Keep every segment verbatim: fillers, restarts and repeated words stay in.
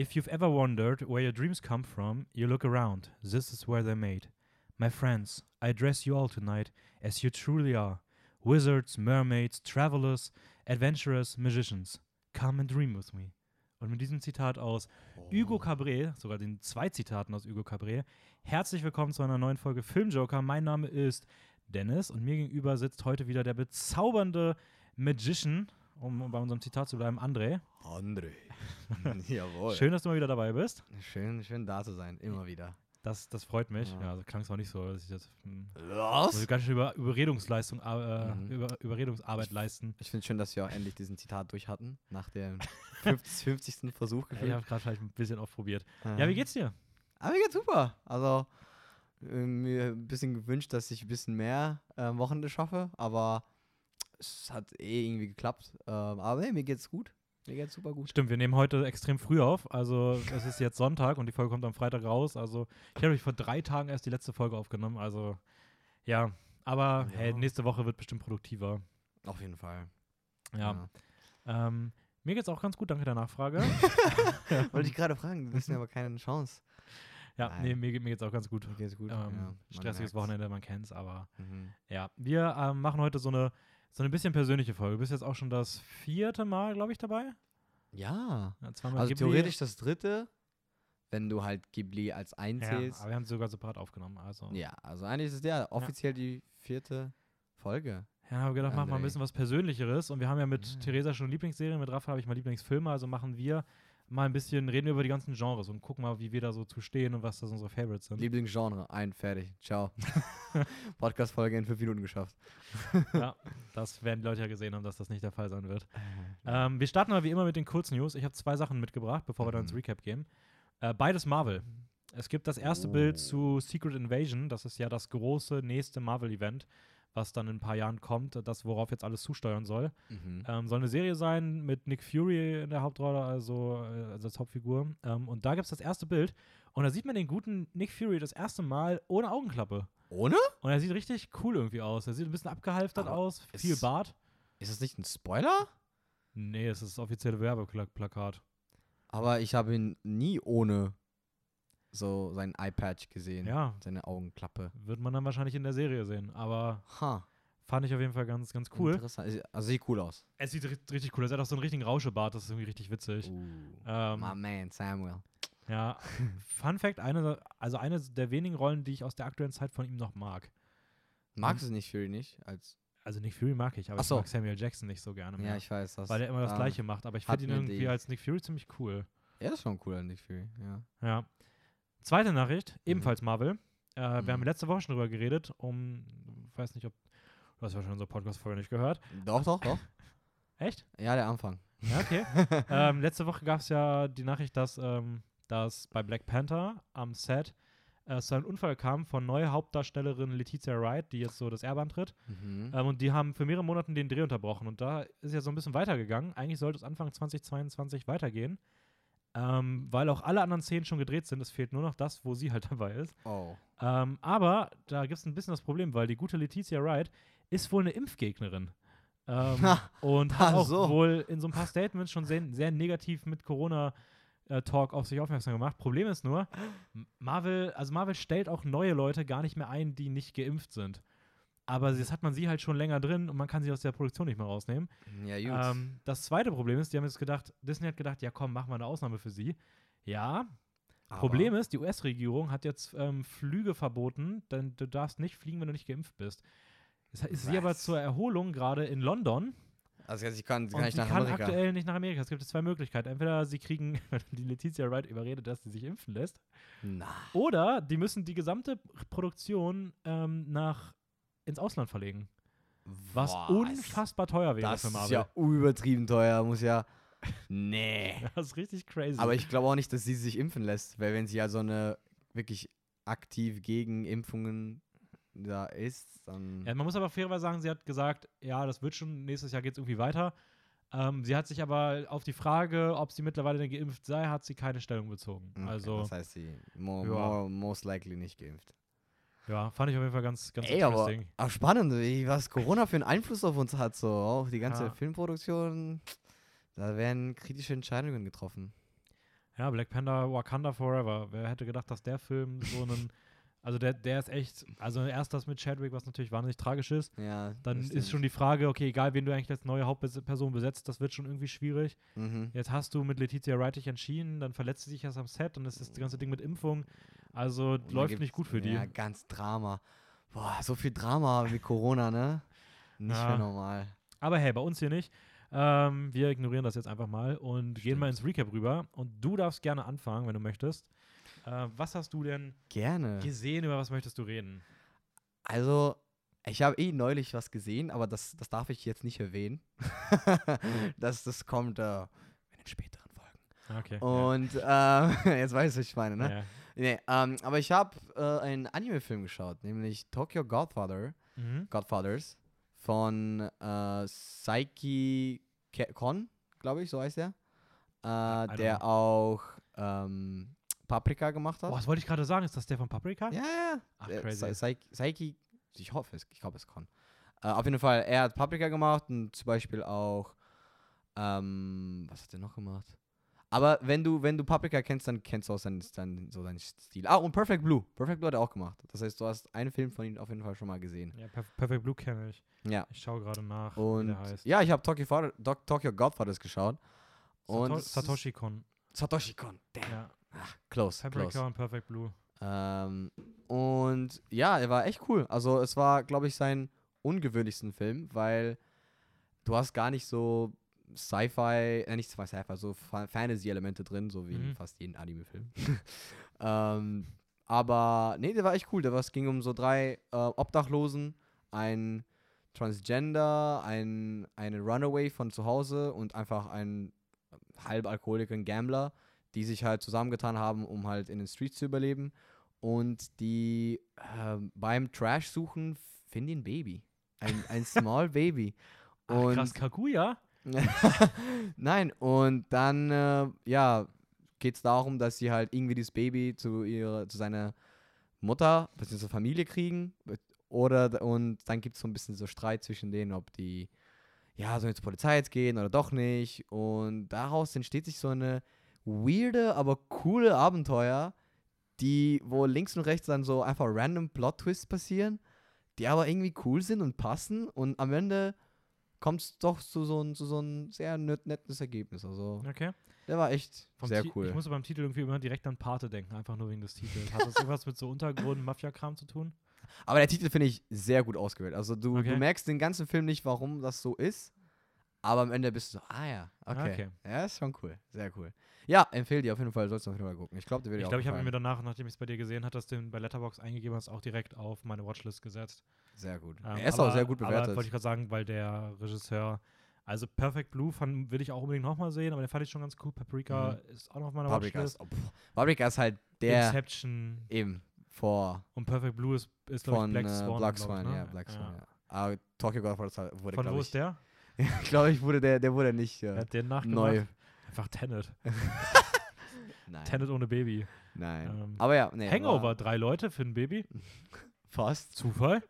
If you've ever wondered where your dreams come from, you look around. This is where they're made. My friends, I address you all tonight as you truly are. Wizards, Mermaids, Travelers, Adventurers, Magicians. Come and dream with me. Und mit diesem Zitat aus oh. Hugo Cabret, sogar den zwei Zitaten aus Hugo Cabret, herzlich willkommen zu einer neuen Folge Filmjoker. Mein Name ist Dennis und mir gegenüber sitzt heute wieder der bezaubernde Magician, um bei unserem Zitat zu bleiben, André. André. Jawohl. Schön, dass du mal wieder dabei bist. Schön, schön da zu sein, immer wieder. Das, das freut mich. Ja, ja, das klang zwar nicht so, dass ich jetzt Was? ganz schön über, Überredungsleistung, äh, mhm. über, Überredungsarbeit leisten. Ich, ich finde es schön, dass wir auch endlich diesen Zitat durch hatten, nach dem fünfzigsten Versuch gefühlt. Ich habe gerade vielleicht ein bisschen aufprobiert. Ähm. Ja, wie geht's dir? Ah, mir geht's super. Also, mir ein bisschen gewünscht, dass ich ein bisschen mehr äh, Wochenende schaffe, aber es hat eh irgendwie geklappt. Ähm, aber hey, mir geht's gut. Mir geht's super gut. Stimmt, wir nehmen heute extrem früh auf. Also es ist jetzt Sonntag und die Folge kommt am Freitag raus. Also ich habe mich vor drei Tagen erst die letzte Folge aufgenommen. Also ja, aber ja. Hey, nächste Woche wird bestimmt produktiver. Auf jeden Fall. Ja. ja. Ähm, mir geht's auch ganz gut, danke der Nachfrage. Wollte ich gerade fragen, wir wissen aber keine Chance. Ja, Nein. nee, mir, mir geht's auch ganz gut. Mir geht's gut. Ähm, ja, stressiges merkt's. Wochenende, man kennt's, aber mhm. ja. Wir ähm, machen heute so eine So eine bisschen persönliche Folge. Du bist jetzt auch schon das vierte Mal, glaube ich, dabei. Ja. ja zweimal also Ghibli. Theoretisch das dritte, wenn du halt Ghibli als einzählst. Ja, aber wir haben es sogar separat aufgenommen. Also. Ja, also eigentlich ist es ja offiziell ja. die vierte Folge. Ja, haben wir gedacht, machen wir ein bisschen was Persönlicheres. Und wir haben ja mit ja. Theresa schon Lieblingsserien, mit Rafa habe ich mal Lieblingsfilme. Also machen wir mal ein bisschen, reden wir über die ganzen Genres und gucken mal, wie wir da so zu stehen und was das unsere Favorites sind. Lieblingsgenre, ein, fertig, ciao. Podcast-Folge in fünf Minuten geschafft. Ja, das werden die Leute ja gesehen haben, dass das nicht der Fall sein wird. Ähm, wir starten mal wie immer mit den Kurznews. Ich habe zwei Sachen mitgebracht, bevor mhm. wir dann ins Recap gehen. Äh, beides Marvel. Es gibt das erste oh. Bild zu Secret Invasion. Das ist ja das große nächste Marvel-Event, was dann in ein paar Jahren kommt, das, worauf jetzt alles zusteuern soll. Mhm. Ähm, soll eine Serie sein mit Nick Fury in der Hauptrolle, also, also als Hauptfigur. Ähm, und da gibt es das erste Bild. Und da sieht man den guten Nick Fury das erste Mal ohne Augenklappe. Ohne? Und er sieht richtig cool irgendwie aus. Er sieht ein bisschen abgehalftert Aber aus, viel ist, Bart. Ist das nicht ein Spoiler? Nee, es ist das offizielle Werbeplakat. Aber ich habe ihn nie ohne so seinen Eyepatch gesehen, ja. seine Augenklappe. Wird man dann wahrscheinlich in der Serie sehen, aber ha. fand ich auf jeden Fall ganz, ganz cool. Interessant, also sieht cool aus. Es sieht ri- richtig cool aus, er hat auch so einen richtigen Rauschebart, das ist irgendwie richtig witzig. Uh, ähm, my man, Samuel. Ja, Fun Fact, eine, also eine der wenigen Rollen, die ich aus der aktuellen Zeit von ihm noch mag. Magst hm? du Nick Fury nicht? Als also Nick Fury mag ich, aber so. ich mag Samuel Jackson nicht so gerne mehr. Ja, ich weiß. Das, weil er immer das ähm, Gleiche macht, aber ich finde ihn irgendwie die. als Nick Fury ziemlich cool. Er ist schon cool als Nick Fury, ja. Ja. Zweite Nachricht, ebenfalls mhm. Marvel. Äh, mhm. Wir haben letzte Woche schon drüber geredet, um, ich weiß nicht, ob, du hast wahrscheinlich unsere Podcast-Folge nicht gehört. Doch, doch, doch. Echt? Ja, der Anfang. Ja, okay. ähm, letzte Woche gab es ja die Nachricht, dass, ähm, dass bei Black Panther am Set äh, zu einem Unfall kam von neuer Hauptdarstellerin Letitia Wright, die jetzt so das Erbe antritt. Mhm. Ähm, und die haben für mehrere Monate den Dreh unterbrochen. Und da ist ja so ein bisschen weitergegangen. Eigentlich sollte es Anfang zwanzig zweiundzwanzig weitergehen. Ähm, weil auch alle anderen Szenen schon gedreht sind. Es fehlt nur noch das, wo sie halt dabei ist. Oh. Ähm, aber da gibt es ein bisschen das Problem, weil die gute Letitia Wright ist wohl eine Impfgegnerin. Ähm, und hat auch so. wohl in so ein paar Statements schon sehr, sehr negativ mit Corona-Talk auf sich aufmerksam gemacht. Problem ist nur, Marvel, also Marvel stellt auch neue Leute gar nicht mehr ein, die nicht geimpft sind. Aber das hat man sie halt schon länger drin und man kann sie aus der Produktion nicht mehr rausnehmen. Ja, ähm, das zweite Problem ist, die haben jetzt gedacht, Disney hat gedacht, ja komm, machen wir eine Ausnahme für sie. Ja, aber Problem ist, die U S-Regierung hat jetzt ähm, Flüge verboten, denn du darfst nicht fliegen, wenn du nicht geimpft bist. Jetzt ist Was? sie aber zur Erholung gerade in London. Also sie kann, sie kann, nicht sie nach kann aktuell nicht nach Amerika. Es gibt zwei Möglichkeiten. Entweder sie kriegen die Letitia Wright überredet, dass sie sich impfen lässt. Na. Oder die müssen die gesamte Produktion ähm, nach ins Ausland verlegen. Was Boah, unfassbar teuer wäre für Marvel. Das ist ja übertrieben teuer, muss ja nee. Das ist richtig crazy. Aber ich glaube auch nicht, dass sie sich impfen lässt, weil wenn sie ja so eine wirklich aktiv gegen Impfungen da ist, dann ja, man muss aber fairerweise sagen, sie hat gesagt, ja, das wird schon, nächstes Jahr geht es irgendwie weiter. Ähm, sie hat sich aber auf die Frage, ob sie mittlerweile geimpft sei, hat sie keine Stellung bezogen. Okay, also, das heißt, sie more, ja. more, most likely nicht geimpft. Ja, fand ich auf jeden Fall ganz, ganz Ey, interesting. Aber, aber spannend, was Corona für einen Einfluss auf uns hat, so auch die ganze ja. Filmproduktion, da werden kritische Entscheidungen getroffen. Ja, Black Panther, Wakanda Forever. Wer hätte gedacht, dass der Film so einen Also der, der ist echt, also erst das mit Chadwick, was natürlich wahnsinnig tragisch ist. Ja, dann ist schon die Frage, okay, egal wen du eigentlich als neue Hauptperson besetzt, das wird schon irgendwie schwierig. Mhm. Jetzt hast du mit Letitia Wright dich entschieden, dann verletzt sie sich erst am Set, dann ist das ganze Ding mit Impfung. Also und läuft nicht gut für die. Ja, ganz Drama. Boah, so viel Drama mit Corona, ne? Nicht ja. mehr normal. Aber hey, bei uns hier nicht. Ähm, wir ignorieren das jetzt einfach mal und Stimmt. gehen mal ins Recap rüber. Und du darfst gerne anfangen, wenn du möchtest. Äh, was hast du denn gerne gesehen, über was möchtest du reden? Also, ich habe eh neulich was gesehen, aber das, das darf ich jetzt nicht erwähnen. das, das kommt äh, in den späteren Folgen. Okay. Und ja. äh, jetzt weiß ich, was ich meine, ne? Ja. Nee, ähm, aber ich habe äh, einen Anime-Film geschaut, nämlich Tokyo Godfather, mhm. Godfathers von äh, Saiki Kon, glaube ich, so heißt der. Äh, der auch ähm, Paprika gemacht hat. Boah, was wollte ich gerade sagen? Ist das der von Paprika? Ja, ja. Ach, crazy. Saiki, ich hoffe es, ich glaube es kann. Äh, auf jeden Fall, er hat Paprika gemacht und zum Beispiel auch, ähm, was hat er noch gemacht? Aber wenn du, wenn du Paprika kennst, dann kennst du auch seinen, seinen, so seinen Stil. Ah, und Perfect Blue. Perfect Blue hat er auch gemacht. Das heißt, du hast einen Film von ihm auf jeden Fall schon mal gesehen. Ja, Perf- Perfect Blue kenne ich. Ja. Ich schaue gerade nach, und wie der heißt. Ja, ich habe Tokyo, Tokyo Godfathers geschaut. Und Sato- Satoshi Kon. Satoshi Kon, damn. Ja. Ach, close, Paprika close. Und Perfect Blue. Ähm, und ja, er war echt cool. Also es war, glaube ich, sein ungewöhnlichsten Film, weil du hast gar nicht so Sci-Fi, äh, nicht Sci-Fi, so Fantasy-Elemente drin, so wie mhm. in fast jeden Anime-Film. ähm, aber nee, der war echt cool. Der war, es ging um so drei äh, Obdachlosen, ein Transgender, ein, eine Runaway von zu Hause und einfach ein Halbalkoholiker, ein Gambler, die sich halt zusammengetan haben, um halt in den Streets zu überleben, und die äh, beim Trash suchen, finden ein Baby. Ein, ein Small Baby. Und Ach, krass, Kaguya? Nein, und dann, äh, ja, geht es darum, dass sie halt irgendwie dieses Baby zu ihrer, zu seiner Mutter, beziehungsweise Familie kriegen, oder, und dann gibt es so ein bisschen so Streit zwischen denen, ob die, ja, sollen zur Polizei jetzt gehen oder doch nicht, und daraus entsteht sich so eine weirde, aber coole Abenteuer, die, wo links und rechts dann so einfach random Plot-Twists passieren, die aber irgendwie cool sind und passen, und am Ende kommt es doch zu so einem so ein sehr nettes Ergebnis. Also, okay. Der war echt Vom sehr Ti- cool. Ich musste beim Titel irgendwie immer direkt an Pate denken, einfach nur wegen des Titels. Hat das irgendwas mit so Untergrund, Mafia-Kram zu tun? Aber der Titel finde ich sehr gut ausgewählt. Also du, okay. du merkst den ganzen Film nicht, warum das so ist, aber am Ende bist du so, ah ja, okay. okay. Ja, ist schon cool, sehr cool. Ja, empfehle dir auf jeden Fall, sollst du auf jeden Fall gucken. Ich glaube, der wird dir auch gefallen. Ich glaube, ich habe mir danach, nachdem ich es bei dir gesehen hatte, dass du den bei Letterboxd eingegeben hast, auch direkt auf meine Watchlist gesetzt. Sehr gut. Ähm, er ist aber auch sehr gut bewertet. Aber wollte ich gerade sagen, weil der Regisseur, also Perfect Blue fand, will ich auch unbedingt nochmal sehen, aber den fand ich schon ganz cool. Paprika mhm. ist auch noch auf meiner Paprika Watchlist. Ist, oh, Paprika ist halt der Inception. Eben, vor. Und Perfect Blue ist, ist glaube ich, Black Swan. Von Black Swan, ne? ja, Black Swan, ja. ja. Aber Tokyo Godfathers wurde, glaube ich. Von wo ist der? Ich glaube, ich wurde der, der wurde nicht äh, hat den neu. Einfach Tenet. Nein. Tenet ohne Baby. Nein. Ähm, aber ja. Nee, Hangover, aber drei Leute für ein Baby. Fast. Zufall?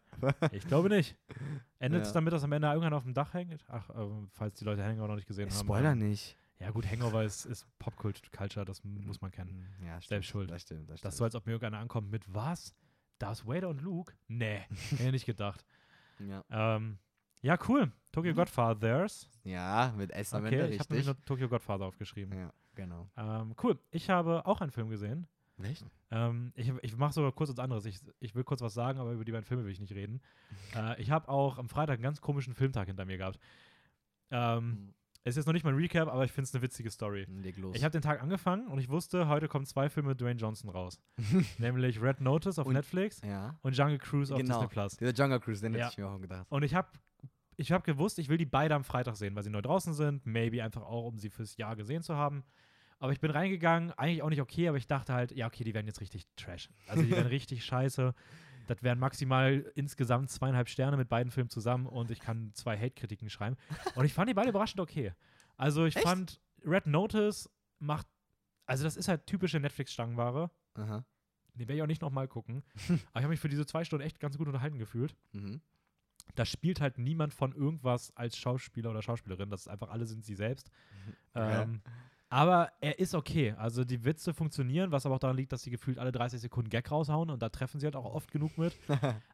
Ich glaube nicht. Endet es ja. damit, dass am Ende irgendwann auf dem Dach hängt? Ach, ähm, falls die Leute Hangover noch nicht gesehen ich haben. Spoiler aber. Nicht. Ja gut, Hangover ist, ist Pop-Culture, das muss man kennen. Ja, stimmt, Selbst schuld. Das stimmt, das stimmt. Das so, als ob mir irgendeiner ankommt mit was? Darth Vader und Luke? Nee, hätte ich nicht gedacht. Ja. Ähm, ja, cool. Tokyo mhm. Godfathers. Ja, mit S am Ende, richtig. Okay, ich habe nur Tokyo Godfather aufgeschrieben. Ja, genau. Ähm, cool. Ich habe auch einen Film gesehen. Echt? Ähm, ich ich mache sogar kurz was anderes. Ich, ich will kurz was sagen, aber über die beiden Filme will ich nicht reden. äh, ich habe auch am Freitag einen ganz komischen Filmtag hinter mir gehabt. Ähm, mhm. Es ist jetzt noch nicht mein Recap, aber ich finde es eine witzige Story. Leg los. Ich habe den Tag angefangen und ich wusste, heute kommen zwei Filme mit Dwayne Johnson raus. Nämlich Red Notice auf und, Netflix ja. und Jungle Cruise auf genau. Disney Plus. Dieser Jungle Cruise, den ja. hätte ich mir auch gedacht. Und ich habe ich hab gewusst, ich will die beide am Freitag sehen, weil sie neu draußen sind. Maybe einfach auch, um sie fürs Jahr gesehen zu haben. Aber ich bin reingegangen, eigentlich auch nicht okay, aber ich dachte halt, ja okay, die werden jetzt richtig trash. Also die werden richtig scheiße. Das wären maximal insgesamt zweieinhalb Sterne mit beiden Filmen zusammen und ich kann zwei Hate-Kritiken schreiben. Und ich fand die beide überraschend okay. Also ich Echt? fand, Red Notice macht, also das ist halt typische Netflix-Stangenware. Aha. Den werde ich auch nicht nochmal gucken. Aber ich habe mich für diese zwei Stunden echt ganz gut unterhalten gefühlt. Mhm. Da spielt halt niemand von irgendwas als Schauspieler oder Schauspielerin. Das ist einfach, alle sind sie selbst. Mhm. Ähm, ja. Aber er ist okay. Also die Witze funktionieren, was aber auch daran liegt, dass sie gefühlt alle dreißig Sekunden Gag raushauen und da treffen sie halt auch oft genug mit.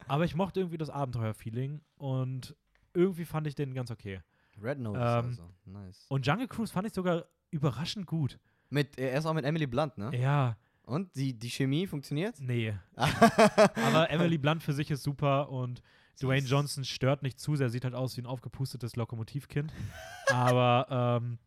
Aber ich mochte irgendwie das Abenteuer-Feeling und irgendwie fand ich den ganz okay. Red Notice ähm, also, nice. Und Jungle Cruise fand ich sogar überraschend gut. Mit, er ist auch mit Emily Blunt, ne? Ja. Und die, die Chemie funktioniert? Nee. Aber Emily Blunt für sich ist super und Dwayne Johnson stört nicht zu sehr, sieht halt aus wie ein aufgepustetes Lokomotivkind. Aber ähm,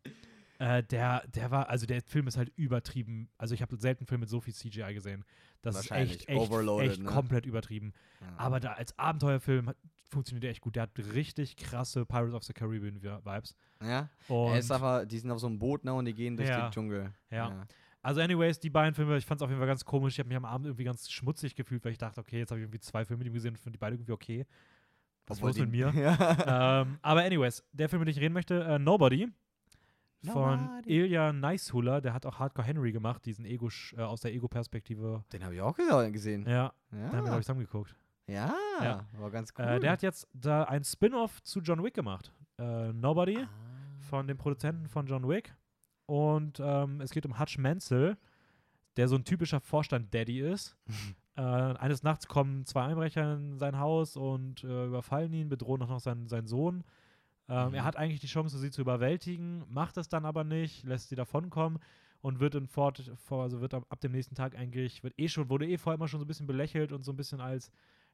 äh, der, der war, also der Film ist halt übertrieben. Also ich habe selten einen Film mit so viel C G I gesehen. Das ist echt, echt, echt ne? komplett übertrieben. Ja. Aber da als Abenteuerfilm funktioniert er echt gut. Der hat richtig krasse Pirates of the Caribbean Vibes. Ja. Und er ist aber, die sind auf so einem Boot, ne, und die gehen durch ja. den Dschungel. Ja. ja. Also anyways, die beiden Filme, ich fand es auf jeden Fall ganz komisch. Ich habe mich am Abend irgendwie ganz schmutzig gefühlt, weil ich dachte, okay, jetzt habe ich irgendwie zwei Filme mit ihm gesehen und finde die beide irgendwie okay. Was los mit mir? Ja. Ähm, aber anyways, der Film, über den ich reden möchte, äh, Nobody, Nobody von Ilya Neishuller, der hat auch Hardcore Henry gemacht, diesen Ego äh, aus der Ego-Perspektive. Den habe ich auch gesehen. Ja, ja. Den haben wir, glaube ich, zusammengeguckt. Ja, ja, war ganz cool. Äh, der hat jetzt da ein Spin-Off zu John Wick gemacht. Äh, Nobody, ah. von dem Produzenten von John Wick. Und ähm, es geht um Hutch Mansell, der so ein typischer Vorstand-Daddy ist. äh, eines Nachts kommen zwei Einbrecher in sein Haus und äh, überfallen ihn, bedrohen auch noch seinen, seinen Sohn. Ähm, mhm. Er hat eigentlich die Chance, sie zu überwältigen, macht es dann aber nicht, lässt sie davonkommen und wird, in fort, also wird ab, ab dem nächsten Tag eigentlich, wird eh schon, wurde eh vorher immer schon so ein bisschen belächelt und so ein bisschen als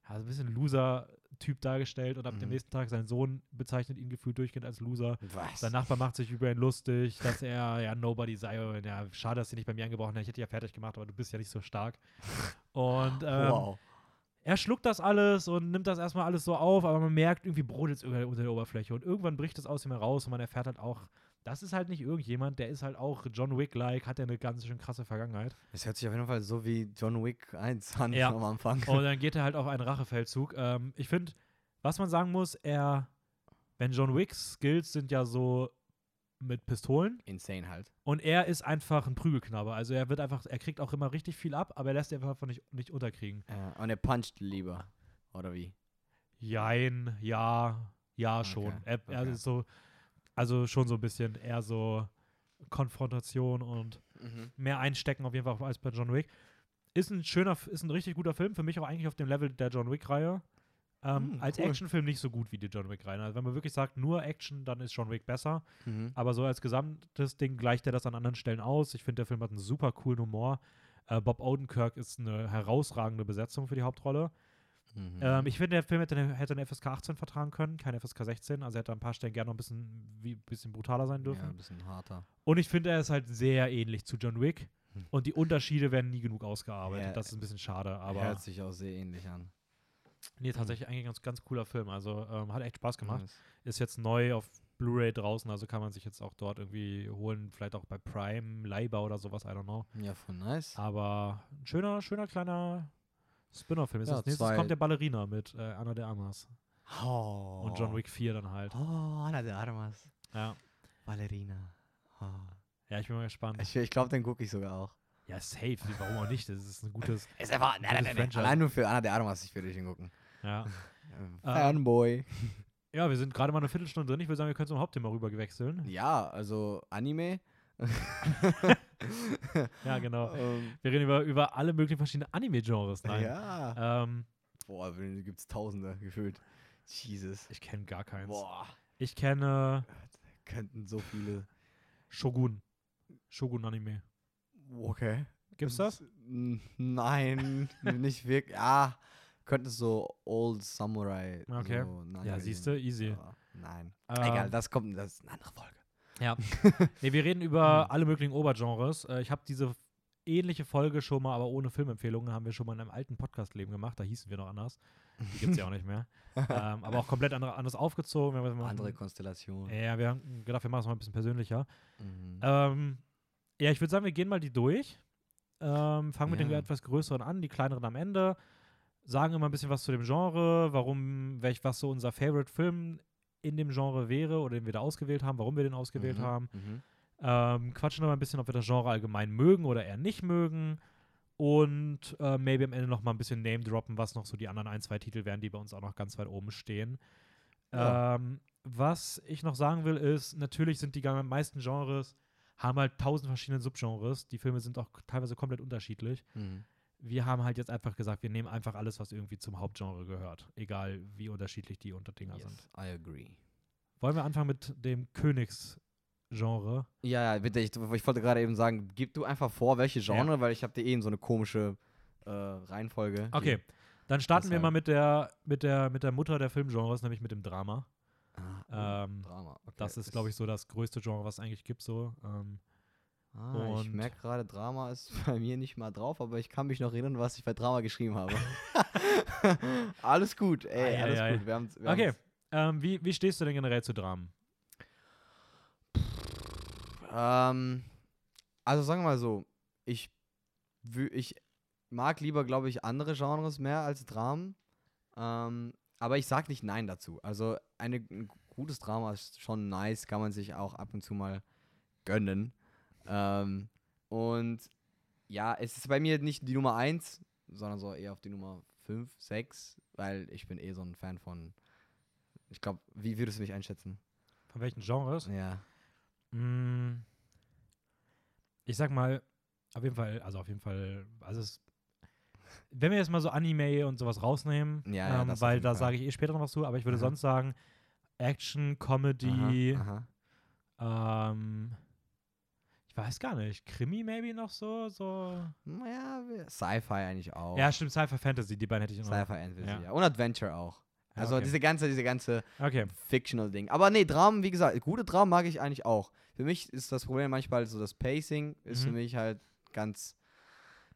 ja, so ein bisschen Loser-Typ dargestellt und ab mhm. dem nächsten Tag, sein Sohn bezeichnet ihn gefühlt durchgehend als Loser. Was? Sein Nachbar macht sich über ihn lustig, dass er ja Nobody sei. Und, ja, schade, dass sie nicht bei mir angebrochen hat. Ich hätte dich ja fertig gemacht, aber du bist ja nicht so stark. Und ähm, wow. er schluckt das alles und nimmt das erstmal alles so auf, aber man merkt, irgendwie brodelt es unter der Oberfläche. Und irgendwann bricht es aus ihm heraus und man erfährt halt auch, das ist halt nicht irgendjemand, der ist halt auch John Wick-like, hat ja eine ganz schön krasse Vergangenheit. Es hört sich auf jeden Fall so wie John Wick eins an ja. am Anfang. Und dann geht er halt auf einen Rachefeldzug. Ähm, ich finde, was man sagen muss, er, wenn John Wicks Skills sind ja so mit Pistolen. Insane halt. Und er ist einfach ein Prügelknabe. Also er wird einfach, er kriegt auch immer richtig viel ab, aber er lässt sich einfach nicht, nicht unterkriegen. Ja, und er puncht lieber, oder wie? Jein, ja, ja okay. schon. Er, er okay. ist so... Also schon so ein bisschen eher so Konfrontation und mhm. mehr einstecken auf jeden Fall als bei John Wick. Ist ein schöner, ist ein richtig guter Film. Für mich auch eigentlich auf dem Level der John Wick-Reihe. Ähm, mhm, als cool. Actionfilm nicht so gut wie die John Wick-Reihe. Also wenn man wirklich sagt, nur Action, dann ist John Wick besser. Mhm. Aber so als gesamtes Ding gleicht er das an anderen Stellen aus. Ich finde, der Film hat einen super coolen Humor. Äh, Bob Odenkirk ist eine herausragende Besetzung für die Hauptrolle. Mhm. Ähm, ich finde, der Film hätte, hätte eine F S K achtzehn vertragen können, keine F S K sechzehn. Also hätte an ein paar Stellen gerne noch ein bisschen, wie, bisschen brutaler sein dürfen. Ja, ein bisschen harter. Und ich finde, er ist halt sehr ähnlich zu John Wick. Hm. Und die Unterschiede werden nie genug ausgearbeitet. Ja, das ist ein bisschen schade. Aber hört sich auch sehr ähnlich an. Nee, tatsächlich hm. eigentlich ein ganz, ganz cooler Film. Also ähm, hat echt Spaß gemacht. Nice. Ist jetzt neu auf Blu-ray draußen, also kann man sich jetzt auch dort irgendwie holen. Vielleicht auch bei Prime, Leihbar oder sowas, I don't know. Ja, voll nice. Aber ein schöner, schöner kleiner... Spin-off-Film. Ja, als nächstes kommt der Ballerina mit äh, Ana de Armas. Oh. Und John Wick vier dann halt. Oh, Ana de Armas. Ja. Ballerina. Oh. Ja, ich bin mal gespannt. Ich, ich glaube, den gucke ich sogar auch. Ja, safe. Warum auch nicht? Das ist ein gutes ist einfach, nein, nein, nein, allein nur für Ana de Armas, ich würde den gucken. Ja. Fanboy. Ähm, ja, wir sind gerade mal eine Viertelstunde drin. Ich würde sagen, wir können zum Hauptthema rüber gewechseln. Ja, also Anime. Ja, genau. Um, wir reden über, über alle möglichen verschiedenen Anime-Genres. Nein. Ja. Ähm, Boah, gibt es Tausende gefühlt. Jesus. Ich kenne gar keins. Boah. Ich kenne. Könnten so viele. Shogun. Shogun-Anime. Okay. Gibt's das? Nein, nicht wirklich. Ah, könnte so Old Samurai. Okay. So ja, siehst du, easy. Aber nein. Ähm, Egal, das kommt. Das ist eine andere Folge. Ja, nee, wir reden über alle möglichen Obergenres. Äh, ich habe diese ähnliche Folge schon mal, aber ohne Filmempfehlungen, haben wir schon mal in einem alten Podcast-Leben gemacht. Da hießen wir noch anders. Die gibt es ja auch nicht mehr. ähm, aber auch komplett andere, anders aufgezogen. Wir haben andere Konstellationen. Ja, wir haben gedacht, wir machen es mal ein bisschen persönlicher. Mhm. Ähm, ja, ich würde sagen, wir gehen mal die durch. Ähm, fangen mit ja. den etwas größeren an, die kleineren am Ende. Sagen immer ein bisschen was zu dem Genre, warum, welch, was so unser Favorite-Film ist. In dem Genre wäre oder den wir da ausgewählt haben, warum wir den ausgewählt mhm, haben. Mhm. Ähm, quatschen noch mal ein bisschen, ob wir das Genre allgemein mögen oder eher nicht mögen und äh, maybe am Ende noch mal ein bisschen Name-droppen, was noch so die anderen ein, zwei Titel wären, die bei uns auch noch ganz weit oben stehen. Ja. Ähm, was ich noch sagen will ist, natürlich sind die meisten Genres haben halt tausend verschiedene Subgenres. Die Filme sind auch teilweise komplett unterschiedlich. Mhm. Wir haben halt jetzt einfach gesagt, wir nehmen einfach alles, was irgendwie zum Hauptgenre gehört. Egal, wie unterschiedlich die Unterdinger yes, sind. I agree. Wollen wir anfangen mit dem Königsgenre? Ja, ja, bitte. Ich, ich wollte gerade eben sagen, gib du einfach vor, welche Genre, ja. weil ich habe dir eben so eine komische äh, Reihenfolge. Okay, dann starten deshalb. wir mal mit der, mit, der, mit der Mutter der Filmgenres, nämlich mit dem Drama. Ah, ähm, Drama. Okay. Das ist, glaube ich, so das größte Genre, was es eigentlich gibt. So. Ähm, ah, und ich merke gerade, Drama ist bei mir nicht mal drauf, aber ich kann mich noch erinnern, was ich bei Drama geschrieben habe. Alles gut, ey, ah, alles ja, gut. Ja. Wir haben's, wir okay, haben's. Ähm, wie, wie stehst du denn generell zu Dramen? Ähm, also sagen wir mal so, ich, ich mag lieber, glaube ich, andere Genres mehr als Dramen. Ähm, Aber ich sag nicht Nein dazu. Also eine, ein gutes Drama ist schon nice, kann man sich auch ab und zu mal gönnen. Ähm, und ja, es ist bei mir nicht die Nummer eins, sondern so eher auf die Nummer fünf, sechs, weil ich bin eh so ein Fan von, ich glaube, wie würdest du mich einschätzen? Von welchen Genres? Ja. Mm, ich sag mal, auf jeden Fall, also auf jeden Fall, also es wenn wir jetzt mal so Anime und sowas rausnehmen, ja, ähm, ja, weil da sage ich eh später noch was zu, aber ich würde aha. sonst sagen, Action, Comedy, aha, aha. Ähm, ich weiß gar nicht, Krimi maybe noch so, so. Ja, Sci-Fi eigentlich auch. Ja, stimmt, Sci-Fi Fantasy, die beiden hätte ich noch. Sci-Fi Fantasy, ja. ja. Und Adventure auch. Also ja, okay. diese ganze, diese ganze okay. fictional Ding. Aber nee, Dramen, wie gesagt, gute Dramen mag ich eigentlich auch. Für mich ist das Problem manchmal so, das Pacing ist mhm. für mich halt ganz.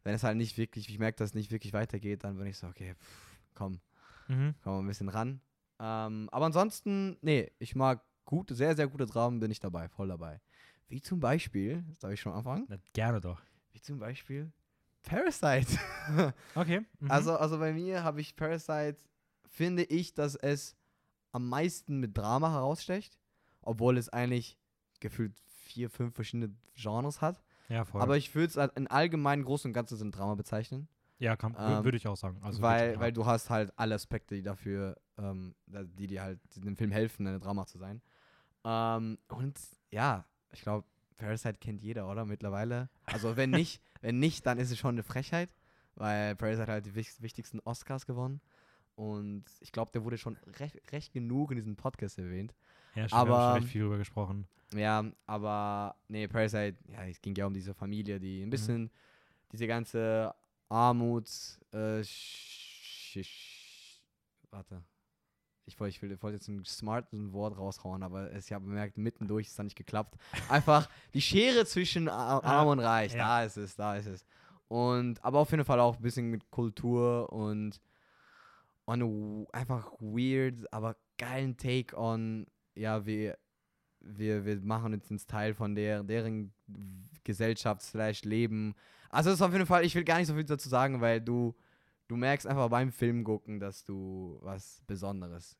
Wenn es halt nicht wirklich, ich merke, dass es nicht wirklich weitergeht, dann bin ich so, okay, pff, komm, mhm. komm ein bisschen ran. Ähm, aber ansonsten, nee, ich mag gute, sehr, sehr gute Dramen, bin ich dabei, voll dabei. Wie zum Beispiel, darf ich schon anfangen? Na, gerne doch. Wie zum Beispiel Parasite. Okay. Mhm. Also, also bei mir habe ich Parasite, finde ich, dass es am meisten mit Drama herausstecht, obwohl es eigentlich gefühlt vier, fünf verschiedene Genres hat. Ja, voll. Aber ich würde es halt in allgemein Großen und Ganzen sind Drama bezeichnen. Ja, kann, ähm, würde ich auch sagen. Also weil, ja. weil du hast halt alle Aspekte, die dafür, ähm, die dir halt dem Film helfen, eine Drama zu sein. Ähm, und ja, ich glaube, Parasite kennt jeder, oder? Mittlerweile. Also wenn nicht, wenn nicht, dann ist es schon eine Frechheit, weil Parasite halt die wichtigsten Oscars gewonnen. Und ich glaube, der wurde schon recht, recht genug in diesem Podcast erwähnt. Ja, schon, aber, wir haben schon recht viel drüber gesprochen. Ja, aber nee, Parasite, ja, es ging ja um diese Familie, die ein bisschen mhm. diese ganze Armut, äh, sch- sch- warte, ich wollte ich will, ich wollt jetzt ein smartes Wort raushauen, aber es, ich habe bemerkt, mittendurch ist es dann nicht geklappt. Einfach die Schere zwischen Ar- Arm und Reich, ja. da ist es, da ist es. Und, aber auf jeden Fall auch ein bisschen mit Kultur und on a, einfach weird, aber geilen Take on, ja, wie Wir, wir machen uns einen Teil von der, deren Gesellschaft slash Leben. Also es ist auf jeden Fall, ich will gar nicht so viel dazu sagen, weil du, du merkst einfach beim Film gucken, dass du was Besonderes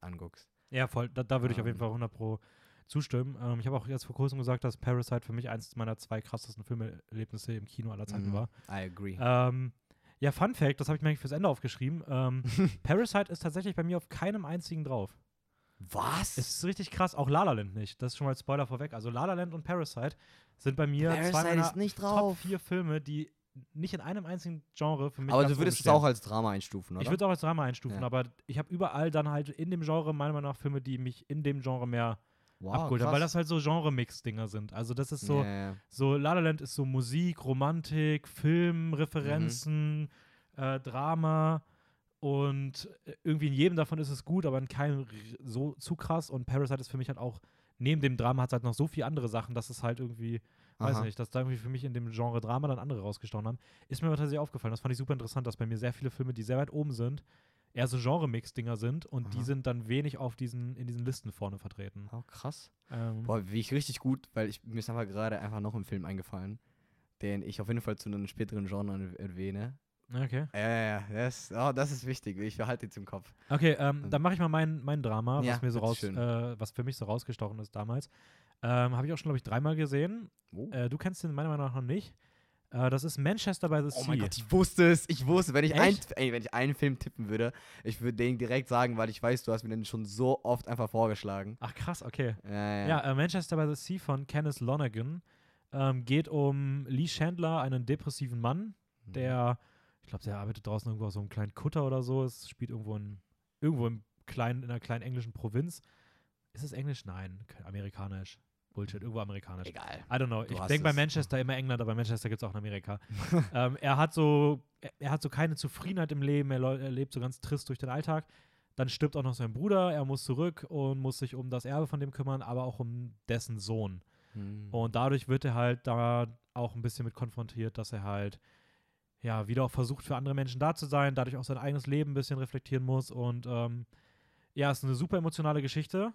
anguckst. Ja, voll. Da, da würde ich ähm. auf jeden Fall hundert Prozent zustimmen. Ähm, ich habe auch jetzt vor kurzem gesagt, dass Parasite für mich eins meiner zwei krassesten Filmerlebnisse im Kino aller Zeiten mhm. war. I agree. Ähm, ja, Fun Fact, das habe ich mir eigentlich fürs Ende aufgeschrieben. Ähm, Parasite ist tatsächlich bei mir auf keinem einzigen drauf. Was? Es ist richtig krass, auch La La Land nicht. Das ist schon mal Spoiler vorweg. Also La La Land und Parasite sind bei mir zwei meiner Top vier Filme, die nicht in einem einzigen Genre für mich. Aber du würdest es auch als Drama einstufen, oder? Ich würde es auch als Drama einstufen, ja. aber ich habe überall dann halt in dem Genre meiner Meinung nach Filme, die mich in dem Genre mehr wow, abgeholt haben, weil das halt so Genre-Mix-Dinger sind. Also das ist so, yeah. so La La Land ist so Musik, Romantik, Film, Referenzen, mhm. äh, Drama. Und irgendwie in jedem davon ist es gut, aber in keinem so zu krass. Und Parasite ist für mich halt auch, neben dem Drama hat es halt noch so viele andere Sachen, dass es halt irgendwie, Aha. weiß nicht, dass da irgendwie für mich in dem Genre Drama dann andere rausgestochen haben. Ist mir aber tatsächlich aufgefallen. Das fand ich super interessant, dass bei mir sehr viele Filme, die sehr weit oben sind, eher so Genre-Mix-Dinger sind und Aha. die sind dann wenig auf diesen, in diesen Listen vorne vertreten. Oh, krass. Ähm, Boah, wie ich richtig gut, weil ich, mir ist einfach gerade einfach noch ein Film eingefallen, den ich auf jeden Fall zu einem späteren Genre erwähne. Okay. Ja, ja, ja. Das, oh, das ist wichtig. Ich behalte die zum Kopf. Okay, ähm, dann mache ich mal mein, mein Drama, ja, was mir so raus, äh, was für mich so rausgestochen ist damals. Ähm, habe ich auch schon, glaube ich, dreimal gesehen. Oh. Äh, du kennst den meiner Meinung nach noch nicht. Äh, das ist Manchester by the oh Sea. Oh mein Gott, ich wusste es. Ich wusste, wenn ich, ein, ey, wenn ich einen Film tippen würde, ich würde den direkt sagen, weil ich weiß, du hast mir den schon so oft einfach vorgeschlagen. Ach krass, okay. Ja, ja. ja äh, Manchester by the Sea von Kenneth Lonergan. Ähm, geht um Lee Chandler, einen depressiven Mann, der, ich glaube, der arbeitet draußen irgendwo auf so einem kleinen Kutter oder so. Es spielt irgendwo in, irgendwo im kleinen, in einer kleinen englischen Provinz. Ist es Englisch? Nein, amerikanisch. Bullshit, irgendwo amerikanisch. Egal. I don't know. Du ich denke bei Manchester immer England, aber bei Manchester gibt es auch in Amerika. ähm, er hat so, er, er hat so keine Zufriedenheit im Leben, er, er lebt so ganz trist durch den Alltag. Dann stirbt auch noch sein Bruder, er muss zurück und muss sich um das Erbe von dem kümmern, aber auch um dessen Sohn. Mhm. Und dadurch wird er halt da auch ein bisschen mit konfrontiert, dass er halt ja wieder auch versucht, für andere Menschen da zu sein, dadurch auch sein eigenes Leben ein bisschen reflektieren muss. Und ähm, ja, es ist eine super emotionale Geschichte.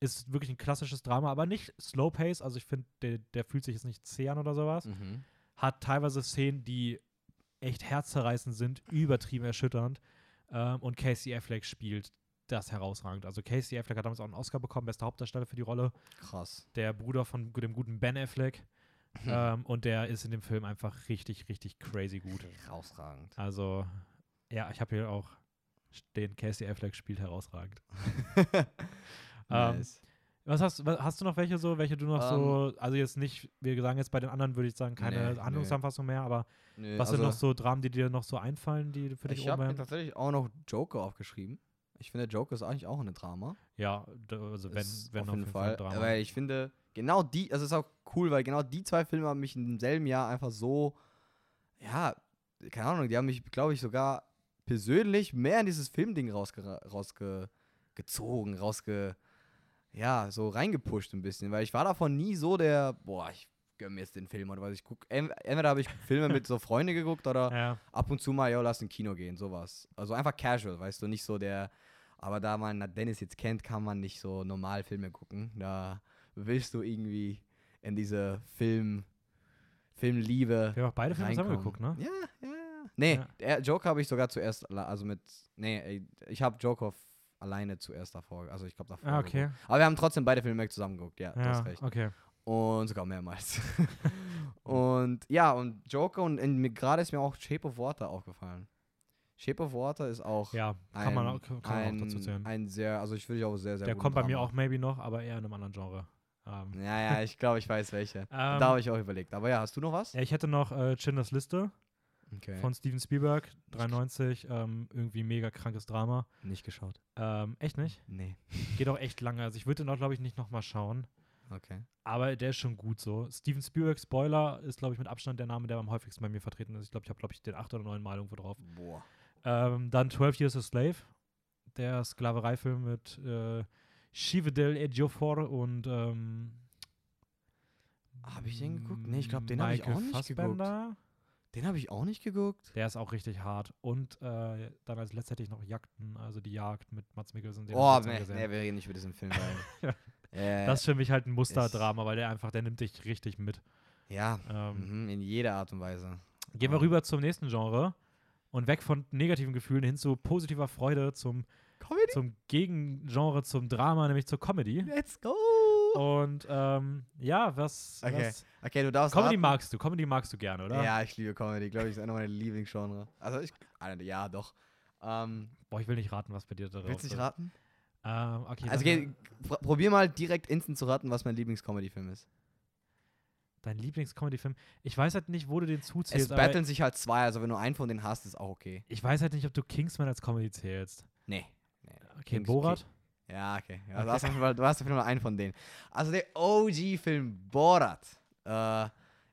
Ist wirklich ein klassisches Drama, aber nicht Slow Pace. Also ich finde, der, der fühlt sich jetzt nicht zäh an oder sowas. Mhm. Hat teilweise Szenen, die echt herzzerreißend sind, übertrieben erschütternd. Ähm, und Casey Affleck spielt das herausragend. Also Casey Affleck hat damals auch einen Oscar bekommen, bester Hauptdarsteller für die Rolle. Krass. Der Bruder von dem guten Ben Affleck. Mhm. Ähm, und der ist in dem Film einfach richtig, richtig crazy gut. Herausragend. Also, ja, ich habe hier auch stehen, Casey Affleck spielt herausragend. Nice. Ähm, was hast, was, hast du noch welche so, welche du noch um, so, also jetzt nicht, wir sagen jetzt bei den anderen, würde ich sagen, keine nee, Handlungsanfassung nee. mehr, aber nee, was also sind noch so Dramen, die dir noch so einfallen, die für dich oben? Ich habe tatsächlich auch noch Joker aufgeschrieben. Ich finde, Joker ist eigentlich auch ein Drama. Ja, also wenn, wenn auf, auf jeden Fall. Fall Drama. Weil ich finde, genau die, also es ist auch cool, weil genau die zwei Filme haben mich im selben Jahr einfach so, ja, keine Ahnung, die haben mich, glaube ich, sogar persönlich mehr in dieses Filmding rausge- rausgezogen, rausge... ja, so reingepusht ein bisschen, weil ich war davon nie so der, boah, ich gönn mir jetzt den Film oder was, ich guck, entweder habe ich Filme mit so Freunden geguckt oder ja. ab und zu mal, yo, lass ins Kino gehen, sowas. Also einfach casual, weißt du, nicht so der, aber da man Dennis jetzt kennt, kann man nicht so normal Filme gucken, da willst du irgendwie in diese Film, Filmliebe Wir haben auch beide Filme zusammen geguckt, ne? Ja, ja, ja. Nee, ja. Der Joker habe ich sogar zuerst, also mit, nee, ich habe Joker alleine zuerst davor, also ich glaube davor. Ah, okay. Aber wir haben trotzdem beide Filme zusammen geguckt, ja, ja, du hast recht. Okay. Und sogar mehrmals. Und ja, und Joker und, und gerade ist mir auch Shape of Water aufgefallen. Shape of Water ist auch ja, kann ein, man auch, kann ein, auch dazu zählen. Ein sehr, also ich würde auch sehr, sehr Der kommt bei Drama. Mir auch maybe noch, aber eher in einem anderen Genre. Um. Ja, ja, ich glaube, ich weiß welche. um, da habe ich auch überlegt. Aber ja, hast du noch was? Ja, ich hätte noch äh, Schindlers Liste. Okay. Von Steven Spielberg, dreiundneunzig, ähm, irgendwie mega krankes Drama. Nicht geschaut. Ähm, echt nicht? Nee. Geht auch echt lange. Also ich würde den auch, glaube ich, nicht nochmal schauen. Okay. Aber der ist schon gut so. Steven Spielberg, Spoiler, ist, glaube ich, mit Abstand der Name, der am häufigsten bei mir vertreten ist. Ich glaube, ich habe, glaube ich, den acht oder neun Mal irgendwo drauf. Boah. Ähm, dann zwölf Years a Slave, der Sklavereifilm mit äh, Chiwetel Ejiofor und ähm, habe ich den geguckt? Nee, ich glaube, den habe ich auch nicht Fassbender. geguckt. Den habe ich auch nicht geguckt. Der ist auch richtig hart. Und äh, dann als letztes hätte ich noch Jagden, also die Jagd mit Mads Mikkelsen. Oh, nee, nee, wir reden nicht über diesen Film. Weil äh, das ist für mich halt ein Musterdrama, weil der einfach, der nimmt dich richtig mit. Ja, ähm, in jeder Art und Weise. Gehen wir rüber zum nächsten Genre und weg von negativen Gefühlen hin zu positiver Freude, zum, zum Gegengenre, zum Drama, nämlich zur Comedy. Let's go! Und ähm, ja, was, okay. was Okay, du darfst Comedy raten. magst du, Comedy magst du gerne, oder? Ja, ich liebe Comedy, glaube ich, ist einer meiner Lieblingsgenre. Also ich, ja, doch. Ähm, Boah, ich will nicht raten, was bei dir da drauf ist. Willst du nicht raten? Ähm, okay. Also geh, pr- probier mal direkt instant zu raten, was mein Lieblingscomedy-Film ist. Dein Lieblingscomedy-Film? Ich weiß halt nicht, wo du den zuzählst. Es battlen sich halt zwei, also wenn du einen von denen hast, ist auch okay. Ich weiß halt nicht, ob du Kingsman als Comedy zählst. Nee. nee. Okay, Kings- Borat? Okay. Ja, okay. Also okay. Hast du, du hast auf jeden Fall einen von denen. Also der O G-Film Borat. Äh,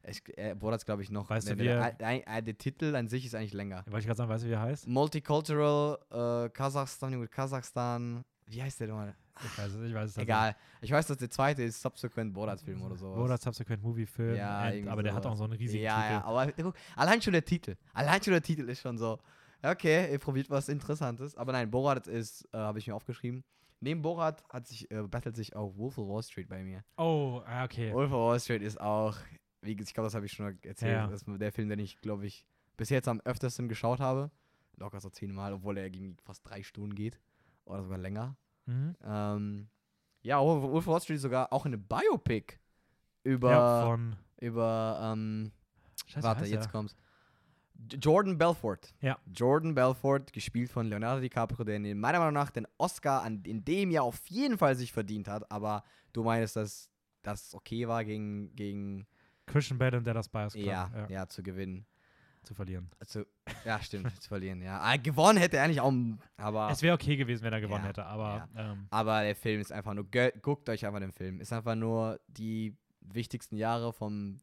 ich, äh, Borat ist, glaube ich, noch. Weißt ne, du, wie der, der, der, der Titel an sich ist eigentlich länger. Wollte ich gerade sagen, weißt du, wie er heißt? Multicultural, äh, Kasachstan, Kasachstan. Wie heißt der nochmal? Ich weiß es nicht. Weiß es Egal. Nicht. Ich weiß, dass der zweite ist Subsequent Borat-Film oder sowas. Borat Subsequent Movie-Film. Ja, End, aber der sowas. Hat auch so einen riesigen ja, Titel. Ja, aber guck, allein schon der Titel. Allein schon der Titel ist schon so. Okay, ihr probiert was Interessantes. Aber nein, Borat ist, äh, habe ich mir aufgeschrieben. Neben Borat hat sich, äh, battelt sich auch Wolf of Wall Street bei mir. Oh, okay. Wolf of Wall Street ist auch, wie, ich glaube, das habe ich schon erzählt, ja. Das ist der Film, den ich, glaube ich, bis jetzt am öftersten geschaut habe. Locker so zehnmal, obwohl er gegen fast drei Stunden geht. Oder sogar länger. Mhm. Ähm, ja, Wolf of Wall Street ist sogar auch eine Biopic über, ja, von über, ähm, Scheiße, warte, jetzt er. kommt's. Jordan Belfort. Ja. Jordan Belfort, gespielt von Leonardo DiCaprio, der meiner Meinung nach den Oscar an, in dem Jahr auf jeden Fall sich verdient hat, aber du meinst, dass das okay war gegen, gegen Christian Bale, der das Bias kann. Ja, ja, ja, zu gewinnen. Zu verlieren. Also, ja, stimmt, zu verlieren, ja. Aber gewonnen hätte er nicht auch, aber... Es wäre okay gewesen, wenn er gewonnen ja, hätte, aber... Ja. Ähm, aber der Film ist einfach nur... Ge- guckt euch einfach den Film. Ist einfach nur die wichtigsten Jahre vom,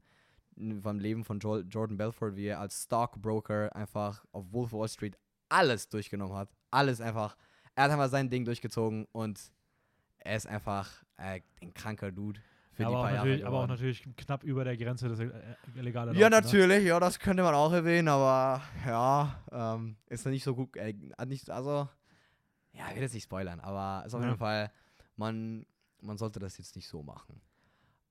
vom Leben von jo- Jordan Belfort, wie er als Stockbroker einfach auf Wolf Wall Street alles durchgenommen hat. Alles einfach. Er hat einfach sein Ding durchgezogen und er ist einfach äh, ein kranker Dude. Aber, auch natürlich, aber auch natürlich knapp über der Grenze des illegalen. Ja, Leuten, natürlich, ne? Ja, das könnte man auch erwähnen, aber ja, ähm, ist nicht so gut, äh, nicht, also, ja, ich will jetzt nicht spoilern, aber ist auf jeden ja. Fall, man, man sollte das jetzt nicht so machen.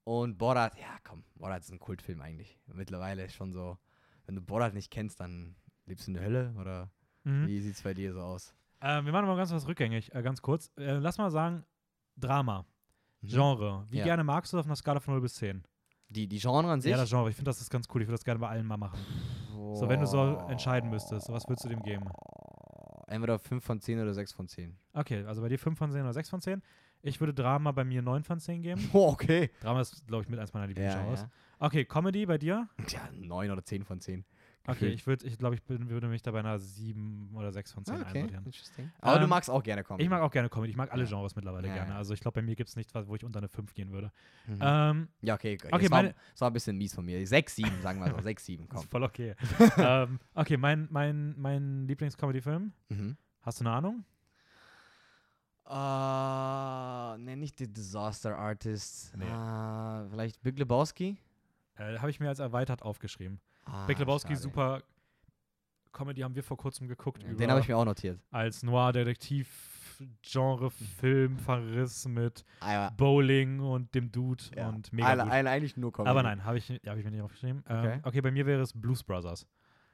Und Borat, ja komm, Borat ist ein Kultfilm eigentlich, mittlerweile ist schon so, wenn du Borat nicht kennst, dann lebst du in der Hölle, oder mhm. wie sieht's bei dir so aus? Äh, wir machen mal ganz was rückgängig, äh, ganz kurz, äh, lass mal sagen, Drama. Genre. Wie ja. gerne magst du das auf einer Skala von null bis zehn? Die, die Genre an sich? Ja, das Genre. Ich finde, das ist ganz cool. Ich würde das gerne bei allen mal machen. Oh. So, wenn du so entscheiden müsstest, was würdest du dem geben? Entweder fünf von zehn oder sechs von zehn. Okay, also bei dir fünf von zehn oder sechs von zehn. Ich würde Drama bei mir neun von zehn geben. Oh, okay. Drama ist, glaube ich, mit eins meiner Lieblingsgenres. Ja, ja. Okay, Comedy bei dir? Ja, neun oder zehn von zehn. Okay, ich würde, ich glaube, ich bin, würde mich da bei einer sieben oder sechs von zehn ah, okay. einsortieren. Interesting. Aber ähm, du magst auch gerne Comedy. Ich mag auch gerne Comedy. Ich mag alle Genres mittlerweile ja, gerne. Also ich glaube, bei mir gibt es nichts, wo ich unter eine fünf gehen würde. Mhm. Ähm, ja, okay. okay das, meine, war, das war ein bisschen mies von mir. sechs, sieben, sagen wir so. sechs, sieben, komm. Voll okay. ähm, okay, mein, mein, mein Lieblings-Comedy-Film. Mhm. Hast du eine Ahnung? Uh, nee, nicht die Disaster Artists. Nee. Uh, vielleicht Big Lebowski? Äh, habe ich mir als erweitert aufgeschrieben. Ah, Big Lebowski, schade. Super Comedy, haben wir vor kurzem geguckt. Ja, über, den habe ich mir auch notiert. Als Noir-Detektiv-Genre-Film-Verriss mit ah, Bowling und dem Dude ja. und mega alle, alle eigentlich nur Comedy. Aber nein, habe ich, hab ich mir nicht aufgeschrieben. Okay. Ähm, okay, bei mir wäre es Blues Brothers.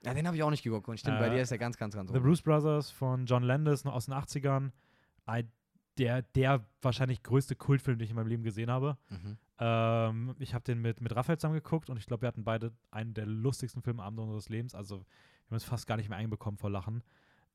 Ja, den habe ich auch nicht geguckt. Und stimmt, äh, bei dir ist der ganz, ganz, ganz The oben. Blues Brothers von John Landis aus den achtzigern. Der, der wahrscheinlich größte Kultfilm, den ich in meinem Leben gesehen habe. Mhm. Ähm, ich habe den mit, mit Raphael zusammen geguckt und ich glaube, wir hatten beide einen der lustigsten Filmabende unseres Lebens. Also, wir haben es fast gar nicht mehr einbekommen vor Lachen.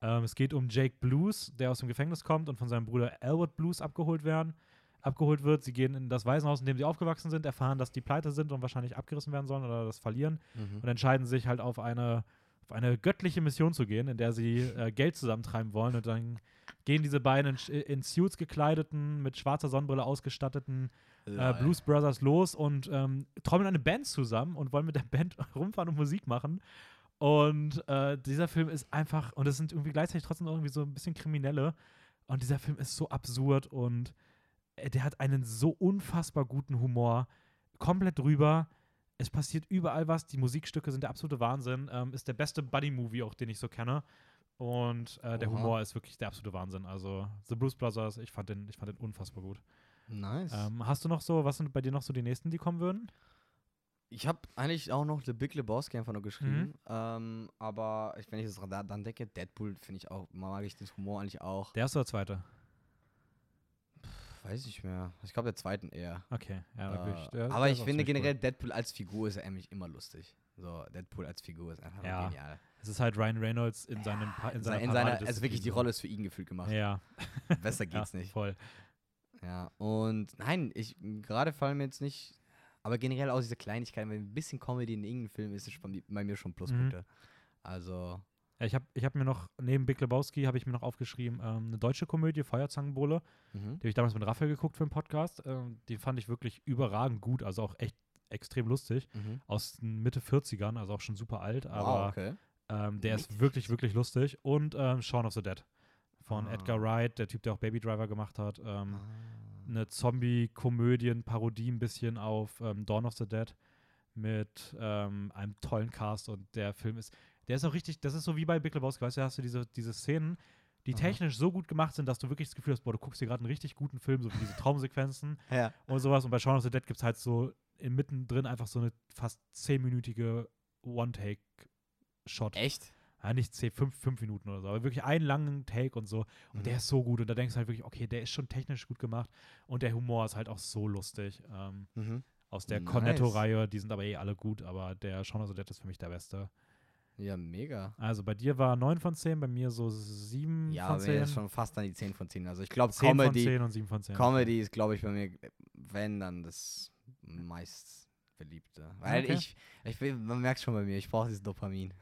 Ähm, es geht um Jake Blues, der aus dem Gefängnis kommt und von seinem Bruder Elwood Blues abgeholt werden, abgeholt wird. Sie gehen in das Waisenhaus, in dem sie aufgewachsen sind, erfahren, dass die pleite sind und wahrscheinlich abgerissen werden sollen oder das verlieren mhm. und entscheiden sich halt auf eine, auf eine göttliche Mission zu gehen, in der sie äh, Geld zusammentreiben wollen und dann gehen diese beiden in, in Suits gekleideten, mit schwarzer Sonnenbrille ausgestatteten äh, Blues Brothers los und ähm, trommeln eine Band zusammen und wollen mit der Band rumfahren und Musik machen. Und äh, dieser Film ist einfach, und es sind irgendwie gleichzeitig trotzdem irgendwie so ein bisschen Kriminelle. Und dieser Film ist so absurd und äh, der hat einen so unfassbar guten Humor. Komplett drüber. Es passiert überall was. Die Musikstücke sind der absolute Wahnsinn. Ähm, ist der beste Buddy-Movie auch, den ich so kenne. Und äh, der Oha. Humor ist wirklich der absolute Wahnsinn. Also The Blues Brothers, ich fand den, ich fand den unfassbar gut. Nice. Ähm, hast du noch so, was sind bei dir noch so die nächsten, die kommen würden? Ich habe eigentlich auch noch The Big Lebowski einfach nur geschrieben. Mhm. Ähm, aber ich, wenn ich das da, dann denke, Deadpool finde ich auch, mag ich den Humor eigentlich auch. Der erste oder zweite? Pff, weiß ich nicht mehr. Ich glaube, der zweiten eher. Okay, ja, äh, wirklich. Der, aber der ich finde generell cool. Deadpool als Figur ist eigentlich immer lustig. So, Deadpool als Figur ist einfach ja. genial. Es ist halt Ryan Reynolds in seinem pa- in seiner, in seiner also wirklich die Rolle ist für ihn gefühlt gemacht. Ja. Besser geht's ja, nicht. Voll. Ja, und nein, ich gerade fallen mir jetzt nicht, aber generell auch diese Kleinigkeiten, wenn ein bisschen Comedy in irgendeinem Film ist, ist bei mir schon Pluspunkte. Mhm. Also ja, ich habe ich hab mir noch, neben Big Lebowski habe ich mir noch aufgeschrieben, ähm, eine deutsche Komödie, Feuerzangenbowle, mhm. die habe ich damals mit Raphael geguckt für einen Podcast. Ähm, die fand ich wirklich überragend gut, also auch echt extrem lustig. Mhm. Aus Mitte vierzigern, also auch schon super alt, aber wow, okay. Ähm, der ist wirklich, wirklich lustig. Und ähm, Shaun of the Dead von ah. Edgar Wright, der Typ, der auch Baby Driver gemacht hat. Ähm, ah. Eine Zombie-Komödien-Parodie ein bisschen auf ähm, Dawn of the Dead mit ähm, einem tollen Cast. Und der Film ist, der ist auch richtig, das ist so wie bei Big Lebowski, weißt du, da hast du diese, diese Szenen, die Aha. technisch so gut gemacht sind, dass du wirklich das Gefühl hast, boah, du guckst dir gerade einen richtig guten Film, so wie diese Traumsequenzen ja. und sowas. Und bei Shaun of the Dead gibt es halt so mittendrin einfach so eine fast zehnminütige One-Take- Shot. Echt? Ja, nicht zehn, fünf, fünf Minuten oder so, aber wirklich einen langen Take und so. Und mhm. der ist so gut. Und da denkst du halt wirklich, okay, der ist schon technisch gut gemacht. Und der Humor ist halt auch so lustig. Ähm, mhm. Aus der nice. Cornetto-Reihe, die sind aber eh alle gut, aber der Shaun of the Dead ist für mich der Beste. Ja, mega. Also bei dir war neun von zehn, bei mir so sieben ja, von zehn. Ja, bei mir ist schon fast an die zehn von zehn. Also ich glaube, Comedy, zehn von zehn und sieben von zehn. Comedy ist, glaube ich, bei mir, wenn, dann das meist Verliebte. Weil okay. ich, ich bin, man merkt schon bei mir, ich brauche dieses Dopamin.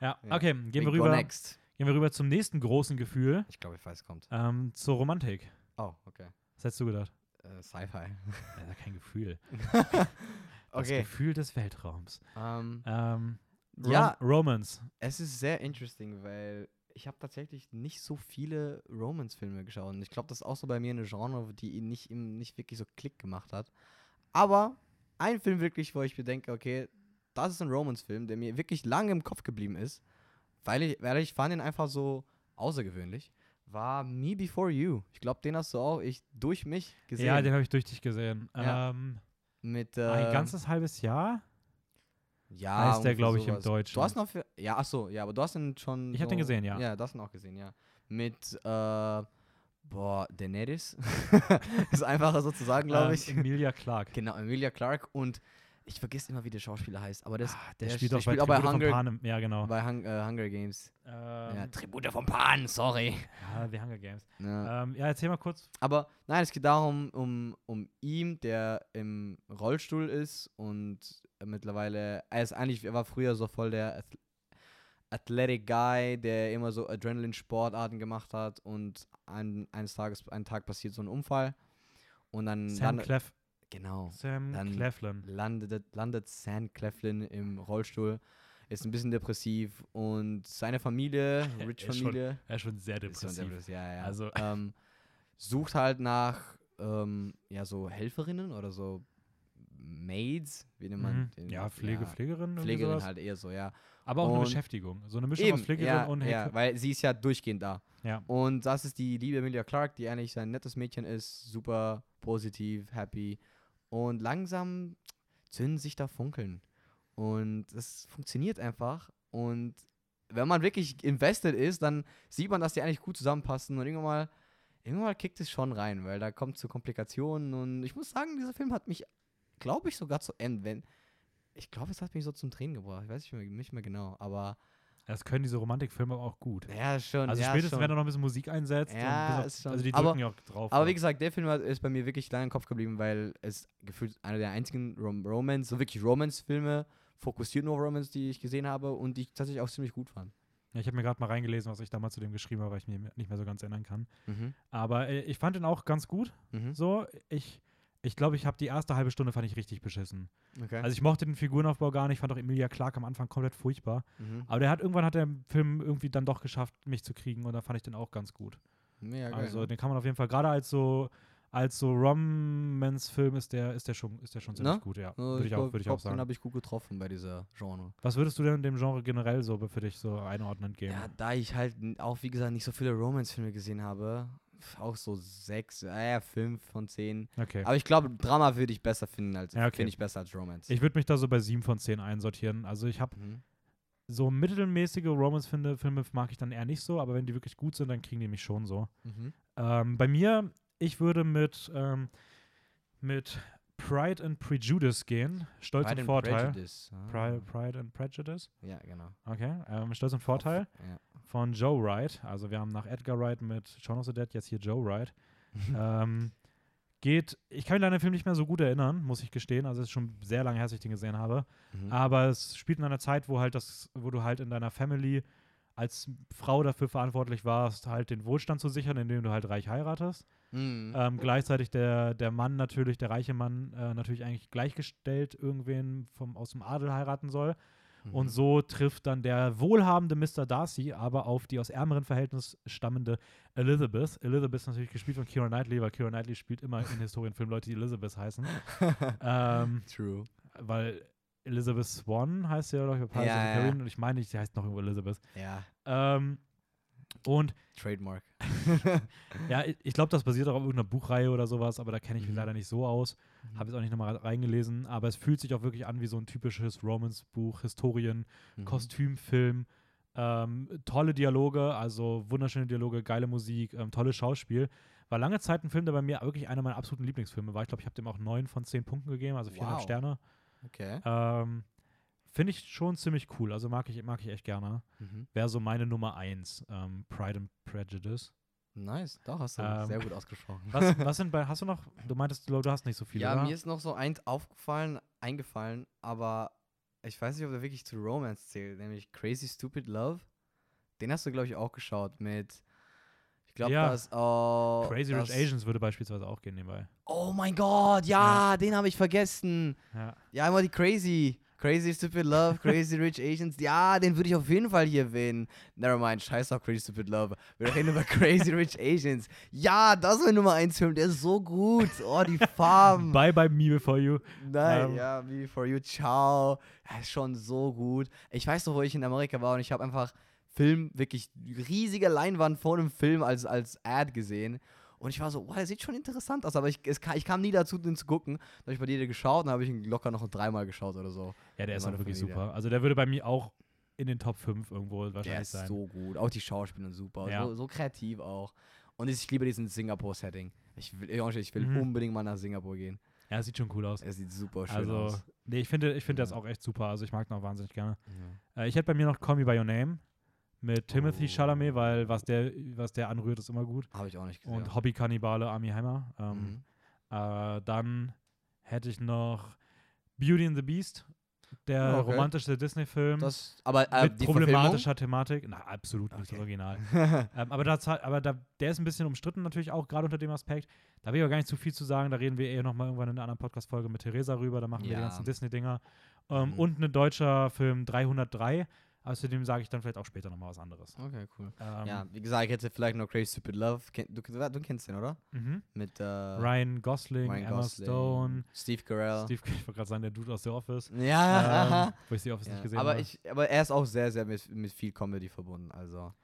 ja, okay, gehen Big wir rüber. Next. Gehen wir rüber zum nächsten großen Gefühl. Ich glaube, ich weiß, es kommt. Ähm, zur Romantik. Oh, okay. Was hättest du gedacht? Äh, Sci-Fi. Ja, kein Gefühl. okay. Das Gefühl des Weltraums. Um, ähm, Rom- ja, Romance. Es ist sehr interesting, weil ich habe tatsächlich nicht so viele Romance-Filme geschaut. Und ich glaube, das ist auch so bei mir eine Genre, die nicht, nicht wirklich so Klick gemacht hat. Aber ein Film wirklich, wo ich mir denke, okay, das ist ein Romance-Film, der mir wirklich lange im Kopf geblieben ist, weil ich, weil ich fand ihn einfach so außergewöhnlich, war Me Before You. Ich glaube, den hast du auch ich, durch mich gesehen. Ja, den habe ich durch dich gesehen. Ja. Ähm, Mit, äh, ein ganzes halbes Jahr? Ja, heißt der, glaube ich, sowas. Im Deutschen. Du hast noch für, ja, achso, ja, aber du hast den schon. Ich so, hab den gesehen, ja. Ja, du hast ihn auch gesehen, ja. Mit, äh, boah, Dennis. ist einfacher sozusagen, glaube ähm, ich. Emilia Clarke. Genau, Emilia Clarke und ich vergesse immer, wie der Schauspieler heißt, aber das, ah, der, der spielt der auch, spielt bei, auch bei, Hunger, Panem. Ja, genau. bei Hung, äh, Hunger Games. Ähm, ja, Tribute von Panem, sorry. Ja, die Hunger Games. Ja. Ähm, ja, erzähl mal kurz. Aber nein, es geht darum, um, um ihn, der im Rollstuhl ist und mittlerweile, er ist eigentlich, er war früher so voll der Ath- Athletic Guy, der immer so Adrenaline-Sportarten gemacht hat und ein, eines Tages, einen Tag passiert so ein Unfall und dann... Sam dann, Clef. Genau. Sam dann Claflin. Landet, landet Sam Claflin im Rollstuhl, ist ein bisschen depressiv und seine Familie, Rich-Familie. Er ist schon sehr depressiv. Ist schon depressiv ja, ja. Also. Ähm, sucht halt nach ähm, ja, so Helferinnen oder so Maids, wie nennt man mhm. den? Ja, Pflege, ja, Pflegerin. Pflegerin sowas. Halt eher so, ja. Aber auch und eine Beschäftigung. So eine Mischung eben, aus Pflegerin ja, und Helferin. Ja, weil sie ist ja durchgehend da. Ja. Und das ist die liebe Emilia Clarke, die eigentlich ein nettes Mädchen ist, super positiv, happy. Und langsam zünden sich da Funkeln. Und es funktioniert einfach. Und wenn man wirklich invested ist, dann sieht man, dass die eigentlich gut zusammenpassen. Und irgendwann mal, irgendwann mal kickt es schon rein, weil da kommt zu Komplikationen. Und ich muss sagen, dieser Film hat mich, glaube ich, sogar zu Ende. Wenn, ich glaube, es hat mich so zum Tränen gebracht. Ich weiß nicht mehr genau, aber... Das können diese Romantikfilme auch gut. Ja, schon. Also ja, spätestens, schon. Wenn er noch ein bisschen Musik einsetzt. Ja, und ist schon. Also die drücken aber, ja auch drauf. Aber wie gesagt, der Film ist bei mir wirklich lange im Kopf geblieben, weil es gefühlt einer der einzigen Rom- Romance, so wirklich Romance-Filme, fokussiert nur Romance, die ich gesehen habe und die ich tatsächlich auch ziemlich gut fand. Ja, ich habe mir gerade mal reingelesen, was ich damals zu dem geschrieben habe, weil ich mich nicht mehr so ganz erinnern kann. Mhm. Aber äh, ich fand ihn auch ganz gut. Mhm. So, ich... Ich glaube, ich habe die erste halbe Stunde fand ich richtig beschissen. Okay. Also ich mochte den Figurenaufbau gar nicht, fand auch Emilia Clarke am Anfang komplett furchtbar. Mhm. Aber der hat irgendwann hat der Film irgendwie dann doch geschafft, mich zu kriegen und da fand ich den auch ganz gut. Mega geil. Also den kann man auf jeden Fall, gerade als so als so Romance-Film ist der, ist der schon, ist der schon ziemlich Na? gut, ja. Also würde ich, ich, auch, würd ich auch sagen. Den habe ich gut getroffen bei dieser Genre. Was würdest du denn dem Genre generell so für dich so einordnend geben? Ja, da ich halt auch, wie gesagt, nicht so viele Romance-Filme gesehen habe, auch so sechs, äh, fünf von zehn. Okay. Aber ich glaube, Drama würde ich besser finden als ja, okay. finde ich besser als Romance. Ich würde mich da so bei sieben von zehn einsortieren. Also ich habe mhm. so mittelmäßige Romance-Filme mag ich dann eher nicht so, aber wenn die wirklich gut sind, dann kriegen die mich schon so. Mhm. Ähm, bei mir, ich würde mit, ähm, mit Pride and Prejudice gehen. Stolz Pride und Vorteil. Prejudice. Ah. Pride, Pride and Prejudice. Ja, genau. Okay, ähm, Stolz und Vorteil ja. von Joe Wright. Also wir haben nach Edgar Wright mit Shaun of the Dead jetzt hier Joe Wright. ähm, geht, ich kann mich an den Film nicht mehr so gut erinnern, muss ich gestehen. Also es ist schon sehr lange her, dass ich den gesehen habe. Mhm. Aber es spielt in einer Zeit, wo halt das, wo du halt in deiner Family als Frau dafür verantwortlich warst, halt den Wohlstand zu sichern, indem du halt reich heiratest. Mhm. Ähm, gleichzeitig der, der Mann natürlich, der reiche Mann, äh, natürlich eigentlich gleichgestellt irgendwen vom, aus dem Adel heiraten soll. Mhm. Und so trifft dann der wohlhabende Mister Darcy aber auf die aus ärmeren Verhältnissen stammende Elizabeth. Elizabeth ist natürlich gespielt von Keira Knightley, weil Keira Knightley spielt immer in Historienfilmen Leute, die Elizabeth heißen. ähm, True. Weil Elizabeth Swann heißt sie, glaube ich, bei Parasite ja, ja. Und ich meine, sie heißt noch irgendwo Elizabeth. Ja. Ähm, und Trademark. ja, ich glaube, das basiert auch auf irgendeiner Buchreihe oder sowas, aber da kenne ich mich mhm. leider nicht so aus. Mhm. Habe jetzt auch nicht nochmal reingelesen, aber es fühlt sich auch wirklich an wie so ein typisches Romance-Buch, Historien, mhm. Kostümfilm, ähm, tolle Dialoge, also wunderschöne Dialoge, geile Musik, ähm, tolles Schauspiel. War lange Zeit ein Film, der bei mir wirklich einer meiner absoluten Lieblingsfilme war. Ich glaube, ich habe dem auch neun von zehn Punkten gegeben, also viereinhalb wow. Sterne. Okay. Ähm, finde ich schon ziemlich cool. Also mag ich, mag ich echt gerne. Mhm. Wäre so meine Nummer eins. Ähm, Pride and Prejudice. Nice, doch, hast du ähm, sehr gut ausgesprochen. Was, was sind bei, hast du noch, du meintest, du hast nicht so viele, ja, oder? Mir ist noch so eins aufgefallen, eingefallen, aber ich weiß nicht, ob der wirklich zu Romance zählt, nämlich Crazy Stupid Love. Den hast du, glaube ich, auch geschaut mit, ich glaube, ja. das oh, Crazy das, Rich Asians würde beispielsweise auch gehen nebenbei. Oh mein Gott, ja, ja. Den habe ich vergessen. Ja. ja, immer die Crazy. Crazy Stupid Love, Crazy Rich Asians. Ja, den würde ich auf jeden Fall hier wählen. Nevermind, scheiß auf Crazy Stupid Love. Wir reden über Crazy Rich Asians. Ja, das ist mein Nummer eins Film. Der ist so gut. Oh, die Farben. Bye, bye, Me Before You. Nein, um. ja, Me Before You. Ciao. Das ist schon so gut. Ich weiß noch, wo ich in Amerika war und ich habe einfach Film, wirklich riesige Leinwand vor einem Film als, als Ad gesehen. Und ich war so, wow, der sieht schon interessant aus, aber ich, es, ich kam nie dazu, den zu gucken. Da habe ich bei dir geschaut und habe ich ihn locker noch dreimal geschaut oder so. Ja, der ist halt wirklich Familie. Super. Also der würde bei mir auch in den Top fünf irgendwo wahrscheinlich der ist sein. So gut. Auch die Schauspieler sind super. Ja. So, so kreativ auch. Und ich liebe diesen Singapur-Setting. Ich will, ich will mhm. unbedingt mal nach Singapur gehen. Ja, das sieht schon cool aus. Er sieht super schön also, aus. Nee, ich finde, ich finde ja. das auch echt super. Also ich mag den auch wahnsinnig gerne. Ja. Äh, ich hätte bei mir noch Call Me By Your Name. Mit Timothy oh. Chalamet, weil was der, was der anrührt, ist immer gut. Habe ich auch nicht gesehen. Und Hobby-Kannibale, Army Hammer. Ähm, mhm. äh, dann hätte ich noch Beauty and the Beast, der okay. romantische Disney-Film. Das, aber, äh, mit die problematischer Verfilmung? Thematik. Na, absolut nicht okay. das Original. ähm, aber das, aber da, der ist ein bisschen umstritten natürlich auch, gerade unter dem Aspekt. Da will ich aber gar nicht zu viel zu sagen. Da reden wir eher nochmal irgendwann in einer anderen Podcast-Folge mit Theresa rüber. Da machen ja. wir die ganzen Disney-Dinger. Ähm, mhm. Und ein deutscher Film dreihundertdrei. Außerdem sage ich dann vielleicht auch später nochmal was anderes. Okay, cool. Ähm, ja, wie gesagt, ich hätte vielleicht noch Crazy Stupid Love. Du, du, du kennst den, oder? Mhm. Mit äh, Ryan Gosling, Ryan Emma Gosling, Stone. Steve Carell. Steve, ich wollte gerade sagen, der Dude aus The Office. Ja. Ähm, wo ich The Office ja. nicht gesehen aber habe. Ich, aber er ist auch sehr, sehr mit, mit viel Comedy verbunden. Also,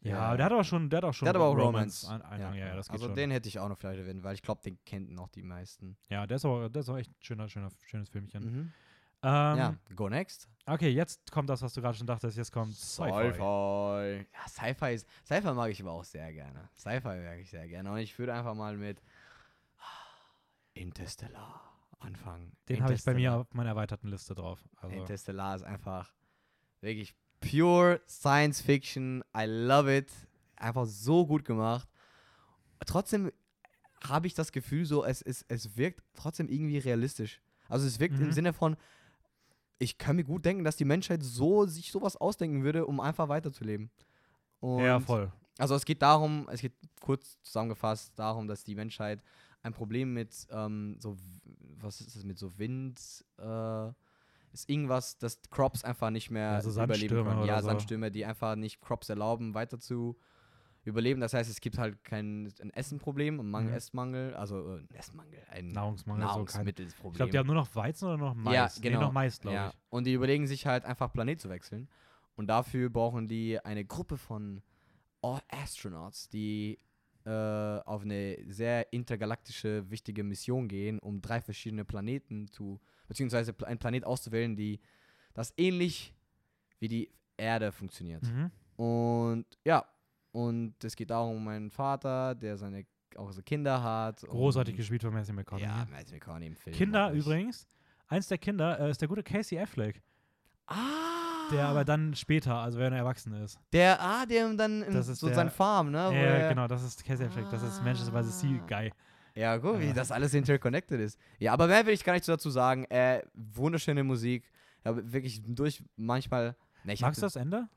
ja, ja, der hat aber schon der hat auch schon. Der hat aber auch Romance. Romance. Ein, ein, ja. Ja, ja, das geht also schon. Den hätte ich auch noch vielleicht erwähnt, weil ich glaube, den kennt noch die meisten. Ja, der ist auch, der ist auch echt ein schöner, schöner, schönes Filmchen. Mhm. Ähm, ja, go next. Okay, jetzt kommt das, was du gerade schon dachtest. Jetzt kommt Sci-Fi. Sci-Fi. Ja, Sci-Fi ist, Sci-Fi mag ich aber auch sehr gerne. Sci-Fi mag ich sehr gerne. Und ich würde einfach mal mit Interstellar anfangen. Den habe ich bei mir auf meiner erweiterten Liste drauf. Also Interstellar ist einfach wirklich pure Science Fiction. I love it. Einfach so gut gemacht. Trotzdem habe ich das Gefühl, so es, es, es wirkt trotzdem irgendwie realistisch. Also es wirkt mhm. im Sinne von, ich kann mir gut denken, dass die Menschheit so sich sowas ausdenken würde, um einfach weiterzuleben. Und ja, voll. Also es geht darum, es geht kurz zusammengefasst darum, dass die Menschheit ein Problem mit ähm, so, was ist das, mit so Wind, äh, ist irgendwas, dass Crops einfach nicht mehr also überleben können. Ja, Sandstürme, so. Die einfach nicht Crops erlauben, weiter zu überleben. Das heißt, es gibt halt kein ein Essenproblem, ein Mangel, mhm. Essmangel, also ein Essmangel, ein Nahrungsmangel, Nahrungsmittelproblem. Ich glaube, die haben nur noch Weizen oder noch Mais? Ja, genau. Nee, noch Mais, glaube ja. ich. Und die überlegen sich halt einfach, Planet zu wechseln. Und dafür brauchen die eine Gruppe von Astronauts, die äh, auf eine sehr intergalaktische, wichtige Mission gehen, um drei verschiedene Planeten zu, beziehungsweise einen Planet auszuwählen, die das ähnlich wie die Erde funktioniert. Mhm. Und ja, Und es geht darum, um meinen Vater, der seine auch so Kinder hat. Großartig gespielt von Matthew McConaughey. Ja, Matthew McConaughey im Film. Kinder übrigens, eins der Kinder äh, ist der gute Casey Affleck. Ah! Der aber dann später, also wenn er erwachsen ist. Der, ah, der dann im, das ist so der, seine Farm, ne? Ja, äh, genau, das ist Casey Affleck, ah. das ist Manchester by the Sea Guy. Ja, guck, wie äh. das alles interconnected ist. Ja, aber mehr will ich gar nicht dazu sagen. Äh, wunderschöne Musik. Ja, wirklich durch manchmal. Ne, Magst du das Ende?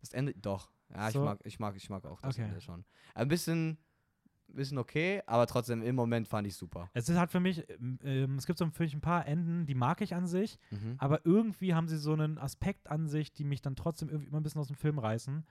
Das Ende, doch. Ja, so. ich, mag, ich, mag, ich mag auch das okay. Ende schon. Ein bisschen, bisschen okay, aber trotzdem im Moment fand ich super. Es ist halt für mich, ähm, es gibt so für mich ein paar Enden, die mag ich an sich, mhm. aber irgendwie haben sie so einen Aspekt an sich, die mich dann trotzdem irgendwie immer ein bisschen aus dem Film reißen.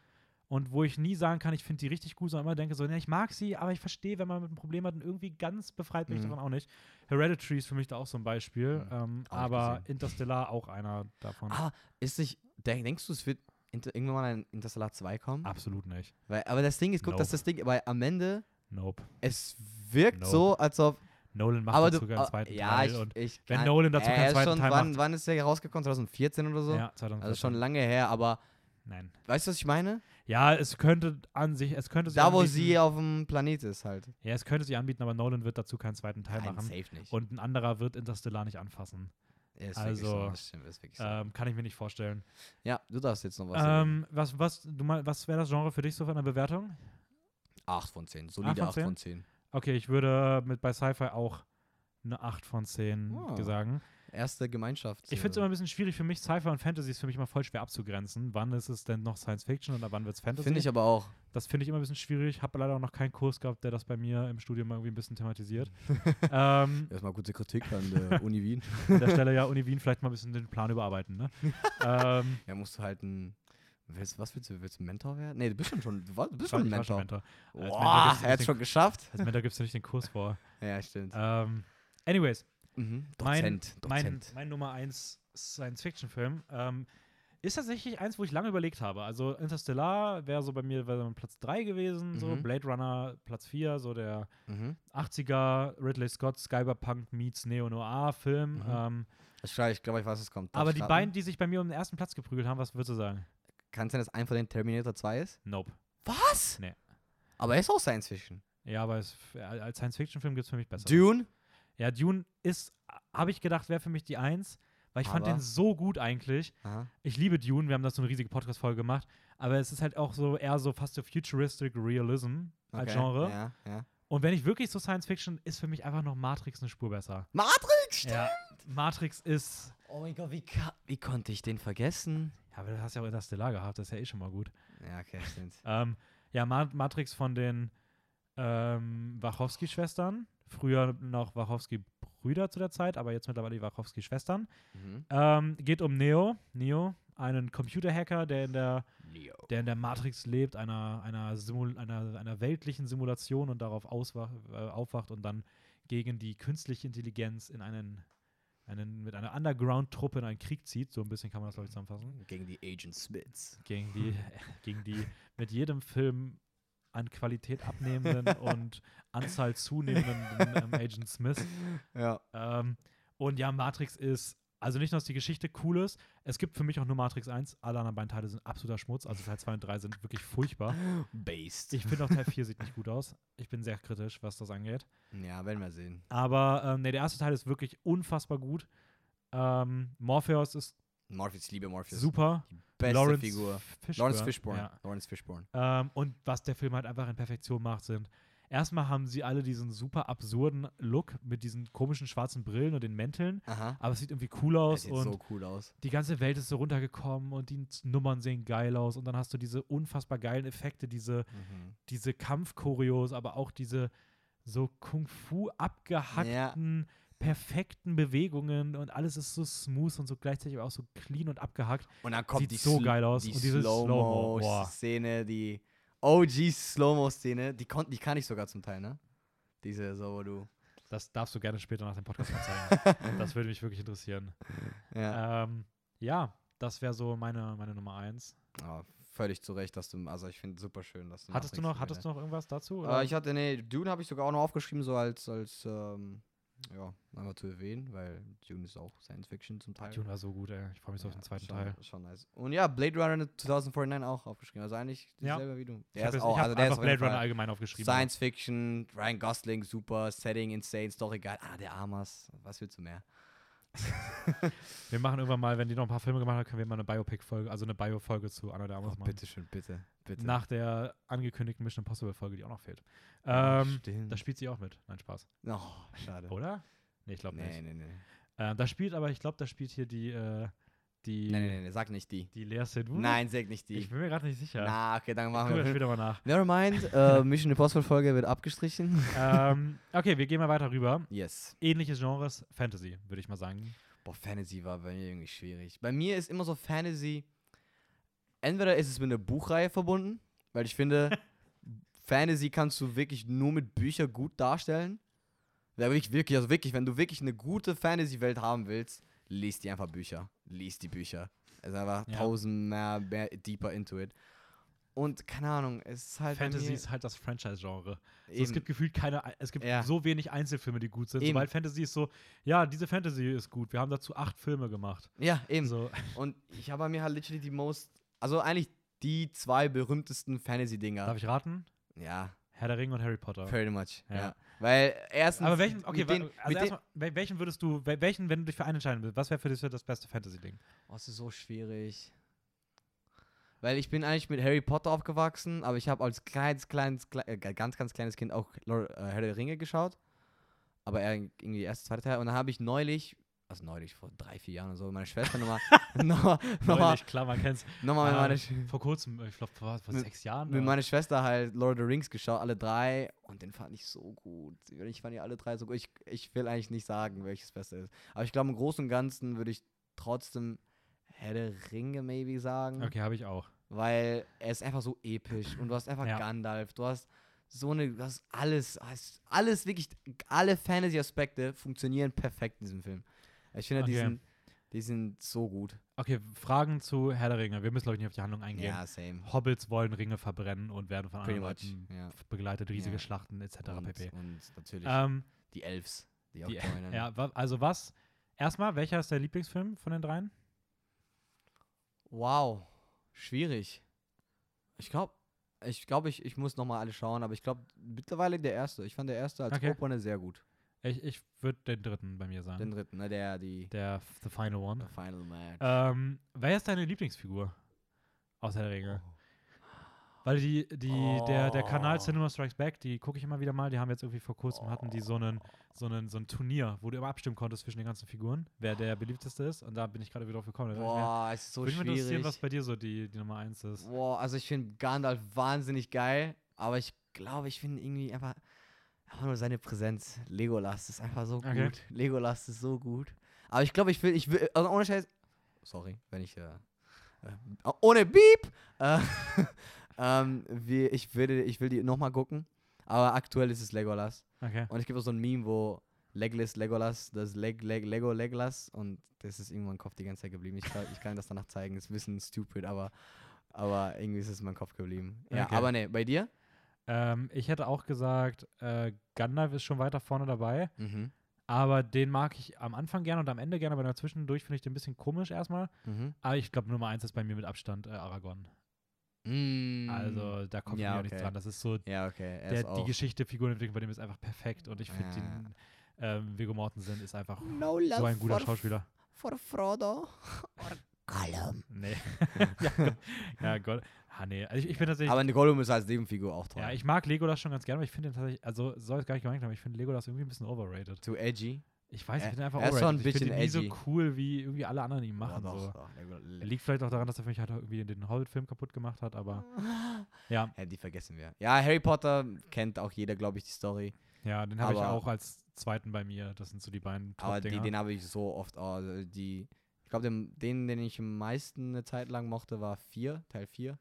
Und wo ich nie sagen kann, ich finde die richtig gut, sondern immer denke so, ne, ich mag sie, aber ich verstehe, wenn man mit einem Problem hat und irgendwie ganz befreit mich mhm. davon auch nicht. Hereditary ist für mich da auch so ein Beispiel, mhm. ähm, aber Interstellar auch einer davon. Ah, ist nicht, denkst du, es wird Inter- irgendwann mal ein Interstellar zwei kommen? Absolut nicht. Weil, aber das Ding ist, guck, nope. dass das Ding, weil am Ende nope. es wirkt nope. so, als ob Nolan macht aber dazu du, keinen zweiten ja, Teil. Ich, und ich wenn kann, Nolan dazu keinen zweiten schon, Teil wann, macht. Wann ist der rausgekommen? zwanzig vierzehn oder so? Ja, zwanzig vierzehn. Also schon lange her, aber nein. Weißt du, was ich meine? Ja, es könnte an sich, es könnte sich da, anbieten, wo sie auf dem Planet ist halt. Ja, es könnte sich anbieten, aber Nolan wird dazu keinen zweiten Teil nein, machen. Safe nicht. Und ein anderer wird Interstellar nicht anfassen. Ja, also, so, stimmt, so. ähm, kann ich mir nicht vorstellen. Ja, du darfst jetzt noch was ähm, sagen. Was, was, was wäre das Genre für dich so von der Bewertung? acht von zehn. Solide acht von zehn. Okay, ich würde mit bei Sci-Fi auch eine acht von zehn oh. sagen. Erste Gemeinschaft. Ich finde es immer ein bisschen schwierig für mich. Sci-Fi und Fantasy ist für mich mal voll schwer abzugrenzen. Wann ist es denn noch Science-Fiction und wann wird es Fantasy? Finde ich aber auch. Das finde ich immer ein bisschen schwierig. Habe leider auch noch keinen Kurs gehabt, der das bei mir im Studium irgendwie ein bisschen thematisiert. ähm, Erstmal gute Kritik an der Uni Wien. An der Stelle ja, Uni Wien, vielleicht mal ein bisschen den Plan überarbeiten. Ne? ähm, ja, musst du halt ein Willst, was willst du? Willst du Mentor werden? Nee, du bist schon, schon, du warst, du bist schon ein Mentor. Mentor. Boah, er hat es schon geschafft. Als Mentor gibst du nicht den Kurs vor. Ja, stimmt. Ähm, anyways. Mhm. Dozent, mein, Dozent. Mein, mein Nummer eins Science-Fiction-Film ähm, ist tatsächlich eins, wo ich lange überlegt habe. Also Interstellar wäre so bei mir wär Platz drei gewesen, mhm. so Blade Runner Platz vier, so der mhm. achtziger Ridley Scott Cyberpunk meets Neo-Noir-Film. Mhm. Ähm, ich glaube, ich weiß, es kommt. Aber die starten. Beiden, die sich bei mir um den ersten Platz geprügelt haben, was würdest du sagen? Kann es sein, dass ein von den Terminator zwei ist? Nope. Was? Nee. Aber er ist auch Science-Fiction. Ja, aber es, als Science-Fiction-Film gibt es für mich besser. Dune? Ja, Dune ist, habe ich gedacht, wäre für mich die Eins, weil ich aber fand den so gut eigentlich. Aha. Ich liebe Dune, wir haben das so eine riesige Podcast-Folge gemacht, aber es ist halt auch so eher so fast so Futuristic Realism als okay. Genre. Ja, ja. Und wenn ich wirklich so Science-Fiction, ist für mich einfach noch Matrix eine Spur besser. Matrix, stimmt! Ja, Matrix ist... Oh mein Gott, wie, ka- wie konnte ich den vergessen? Ja, aber du hast ja auch Interstellar gehabt, das ist ja eh schon mal gut. Ja, okay, stimmt. ähm, ja, Ma- Matrix von den ähm, Wachowski-Schwestern, früher noch Wachowski-Brüder zu der Zeit, aber jetzt mittlerweile die Wachowski-Schwestern. Mhm. Ähm, geht um Neo, Neo, einen Computerhacker, der in der, der in der Matrix lebt, einer, einer, Simul- einer, einer weltlichen Simulation und darauf auswach- äh, aufwacht und dann gegen die künstliche Intelligenz in einen Einen, mit einer Underground-Truppe in einen Krieg zieht. So ein bisschen kann man das, glaube ich, zusammenfassen. Gegen die Agent Smiths. Gegen die, gegen die mit jedem Film an Qualität abnehmenden und Anzahl zunehmenden ähm, Agent Smith. Ja. Ähm, und ja, Matrix ist, also nicht nur, dass die Geschichte cool ist, es gibt für mich auch nur Matrix eins. Alle anderen beiden Teile sind absoluter Schmutz. Also Teil zwei und drei sind wirklich furchtbar. Based. Ich finde auch Teil vier sieht nicht gut aus. Ich bin sehr kritisch, was das angeht. Ja, werden wir sehen. Aber ähm, nee, der erste Teil ist wirklich unfassbar gut. Ähm, Morpheus ist Morpheus, ich liebe Morpheus. Super. Die beste Lawrence Figur. Fishburne. Lawrence Fishburne. Ja. Lawrence Fishburne. Ähm, und was der Film halt einfach in Perfektion macht, sind erstmal haben sie alle diesen super absurden Look mit diesen komischen schwarzen Brillen und den Mänteln. Aha. Aber es sieht irgendwie cool aus. Es sieht und so cool aus. Die ganze Welt ist so runtergekommen und die Nummern sehen geil aus. Und dann hast du diese unfassbar geilen Effekte, diese, mhm. diese Kampfchoreos, aber auch diese so Kung-Fu abgehackten, ja. perfekten Bewegungen. Und alles ist so smooth und so gleichzeitig aber auch so clean und abgehackt. Und dann kommt sieht die so Sl- geil aus. Die und diese Slow-Mo-Szene, die O G Slow-Mo-Szene, die, kon- die kann ich sogar zum Teil, ne? Diese, so, wo du... Das darfst du gerne später nach dem Podcast mal zeigen. Das würde mich wirklich interessieren. Ja, ähm, ja das wäre so meine, meine Nummer eins. Oh, völlig zu Recht, dass du... Also, ich finde es super schön, dass du... Hattest du noch, hattest du noch irgendwas dazu? Oder? Äh, ich hatte, nee, Dune habe ich sogar auch noch aufgeschrieben, so als, als ähm, ja, einmal zu erwähnen, weil Dune ist auch Science-Fiction zum Teil. Dune war so gut, ey. Ich freue mich so ja, auf den zweiten schon, Teil. Schon nice. Und ja, Blade Runner zwanzig neunundvierzig auch aufgeschrieben. Also eigentlich selber ja. wie du. Der ich ist auch, ich also der ist Blade Runner allgemein aufgeschrieben. Science-Fiction, Ryan Gosling, super, Setting, insane, Story, geil. Ana de Armas, was willst du mehr? Wir machen irgendwann mal, wenn die noch ein paar Filme gemacht haben, können wir mal eine Biopic-Folge, also eine Bio-Folge zu Ana de Armas oh, machen. Bitte schön, bitte, bitte. Nach der angekündigten Mission Impossible-Folge, die auch noch fehlt. Ähm, da spielt sie auch mit. Nein, Spaß. Oh, schade. Oder? Nee, ich glaube nee, nicht. Nee, nee, nee. Ähm, da spielt aber, ich glaube, da spielt hier die, äh, die... Nein, nein, nein, sag nicht die. Die Lea Seydoux? Nein, sag nicht die. Ich bin mir gerade nicht sicher. Na, okay, dann machen wir. Ich später mal nach. Nevermind, äh, Mission Impossible-Folge wird abgestrichen. ähm, okay, wir gehen mal weiter rüber. Yes. Ähnliches Genres, Fantasy, würde ich mal sagen. Boah, Fantasy war bei mir irgendwie schwierig. Bei mir ist immer so Fantasy, entweder ist es mit einer Buchreihe verbunden, weil ich finde, Fantasy kannst du wirklich nur mit Büchern gut darstellen. Da ich wirklich, also wirklich, wenn du wirklich eine gute Fantasy-Welt haben willst, lies die einfach Bücher. Lies die Bücher. Es ist einfach ja. tausend mehr, mehr deeper into it. Und keine Ahnung, es ist halt. Fantasy ist halt das Franchise-Genre. So, es gibt gefühlt keine, es gibt ja. so wenig Einzelfilme, die gut sind. Eben. Sobald Fantasy ist so, ja, diese Fantasy ist gut. Wir haben dazu acht Filme gemacht. Ja, eben. So. Und ich habe bei mir halt literally die most, also eigentlich die zwei berühmtesten Fantasy-Dinger. Darf ich raten? Ja. Herr der Ringe und Harry Potter. Pretty much, ja. ja. Weil erstens... Aber welchen, okay, den, also also erstmal, welchen würdest du, welchen, wenn du dich für einen entscheiden willst, was wäre für dich das beste Fantasy-Ding? Oh, das ist so schwierig. Weil ich bin eigentlich mit Harry Potter aufgewachsen, aber ich habe als kleines, kleines, kleines äh, ganz, ganz kleines Kind auch Lord, äh, Herr der Ringe geschaut. Aber eher irgendwie erste, zweite Teil. Und dann habe ich neulich, also neulich, vor drei, vier Jahren oder so, meine Schwester nochmal... noch, noch neulich, klar, man kennt's. Nochmal ähm, meine Sch- vor kurzem, ich glaube, vor, vor mit, sechs Jahren. Mit meiner Schwester halt Lord of the Rings geschaut, alle drei. Und den fand ich so gut. Ich fand die alle drei so gut. Ich, ich will eigentlich nicht sagen, welches Beste ist. Aber ich glaube, im Großen und Ganzen würde ich trotzdem... Herr der Ringe, maybe sagen. Okay, habe ich auch. Weil er ist einfach so episch und du hast einfach ja. Gandalf, du hast so eine, du hast alles, hast alles wirklich, alle Fantasy-Aspekte funktionieren perfekt in diesem Film. Ich finde, okay. die, sind, die sind so gut. Okay, Fragen zu Herr der Ringe. Wir müssen, glaube ich, nicht auf die Handlung eingehen. Ja, same. Hobbits wollen Ringe verbrennen und werden von anderen Leuten ja. begleitet, riesige ja. Schlachten et cetera und, pp. Und natürlich ähm, die Elfs, die, die auch joinen. Ja, also was, erstmal, welcher ist der Lieblingsfilm von den dreien? Wow, schwierig. Ich glaube, ich, glaub, ich, ich muss nochmal alle schauen, aber ich glaube, mittlerweile der erste. Ich fand der erste als okay. Opener sehr gut. Ich, ich würde den dritten bei mir sagen. Den dritten, ne, der, die... Der, the final one. The final match. Ähm, wer ist deine Lieblingsfigur? Außer der Regel. Oh. Weil die, die, oh. der, der Kanal Cinema Strikes Back, die gucke ich immer wieder mal, die haben jetzt irgendwie vor kurzem, oh. hatten die so einen, so einen, so ein Turnier, wo du immer abstimmen konntest zwischen den ganzen Figuren, wer der beliebteste ist, und da bin ich gerade wieder drauf gekommen. Boah, ist so schwierig. Würde mich interessieren, was bei dir so die, die Nummer eins ist. Boah, also ich finde Gandalf wahnsinnig geil, aber ich glaube, ich finde irgendwie einfach, einfach nur seine Präsenz. Legolas ist einfach so okay. gut. Legolas ist so gut. Aber ich glaube, ich will, ich will, also ohne Scheiß, sorry, wenn ich, äh, äh, ohne Beep, äh, Ähm, wie, ich, würde, ich will die nochmal gucken, aber aktuell ist es Legolas. Okay. Und es gibt auch so ein Meme, wo Legless Legolas, das Leg, Leg, Lego Legolas, und das ist irgendwann im Kopf die ganze Zeit geblieben. Ich kann, ich kann das danach zeigen, ist ein bisschen stupid, aber, aber irgendwie ist es in meinem Kopf geblieben. Ja, okay. Aber nee, bei dir? Ähm, ich hätte auch gesagt, äh, Gandalf ist schon weiter vorne dabei, mhm. aber den mag ich am Anfang gerne und am Ende gerne, aber dazwischendurch finde ich den ein bisschen komisch erstmal. Mhm. Aber ich glaube, Nummer eins ist bei mir mit Abstand äh, Aragorn. Also, da kommt ja, mir okay. auch nichts dran. Das ist so, ja, okay. der, ist die Geschichte, Figurenentwicklung bei dem ist einfach perfekt. Und ich finde, ja. ähm, Viggo Mortensen ist einfach no so ein guter for Schauspieler. For Frodo or Gollum. Nee. ja, ja, Gollum. Ah, nee. Also ich, ich bin tatsächlich, aber eine Gollum ist als Nebenfigur auch toll. Ja, ich mag Legolas schon ganz gerne, aber ich finde den tatsächlich, also soll es gar nicht gemeint haben, ich finde Legolas irgendwie ein bisschen overrated. Too edgy? Ich weiß, ich bin einfach er ist schon ein bisschen edgy. Ich finde ihn nie so cool, wie irgendwie alle anderen ihn machen. Ja, doch, so. doch. Liegt vielleicht auch daran, dass er für mich halt irgendwie den Hobbit-Film kaputt gemacht hat, aber ja. ja. Die vergessen wir. Ja, Harry Potter kennt auch jeder, glaube ich, die Story. Ja, den habe ich auch als zweiten bei mir. Das sind so die beiden Top-Dinger. Aber die, den habe ich so oft. Oh, die, ich glaube, den, den, den ich am meisten eine Zeit lang mochte, war vier, Teil vier,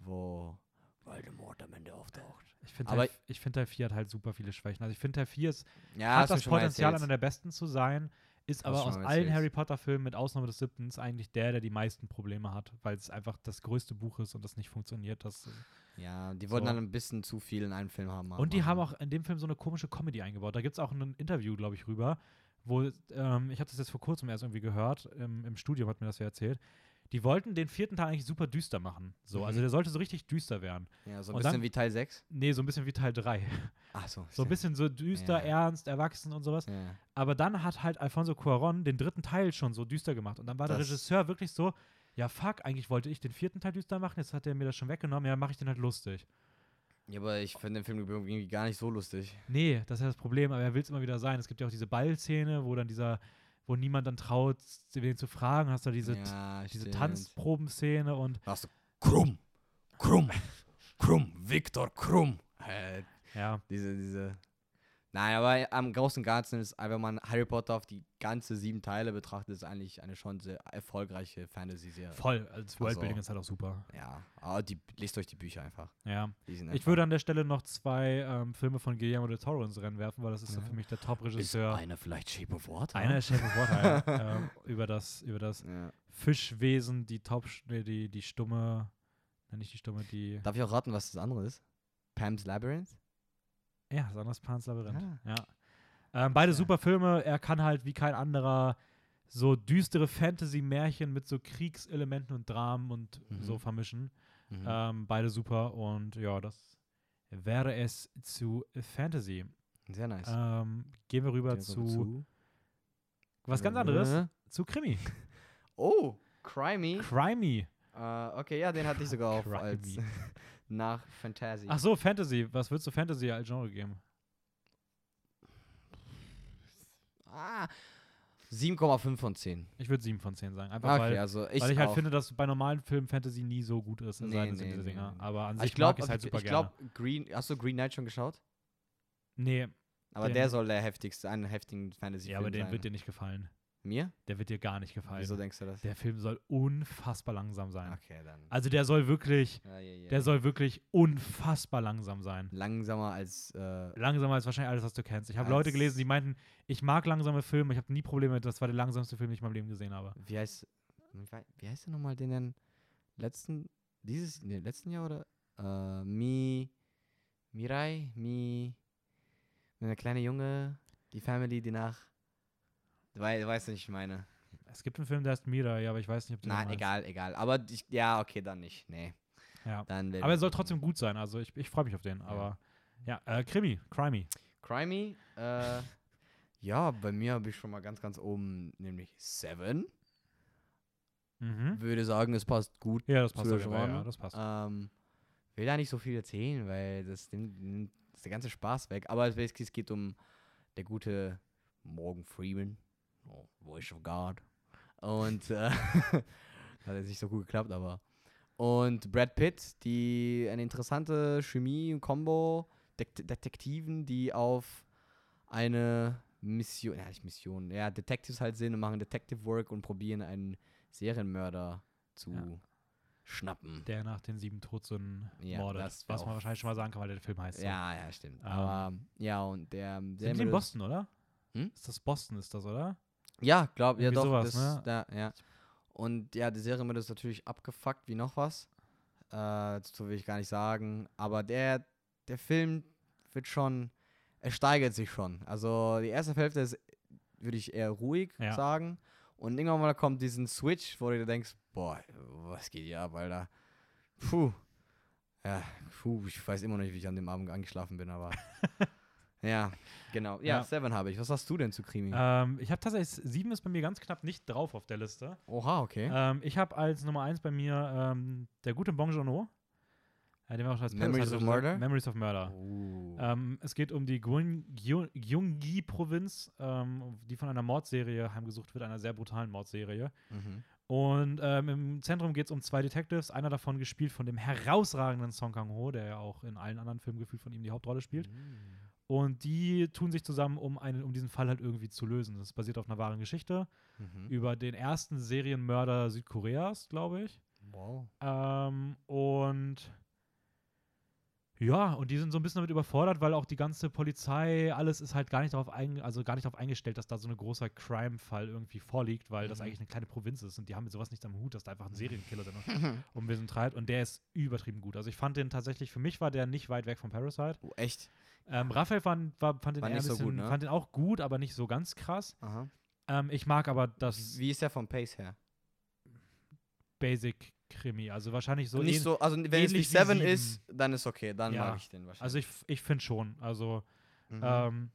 wo Voldemort am Ende auftaucht. Ich finde, Teil, find Teil vier hat halt super viele Schwächen. Also ich finde, Teil vier ist, ja, hat das Potenzial, einer der besten zu sein, ist aber aus allen Harry Potter-Filmen, mit Ausnahme des siebten, eigentlich der, der die meisten Probleme hat, weil es einfach das größte Buch ist und das nicht funktioniert. Das, ja, die so. wollten dann ein bisschen zu viel in einem Film haben. Und die haben auch in dem Film so eine komische Comedy eingebaut. Da gibt es auch ein Interview, glaube ich, rüber, wo, ähm, ich habe das jetzt vor kurzem erst irgendwie gehört, im, im Studium hat mir das ja erzählt. Die wollten den vierten Teil eigentlich super düster machen. So, mhm. Also der sollte so richtig düster werden. Ja, so ein und bisschen dann, wie Teil sechs? Nee, so ein bisschen wie Teil drei. Ach so. So ein bisschen so düster, ja. ernst, erwachsen und sowas. Ja. Aber dann hat halt Alfonso Cuarón den dritten Teil schon so düster gemacht. Und dann war das der Regisseur wirklich so, ja fuck, eigentlich wollte ich den vierten Teil düster machen, jetzt hat er mir das schon weggenommen, ja, mache ich den halt lustig. Ja, aber ich finde den Film irgendwie gar nicht so lustig. Nee, das ist ja das Problem, aber er will es immer wieder sein. Es gibt ja auch diese Ballszene, wo dann dieser... wo niemand dann traut, den zu fragen. Hast du diese, ja, diese Tanzprobenszene und hast du Krumm, Krumm, Krumm, Viktor Krumm. Äh, ja. Diese, diese. Nein, aber am großen Ganzen ist, wenn man Harry Potter auf die ganze sieben Teile betrachtet, ist eigentlich eine schon sehr erfolgreiche Fantasy-Serie. Voll, das Worldbuilding also, ist halt auch super. Ja, aber die, lest euch die Bücher einfach. Ja. Einfach. Ich würde an der Stelle noch zwei ähm, Filme von Guillermo del Toro ins Rennen werfen, weil das ist ja. so für mich der Top-Regisseur. Ist einer vielleicht Shape of Water? Einer ist Shape of Water, ja. ähm, über das, über das ja. Fischwesen, die Taub, nee, die, die stumme, nein, nicht die stumme, die... Darf ich auch raten, was das andere ist? Pam's Labyrinth? Ja, das andere ist Pan's Labyrinth. Ja. Ja. Ähm, beide ja. super Filme. Er kann halt wie kein anderer so düstere Fantasy-Märchen mit so Kriegselementen und Dramen und mhm. so vermischen. Mhm. Ähm, beide super und ja, das wäre es zu Fantasy. Sehr nice. Ähm, gehen wir rüber zu, zu was ganz anderes, zu Krimi. Oh, Crimey. Crimey. Uh, okay, ja, den hatte ich sogar auch als nach Fantasy. Ach so, Fantasy. Was würdest du Fantasy als Genre geben? Ah, sieben Komma fünf von zehn. Ich würde sieben von zehn sagen. Einfach okay, weil, also ich, weil ich halt finde, dass bei normalen Filmen Fantasy nie so gut ist. Nee, nee, nee, nee. Aber an sich mag ich es halt super ich glaub, gerne. Green, hast du Green Knight schon geschaut? Nee. Aber der, der soll der heftigste, einen heftigen Fantasy-Film sein. Ja, aber den sein. Wird dir nicht gefallen. Mir? Der wird dir gar nicht gefallen. Wieso denkst du das? Der Film soll unfassbar langsam sein. Okay, dann. Also der soll wirklich, ja, ja, ja. der soll wirklich unfassbar langsam sein. Langsamer als äh, langsamer als wahrscheinlich alles, was du kennst. Ich habe Leute gelesen, die meinten, ich mag langsame Filme, ich habe nie Probleme mit, das war der langsamste Film, den ich in meinem Leben gesehen habe. Wie heißt wie heißt der nochmal, den denn letzten dieses nee, letzten Jahr oder äh, Mi Mirai Mi der kleine Junge, die Family, die nach Weil, weißt du, nicht, ich meine. Es gibt einen Film, der heißt Mirai, aber ich weiß nicht, ob du den meinst. Egal, egal. Aber ich, ja, okay, dann nicht. Nee. Ja. Dann aber er soll trotzdem gut sein. Also ich, ich freue mich auf den. Ja. Aber ja, äh, Krimi, Crimey. Crimey, äh, ja, bei mir habe ich schon mal ganz, ganz oben, nämlich Seven. Mhm. Würde sagen, es passt gut. Ja, das passt. Zu dabei, ja, das passt. Ähm, will da nicht so viel erzählen, weil das nimmt der ganze Spaß weg. Aber es geht um der gute Morgan Freeman. Oh, Voice of God. Und äh, hat jetzt nicht so gut geklappt, aber. Und Brad Pitt, die eine interessante Chemie und Kombo, De- Detektiven, die auf eine Mission, ja, nicht Mission, ja, Detectives halt sind und machen Detective Work und probieren einen Serienmörder zu ja. schnappen. Der nach den sieben Todsünden ja, mordet, das was man wahrscheinlich schon mal sagen kann, weil der Film heißt. Ja, so. Ja, stimmt. Ähm, aber ja, und der. Sind die in Boston, oder? Hm? Ist das Boston, ist das, oder? Ja, glaube ja doch. Sowas, das, ne? Da, ja. Und ja, die Serie ist natürlich abgefuckt wie noch was. Äh, dazu will ich gar nicht sagen. Aber der, der Film wird schon, er steigert sich schon. Also die erste Hälfte ist, würde ich eher ruhig ja. sagen. Und irgendwann mal kommt diesen Switch, wo du dir denkst, boah, was geht hier ab, Alter? Puh. Ja, puh, ich weiß immer noch nicht, wie ich an dem Abend angeschlafen bin, aber... Ja, genau. Ja, ja, Seven habe ich. Was hast du denn zu Krimi? Ähm, ich habe tatsächlich, Sieben ist bei mir ganz knapp nicht drauf auf der Liste. Oha, okay. Ähm, ich habe als Nummer eins bei mir ähm, der gute Bong Joon-ho. Äh, den wir auch als Memories of Murder? Memories of Murder. Oh. Ähm, es geht um die Gyeonggi-Provinz, ähm, die von einer Mordserie heimgesucht wird, einer sehr brutalen Mordserie. Mhm. Und ähm, im Zentrum geht es um zwei Detectives, einer davon gespielt von dem herausragenden Song Kang-ho, der ja auch in allen anderen Filmen gefühlt von ihm die Hauptrolle spielt. Mhm. Und die tun sich zusammen, um, einen, um diesen Fall halt irgendwie zu lösen. Das basiert auf einer wahren Geschichte mhm. über den ersten Serienmörder Südkoreas, glaube ich. Wow. Ähm, und ja, und die sind so ein bisschen damit überfordert, weil auch die ganze Polizei, alles ist halt gar nicht darauf ein, also gar nicht darauf eingestellt, dass da so ein großer Crime-Fall irgendwie vorliegt, weil mhm. das eigentlich eine kleine Provinz ist und die haben mit sowas nichts am Hut, dass da einfach ein Serienkiller drin um Wesen treibt. Und der ist übertrieben gut. Also ich fand den tatsächlich, für mich war der nicht weit weg von Parasite. Oh, echt? Ähm, Raphael fand, war, fand, den eher bisschen, so gut, ne? Fand den auch gut, aber nicht so ganz krass. Ähm, ich mag aber das... Wie ist der vom Pace her? Basic-Krimi, also wahrscheinlich so... Nicht ähn- so also wenn es nicht Seven ist, dann ist okay, dann ja. mag ich den wahrscheinlich. Also ich, ich finde schon, also... Mhm. Ähm,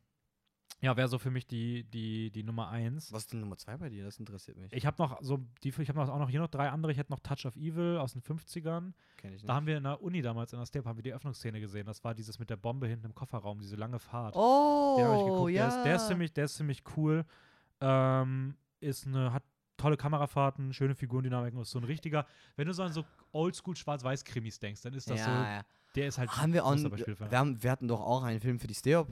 ja, wäre so für mich die, die, die Nummer eins. Was ist denn Nummer zwei bei dir? Das interessiert mich. Ich habe noch so die, ich habe noch auch noch hier noch drei andere. Ich hätte noch Touch of Evil aus den fünfzigern. Kenn ich nicht. Da haben wir in der Uni damals in der Step haben wir die Öffnungsszene gesehen. Das war dieses mit der Bombe hinten im Kofferraum, diese lange Fahrt. Oh, den hab ich geguckt. Ja. Der ist, der ist ziemlich, der ist ziemlich cool. Ähm, ist eine hat tolle Kamerafahrten, schöne Figurendynamiken. Ist so ein richtiger. Wenn du so an so Oldschool Schwarz-Weiß-Krimis denkst, dann ist das ja, so. Ja. Der ist halt. Haben wir auch. Wir, haben, wir hatten doch auch einen Film für die Step.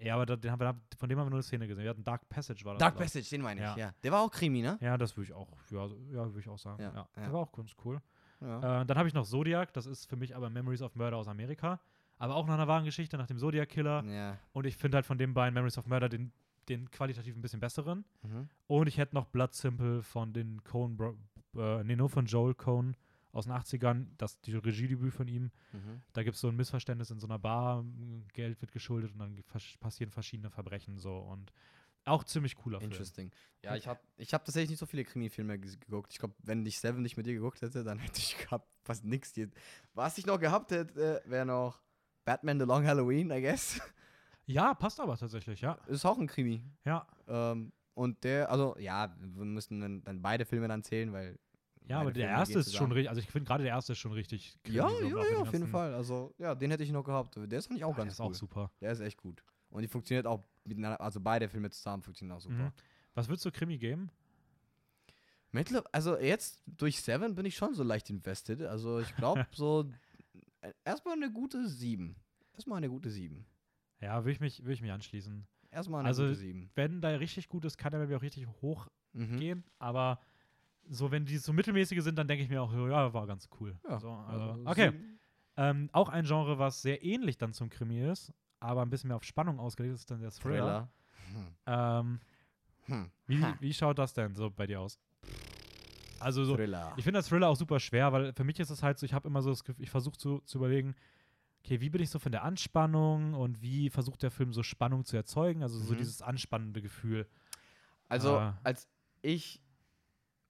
Ja, aber den haben wir, von dem haben wir nur eine Szene gesehen. Wir hatten Dark Passage, war das. Dark Passage, den meine ich, ja. ja. Der war auch Krimi, ne? Ja, das würde ich auch, ja, ja, würde ich auch sagen. Ja, ja. Der ja. war auch ganz cool. Ja. Äh, dann habe ich noch Zodiac, das ist für mich aber Memories of Murder aus Amerika. Aber auch nach einer wahren Geschichte, nach dem Zodiac-Killer. Ja. Und ich finde halt von den beiden Memories of Murder den, den qualitativ ein bisschen besseren. Mhm. Und ich hätte noch Blood Simple von den Coen, äh, nee, nur von Joel Coen aus den achtzigern, das die Regiedebüt von ihm. Mhm. Da gibt es so ein Missverständnis in so einer Bar, Geld wird geschuldet und dann vers- passieren verschiedene Verbrechen so und auch ziemlich cooler Film. Interesting. Ja, ich habe ich hab tatsächlich nicht so viele Krimi-Filme g- geguckt. Ich glaube, wenn ich Seven nicht mit dir geguckt hätte, dann hätte ich gehabt fast nichts. Je- Was ich noch gehabt hätte, wäre noch Batman The Long Halloween, I guess. Ja, passt aber tatsächlich, ja. Ist auch ein Krimi. Ja. Ähm, und der, also ja, wir müssen dann, dann beide Filme dann zählen, weil Ja, aber der Filme erste ist schon richtig, also ich finde gerade der erste ist schon richtig krass. Ja, so, ja, ja, auf jeden Fall. Also, ja, den hätte ich noch gehabt. Der ist eigentlich auch ja, ganz der cool. Der ist auch super. Der ist echt gut. Und die funktioniert auch miteinander, also beide Filme zusammen funktionieren auch super. Mhm. Was würdest du Krimi geben? Mittlerweile, also jetzt durch Seven bin ich schon so leicht invested. Also ich glaube so, erstmal eine gute sieben. Erstmal eine gute sieben. Ja, will ich mich, will ich mich anschließen. Erstmal eine also, gute sieben. Wenn da richtig gut ist, kann der bei mir auch richtig hoch mhm. gehen. Aber so, wenn die so mittelmäßige sind, dann denke ich mir auch, ja, war ganz cool. Ja, so, also, okay. Ähm, auch ein Genre, was sehr ähnlich dann zum Krimi ist, aber ein bisschen mehr auf Spannung ausgelegt ist, ist dann der Thriller. Thriller. Hm. Ähm, hm. Wie, wie schaut das denn so bei dir aus? Also so, Thriller. Ich finde das Thriller auch super schwer, weil für mich ist es halt so, ich habe immer so das Gefühl, ich versuche zu, zu überlegen, okay, wie bin ich so von der Anspannung und wie versucht der Film so Spannung zu erzeugen? Also so mhm. dieses anspannende Gefühl. Also äh, als ich,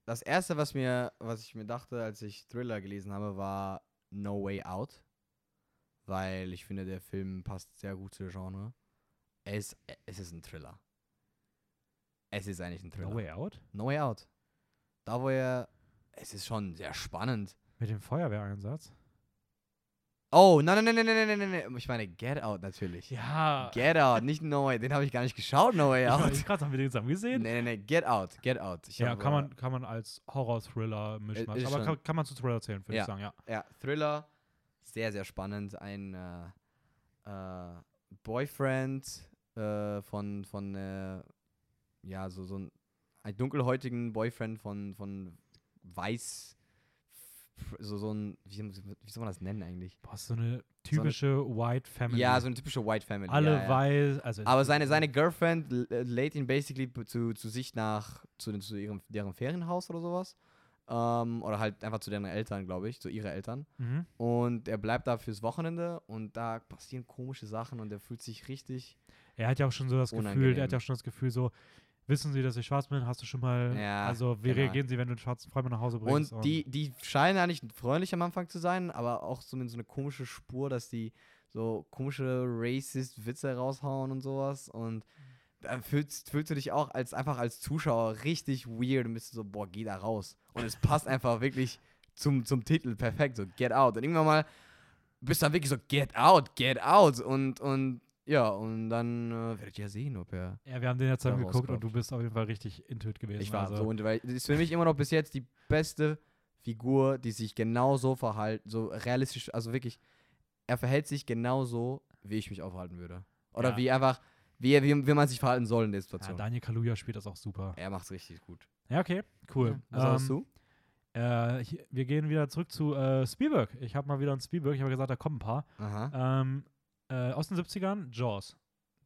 das erste, was mir, was ich mir dachte, als ich Thriller gelesen habe, war No Way Out, weil ich finde, der Film passt sehr gut zu Genre. Es, es ist ein Thriller. Es ist eigentlich ein Thriller. No Way Out? No Way Out. Da wo er, es ist schon sehr spannend. Mit dem Feuerwehreinsatz? Oh, nein, nein, nein, nein, nein, nein, nein. Ich meine Get Out natürlich. Ja. Get Out, nicht No Way. Den habe ich gar nicht geschaut, No Way Out. Ich gerade haben wir den zusammen gesehen. Nein, nein, nein, Get Out, Get Out. Ich ja, kann man, kann man als Horror-Thriller mischen. Aber kann, kann man zu Thriller zählen, würde ja. ich sagen, ja. Ja, Thriller, sehr, sehr spannend. Ein äh, äh, Boyfriend äh, von, von äh, ja, so, so ein Ein dunkelhäutigen Boyfriend von, von weiß, so, so ein, wie, wie soll man das nennen eigentlich? Boah, so eine typische so eine, White Family. Ja, so eine typische White Family. Alle ja, ja. weiß, also. Aber seine, seine Girlfriend lädt ihn basically zu, zu sich nach, zu, zu ihrem, deren Ferienhaus oder sowas. Ähm, oder halt einfach zu deren Eltern, glaube ich, zu ihren Eltern. Mhm. Und er bleibt da fürs Wochenende und da passieren komische Sachen und er fühlt sich richtig Er hat ja auch schon so das unangenehm. Gefühl, er hat ja auch schon das Gefühl so, wissen Sie, dass ich schwarz bin? Hast du schon mal... Ja, also, wie genau. reagieren Sie, wenn du einen schwarzen Freund nach Hause bringst? Und, und die, die scheinen eigentlich freundlich am Anfang zu sein, aber auch so eine komische Spur, dass die so komische Racist-Witze raushauen und sowas. Und da fühlst, fühlst du dich auch als einfach als Zuschauer richtig weird und bist so, boah, geh da raus. Und es passt einfach wirklich zum, zum Titel perfekt, so Get Out. Und irgendwann mal bist du dann wirklich so Get Out, Get Out und... und ja, und dann äh, werde ich ja sehen, ob er... Ja, wir haben den ja zusammen geguckt und du bist auf jeden Fall richtig intuit gewesen. Ich war also. so, und weil das ist für mich immer noch bis jetzt die beste Figur, die sich genau so verhält, so realistisch, also wirklich, er verhält sich genau so, wie ich mich aufhalten würde. Oder ja. wie einfach, wie, wie, wie man sich verhalten soll in der Situation. Ja, Daniel Kaluuya spielt das auch super. Er macht's richtig gut. Ja, okay, cool. Was ja, sagst ähm, du? Äh, hier, wir gehen wieder zurück zu äh, Spielberg. Ich habe mal wieder einen Spielberg, ich habe gesagt, da kommen ein paar. Aha. Ähm, Äh, aus den siebzigern, Jaws,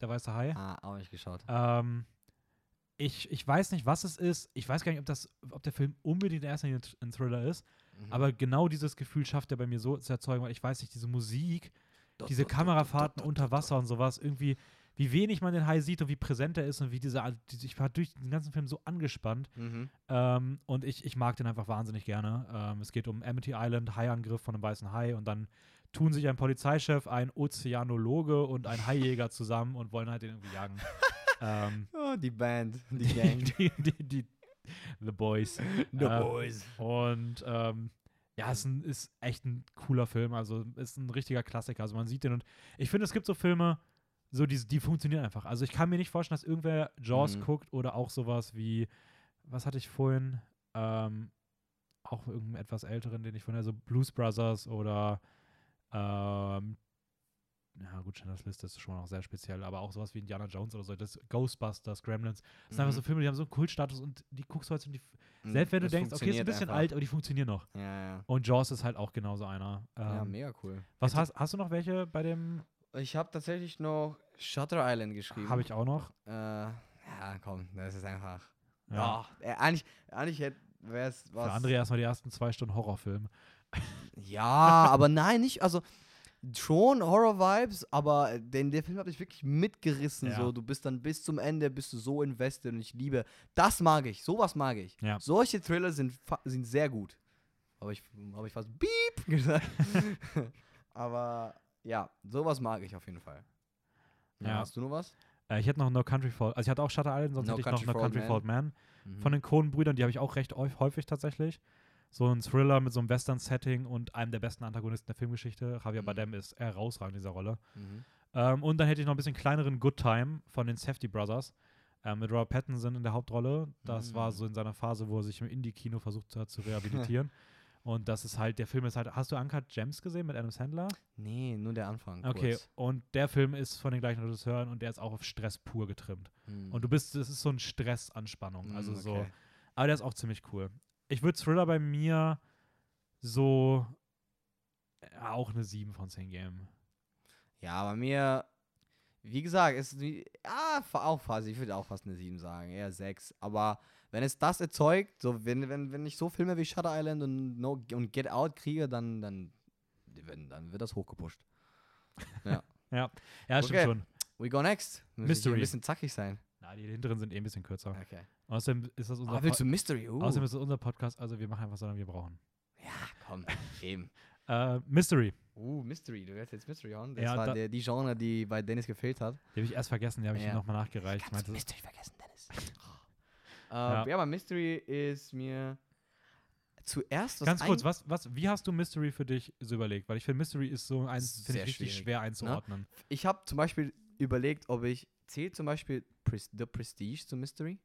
der weiße Hai. Ah, auch nicht geschaut. Ähm, ich, ich weiß nicht, was es ist. Ich weiß gar nicht, ob, das, ob der Film unbedingt erst ein, ein Thriller ist. Mhm. Aber genau dieses Gefühl schafft er bei mir so zu erzeugen, weil ich weiß nicht, diese Musik, dort, diese dort, Kamerafahrten dort, dort, unter Wasser dort, dort. und sowas, irgendwie, wie wenig man den Hai sieht und wie präsent er ist und wie dieser, ich war durch den ganzen Film so angespannt. Mhm. Ähm, und ich, ich mag den einfach wahnsinnig gerne. Ähm, es geht um Amity Island, Haiangriff von einem weißen Hai und dann tun sich ein Polizeichef, ein Ozeanologe und ein Haijäger zusammen und wollen halt den irgendwie jagen. ähm, oh, die Band, die, die Gang. Die, die, die, the Boys. The ähm, Boys. Und ähm, ja, es ist, ein, ist echt ein cooler Film. Also ist ein richtiger Klassiker. Also man sieht den und ich finde, es gibt so Filme, so die, die funktionieren einfach. Also ich kann mir nicht vorstellen, dass irgendwer Jaws mhm. guckt oder auch sowas wie, was hatte ich vorhin? Ähm, auch irgendeinen etwas älteren, den ich vorhin, also Blues Brothers oder Ähm, ja gut, Schindlers Liste ist schon auch sehr speziell, aber auch sowas wie Indiana Jones oder so, das Ghostbusters, Gremlins, das sind mhm. einfach so Filme, die haben so einen Kultstatus und die guckst du heute und die, mhm, selbst wenn du denkst, okay, ist ein bisschen einfach. alt, aber die funktionieren noch. Ja, ja. Und Jaws ist halt auch genauso einer. Ähm, ja, mega cool. Was hast, hast du noch welche bei dem? Ich habe tatsächlich noch Shutter Island geschrieben. Habe ich auch noch. Äh, ja, komm, das ist einfach. Ja. Oh, eigentlich, eigentlich hätte wär's was. Für André erstmal die ersten zwei Stunden Horrorfilm. Ja, aber nein, nicht, also schon Horror-Vibes, aber den, der Film hat mich wirklich mitgerissen, ja. so, du bist dann bis zum Ende, bist du so invested und ich liebe, das mag ich, sowas mag ich. Ja. Solche Thriller sind, sind sehr gut. Aber ich, habe ich fast Beep gesagt. Aber ja, sowas mag ich auf jeden Fall. Ja, ja. Hast du noch was? Äh, ich hätte noch No Country for Old Men, also ich hatte auch Shutter Island, sonst no hätte ich noch No Country for Old Men. Man. Mhm. Von den Coen-Brüdern, die habe ich auch recht häufig tatsächlich. so ein Thriller mit so einem Western-Setting und einem der besten Antagonisten der Filmgeschichte. Javier mhm. Bardem ist herausragend in dieser Rolle. Mhm. Ähm, und dann hätte ich noch ein bisschen kleineren Good Time von den Safdie Brothers äh, mit Robert Pattinson in der Hauptrolle. Das mhm. war so in seiner Phase, wo er sich im Indie-Kino versucht hat zu rehabilitieren. Und das ist halt, der Film ist halt, hast du Uncut Gems gesehen mit Adam Sandler? Nee, nur der Anfang. Okay, kurz. Und der Film ist von den gleichen Regisseuren und der ist auch auf Stress pur getrimmt. Mhm. Und du bist, das ist so eine Stressanspannung, mhm, also so. Okay. Aber der ist auch ziemlich cool. Ich würde Thriller bei mir so ja, auch eine sieben von zehn geben. Ja, bei mir, wie gesagt, ist ja, auch fast, ich würde auch fast eine sieben sagen, eher sechs, aber wenn es das erzeugt, so wenn, wenn, wenn ich so Filme wie Shutter Island und, no, und Get Out kriege, dann, dann, dann wird das hochgepusht. Ja, ja. ja okay. Stimmt schon. We go next. Muss Mystery. Ein bisschen zackig sein. Na, die hinteren sind eh ein bisschen kürzer. Okay. Außerdem ist das unser, oh, willst du Mystery? Uh. Außerdem ist das unser Podcast, also wir machen einfach so, was wir brauchen. Ja, komm, eben. äh, Mystery. Uh, Mystery, du hörst jetzt Mystery on. Das ja, war da der, die Genre, die bei Dennis gefehlt hat. Die habe ich erst vergessen, die habe ich ja. nochmal nachgereicht. Ich habe Mystery vergessen, Dennis. Uh, ja. ja, aber Mystery ist mir zuerst was Ganz kurz, was, was, wie hast du Mystery für dich so überlegt? Weil ich finde, Mystery ist so eins, finde ich richtig schwer einzuordnen. Na? Ich habe zum Beispiel überlegt, ob ich, zählt zum Beispiel Pres- The Prestige zu Mystery?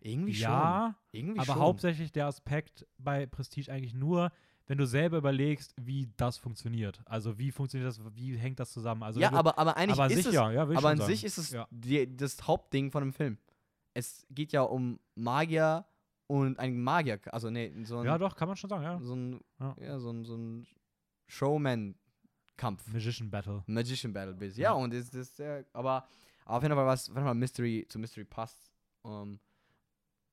Irgendwie ja, schon. Irgendwie aber schon. Hauptsächlich der Aspekt bei Prestige eigentlich nur, wenn du selber überlegst, wie das funktioniert. Also wie funktioniert das, wie hängt das zusammen? Also ja, du, aber, aber eigentlich aber ist sicher, es, ja, will ich aber an sagen. Sich ist es ja. die, das Hauptding von dem Film. Es geht ja um Magier und ein Magier, also nee, so ein... Ja, doch, kann man schon sagen, ja. So ein, ja. Ja, so ein, so ein Showman-Kampf. Magician Battle. Magician Battle, bis. Ja, ja, und das ist sehr, aber, aber auf jeden Fall, was wenn man Mystery zu Mystery passt, um,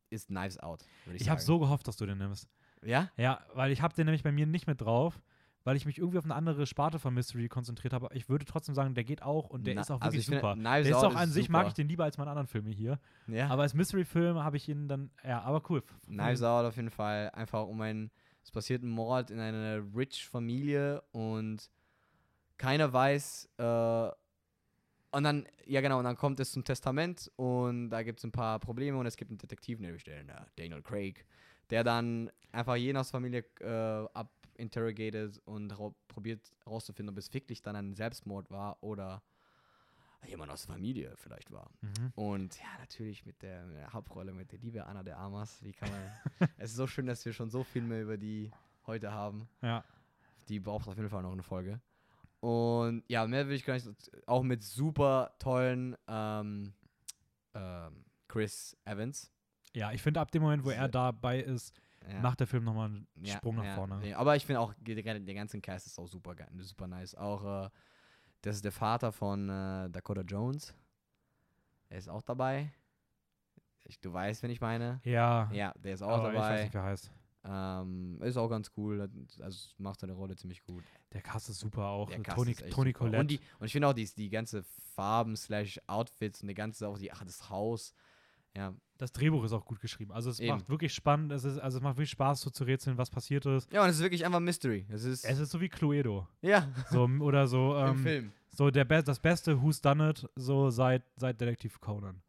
ist Knives Out, würde ich, ich sagen. Ich habe so gehofft, dass du den nimmst. Ja? Ja, weil ich habe den nämlich bei mir nicht mit drauf, weil ich mich irgendwie auf eine andere Sparte von Mystery konzentriert habe. Ich würde trotzdem sagen, der geht auch und der Na, ist auch wirklich also super. Finde, der ist auch an ist sich, super. Mag ich den lieber als meine anderen Filme hier. Ja. Aber als Mystery-Film habe ich ihn dann, ja, aber cool. Knives Out auf jeden Fall, einfach um einen, es passiert ein Mord in einer Rich-Familie und keiner weiß, äh, und dann, ja genau, und dann kommt es zum Testament und da gibt es ein paar Probleme und es gibt einen Detektiv, nämlich den Daniel Craig, der dann einfach jeden aus der Familie äh, ab interrogated und ra- probiert rauszufinden, ob es wirklich dann ein Selbstmord war oder jemand aus der Familie vielleicht war. Mhm. Und ja, natürlich mit der, mit der Hauptrolle, mit der liebe Ana de Armas. Wie kann man? Es ist so schön, dass wir schon so Filme über die heute haben. Ja. Die braucht auf jeden Fall noch eine Folge. Und ja, mehr will ich gar nicht. Auch mit super tollen ähm, ähm, Chris Evans. Ja, ich finde, ab dem Moment, wo er dabei ist, ja. macht der Film nochmal einen ja, Sprung nach ja, vorne. Nee. Aber ich finde auch, der, der ganze Cast ist auch super geil, super nice. Auch, äh, das ist der Vater von äh, Dakota Jones. Er ist auch dabei. Ich, du weißt, wen ich meine. Ja. Ja, der ist auch aber dabei. Ich weiß nicht, wie er heißt. Ähm, ist auch ganz cool. Also macht seine Rolle ziemlich gut. Der Cast ist super auch. Der Cast Toni, ist echt Toni super. Collette. Und, die, und ich finde auch, die, die ganze Farben slash Outfits und die ganze, auch die, ach, das Haus. Ja. Das Drehbuch ist auch gut geschrieben. Also es Eben. macht wirklich spannend, es ist, also es macht wirklich Spaß, so zu rätseln, was passiert ist. Ja, und es ist wirklich einfach Mystery. Es ist, es ist so wie Cluedo. Ja. So, oder so, ähm, im Film. So der Be- das beste Who's Done It, so seit, seit Detektiv Conan.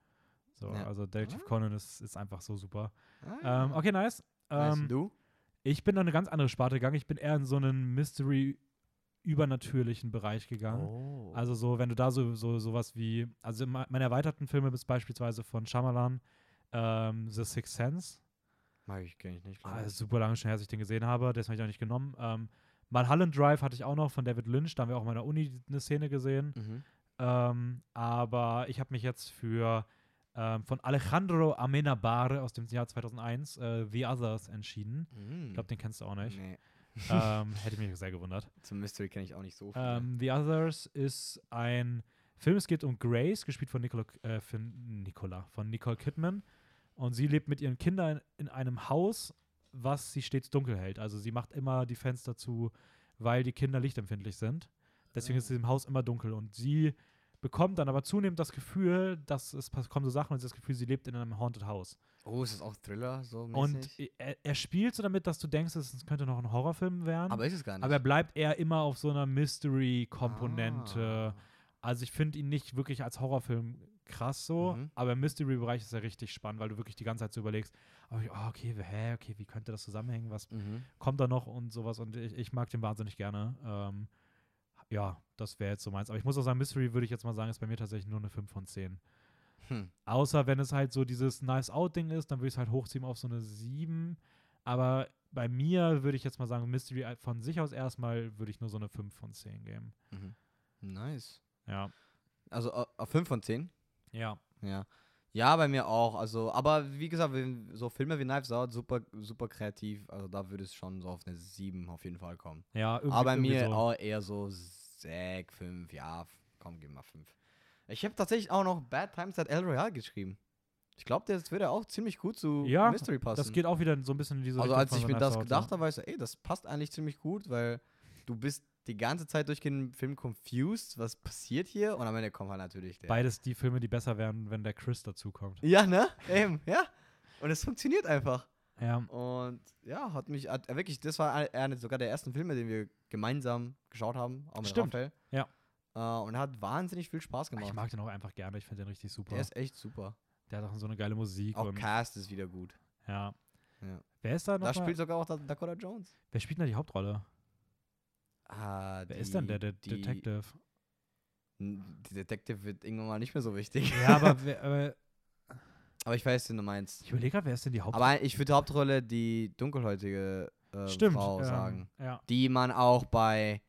So, ja. Also Detektiv ah. Conan ist, ist einfach so super. Ah, ja. ähm, okay, nice. Ähm, nice. Du? Ich bin noch eine ganz andere Sparte gegangen. Ich bin eher in so einen Mystery- übernatürlichen Bereich gegangen. Oh. Also so, wenn du da so, so sowas wie, also meine erweiterten Filme ist beispielsweise von Shyamalan ähm, The Sixth Sense. Mag ich, kenn ich nicht. Ah, super lange schon her, als ich den gesehen habe, deswegen habe ich auch nicht genommen. Ähm, Mulholland Drive hatte ich auch noch von David Lynch, da haben wir auch in meiner Uni eine Szene gesehen. Mhm. Ähm, aber ich habe mich jetzt für ähm, von Alejandro Amenábar aus dem Jahr zweitausendeins äh, The Others entschieden. Mhm. Ich glaube, den kennst du auch nicht. Nee. ähm, hätte mich sehr gewundert. Zum Mystery kenne ich auch nicht so viel. Ähm, The Others ist ein Film, es geht um Grace, gespielt von Nicola, äh, von, Nicola, von Nicole Kidman. Und sie lebt mit ihren Kindern in einem Haus, was sie stets dunkel hält. Also sie macht immer die Fenster zu, weil die Kinder lichtempfindlich sind. Deswegen oh. ist es im Haus immer dunkel. Und sie bekommt dann aber zunehmend das Gefühl, dass es kommen so Sachen und sie hat das Gefühl, sie lebt in einem Haunted House. Oh, ist das auch Thriller? So mäßig? Und er, er spielt so damit, dass du denkst, es könnte noch ein Horrorfilm werden. Aber ist es gar nicht. Aber er bleibt eher immer auf so einer Mystery-Komponente. Ah. Also ich finde ihn nicht wirklich als Horrorfilm krass so, mhm. aber im Mystery-Bereich ist er richtig spannend, weil du wirklich die ganze Zeit so überlegst, oh, okay, hä, okay, wie könnte das zusammenhängen, was mhm. kommt da noch und sowas, und ich, ich mag den wahnsinnig gerne. Ähm, ja, das wäre jetzt so meins. Aber ich muss auch sagen, Mystery würde ich jetzt mal sagen, ist bei mir tatsächlich nur eine fünf von zehn. Hm. Außer wenn es halt so dieses Nice-Out-Ding ist, dann würde ich es halt hochziehen auf so eine sieben. Aber bei mir würde ich jetzt mal sagen, Mystery von sich aus erstmal würde ich nur so eine fünf von zehn geben. Mhm. Nice. Ja. Also auf fünf von zehn? Ja. Ja. Ja, bei mir auch. Also, aber wie gesagt, so Filme wie Knives Out, super, super kreativ. Also da würde es schon so auf eine sieben auf jeden Fall kommen. Ja, irgendwie. Aber bei irgendwie mir so. Auch eher so sechs, fünf, ja, komm, gib mal fünf. Ich habe tatsächlich auch noch Bad Times at El Royale geschrieben. Ich glaube, das würde auch ziemlich gut zu ja, Mystery passen. Das geht auch wieder so ein bisschen in diese Richtung. Also als ich mir das gedacht habe, weißt du, ey, das passt eigentlich ziemlich gut, weil du bist die ganze Zeit durch den Film confused, was passiert hier? Und am Ende kommt halt natürlich der. Beides die Filme, die besser werden, wenn der Chris dazukommt. Ja, ne? Eben, ja. Und es funktioniert einfach. Ja. Und ja, hat mich, hat, wirklich, das war einer sogar der ersten Filme, den wir gemeinsam geschaut haben. Auch mit Stimmt. Raphael. Ja. Uh, und hat wahnsinnig viel Spaß gemacht. Ich mag den auch einfach gerne, ich finde den richtig super. Der ist echt super. Der hat auch so eine geile Musik. Auch und Cast ist wieder gut. Ja. ja. Wer ist da noch? Da spielt sogar auch Dakota Jones. Wer spielt denn da die Hauptrolle? Ah, Wer die, ist denn der, der die, Detective? Die Detective wird irgendwann mal nicht mehr so wichtig. Ja, aber wer, aber, aber ich weiß, wen du meinst. Ich überlege gerade, wer ist denn die Hauptrolle? Aber ich würde die Hauptrolle die dunkelhäutige äh, Stimmt, Frau ähm, sagen. Ja. Die man auch bei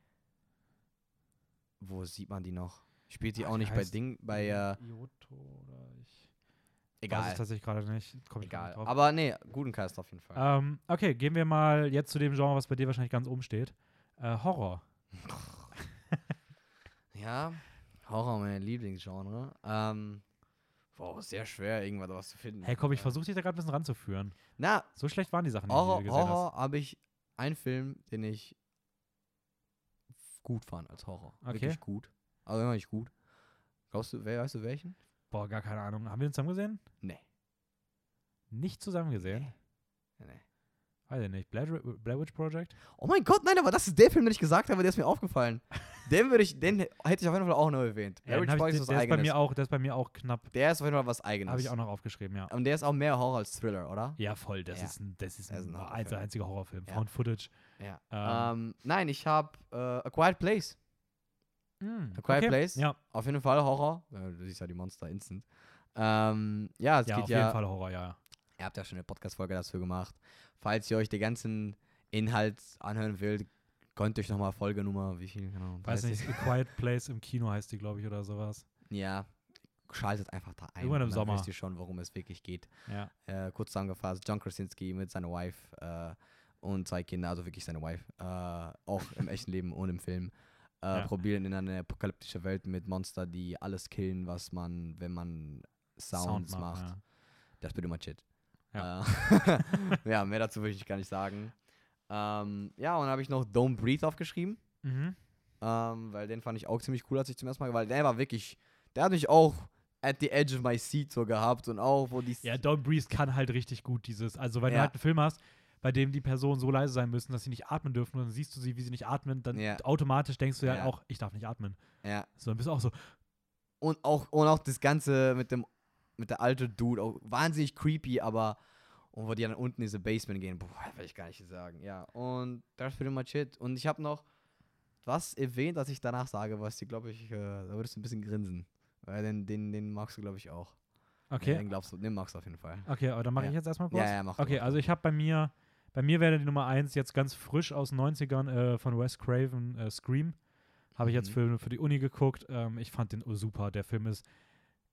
Wo sieht man die noch? Spielt die Ach, auch nicht bei Ding, bei äh, Ioto oder ich. Egal. Weiß ich tatsächlich gerade nicht. Komm ich Egal. Nicht drauf. Aber nee, guten Cast auf jeden Fall. Ähm, okay, gehen wir mal jetzt zu dem Genre, was bei dir wahrscheinlich ganz oben steht. Äh, Horror. Ja, Horror, mein Lieblingsgenre. Ähm, boah, sehr schwer, irgendwas was zu finden. Hey, komm, ich versuche dich da gerade ein bisschen ranzuführen. Na, so schlecht waren die Sachen, Horror, die du gesehen hast. Horror habe ich einen Film, den ich gut fand als Horror. Okay. Wirklich gut. Also immer nicht gut. Glaubst du, weißt du welchen? Boah, gar keine Ahnung. Haben wir den zusammen gesehen? Nee. Nicht zusammen gesehen? Nee. nee. Weiß ich nicht. Blair, Blair Witch Project? Oh mein Gott, nein, aber das ist der Film, den ich gesagt habe, der ist mir aufgefallen. den würde ich, den hätte ich auf jeden Fall auch noch erwähnt. Blair ja, Witch Project ich, ist was Eigenes. Ist bei mir auch, der ist bei mir auch knapp. Der ist auf jeden Fall was Eigenes. Habe ich auch noch aufgeschrieben, ja. Und der ist auch mehr Horror als Thriller, oder? Ja, voll. Das ja. ist ein, das ist das ein, ein Horrorfilm. einziger Horrorfilm. Ja. Found Footage. Ja. Ähm, ähm, nein, ich habe äh, A Quiet Place. Mm, A Quiet okay. Place. Ja. Auf jeden Fall Horror. Du siehst ja die Monster instant. Ähm, ja, es ja, geht auf ja. Auf jeden Fall Horror, ja. Ihr habt ja schon eine Podcast-Folge dazu gemacht. Falls ihr euch den ganzen Inhalt anhören wollt, könnt ihr euch nochmal Folge Nummer, wie viel? Genau, weiß nicht, A Quiet Place im Kino heißt die, glaube ich, oder sowas. Ja, schaltet einfach da ein. Immer im Sommer. Dann wisst ihr schon, worum es wirklich geht. Ja. Äh, kurz zusammengefasst, John Krasinski mit seiner Wife äh, und zwei Kinder, also wirklich seine Wife, äh, auch im echten Leben und im Film, äh, ja. probieren in eine apokalyptische Welt mit Monster, die alles killen, was man, wenn man Sounds Sound macht. macht. Ja. Das pretty much it. Ja. ja, mehr dazu würde ich gar nicht sagen. Ähm, ja, und dann habe ich noch Don't Breathe aufgeschrieben. Mhm. Ähm, weil den fand ich auch ziemlich cool, als ich zum ersten Mal, weil der war wirklich, der hat mich auch at the edge of my seat so gehabt und auch, wo die. Ja, Don't Breathe kann halt richtig gut dieses, also wenn ja. du halt einen Film hast, bei dem die Personen so leise sein müssen, dass sie nicht atmen dürfen und dann siehst du sie, wie sie nicht atmen, dann ja. automatisch denkst du ja halt auch, ich darf nicht atmen. Ja. So, dann bist du auch so. Und auch, und auch das Ganze mit dem mit der alte Dude, auch wahnsinnig creepy, aber und wo die dann unten in diese Basement gehen, boah, will ich gar nicht sagen, ja, und that's pretty much it. Und ich habe noch was erwähnt, was ich danach sage, was die, glaube ich, äh, da würdest du ein bisschen grinsen, weil den, den, den magst du, glaube ich, auch. Okay. Ja, den glaubst du, den magst du auf jeden Fall. Okay, aber dann mache ja. ich jetzt erstmal kurz. Ja, ja, mach Okay, also ich habe bei mir, bei mir wäre die Nummer eins jetzt ganz frisch aus den neunzigern äh, von Wes Craven, äh, Scream, habe ich jetzt mhm. für, für die Uni geguckt, ähm, ich fand den super, der Film ist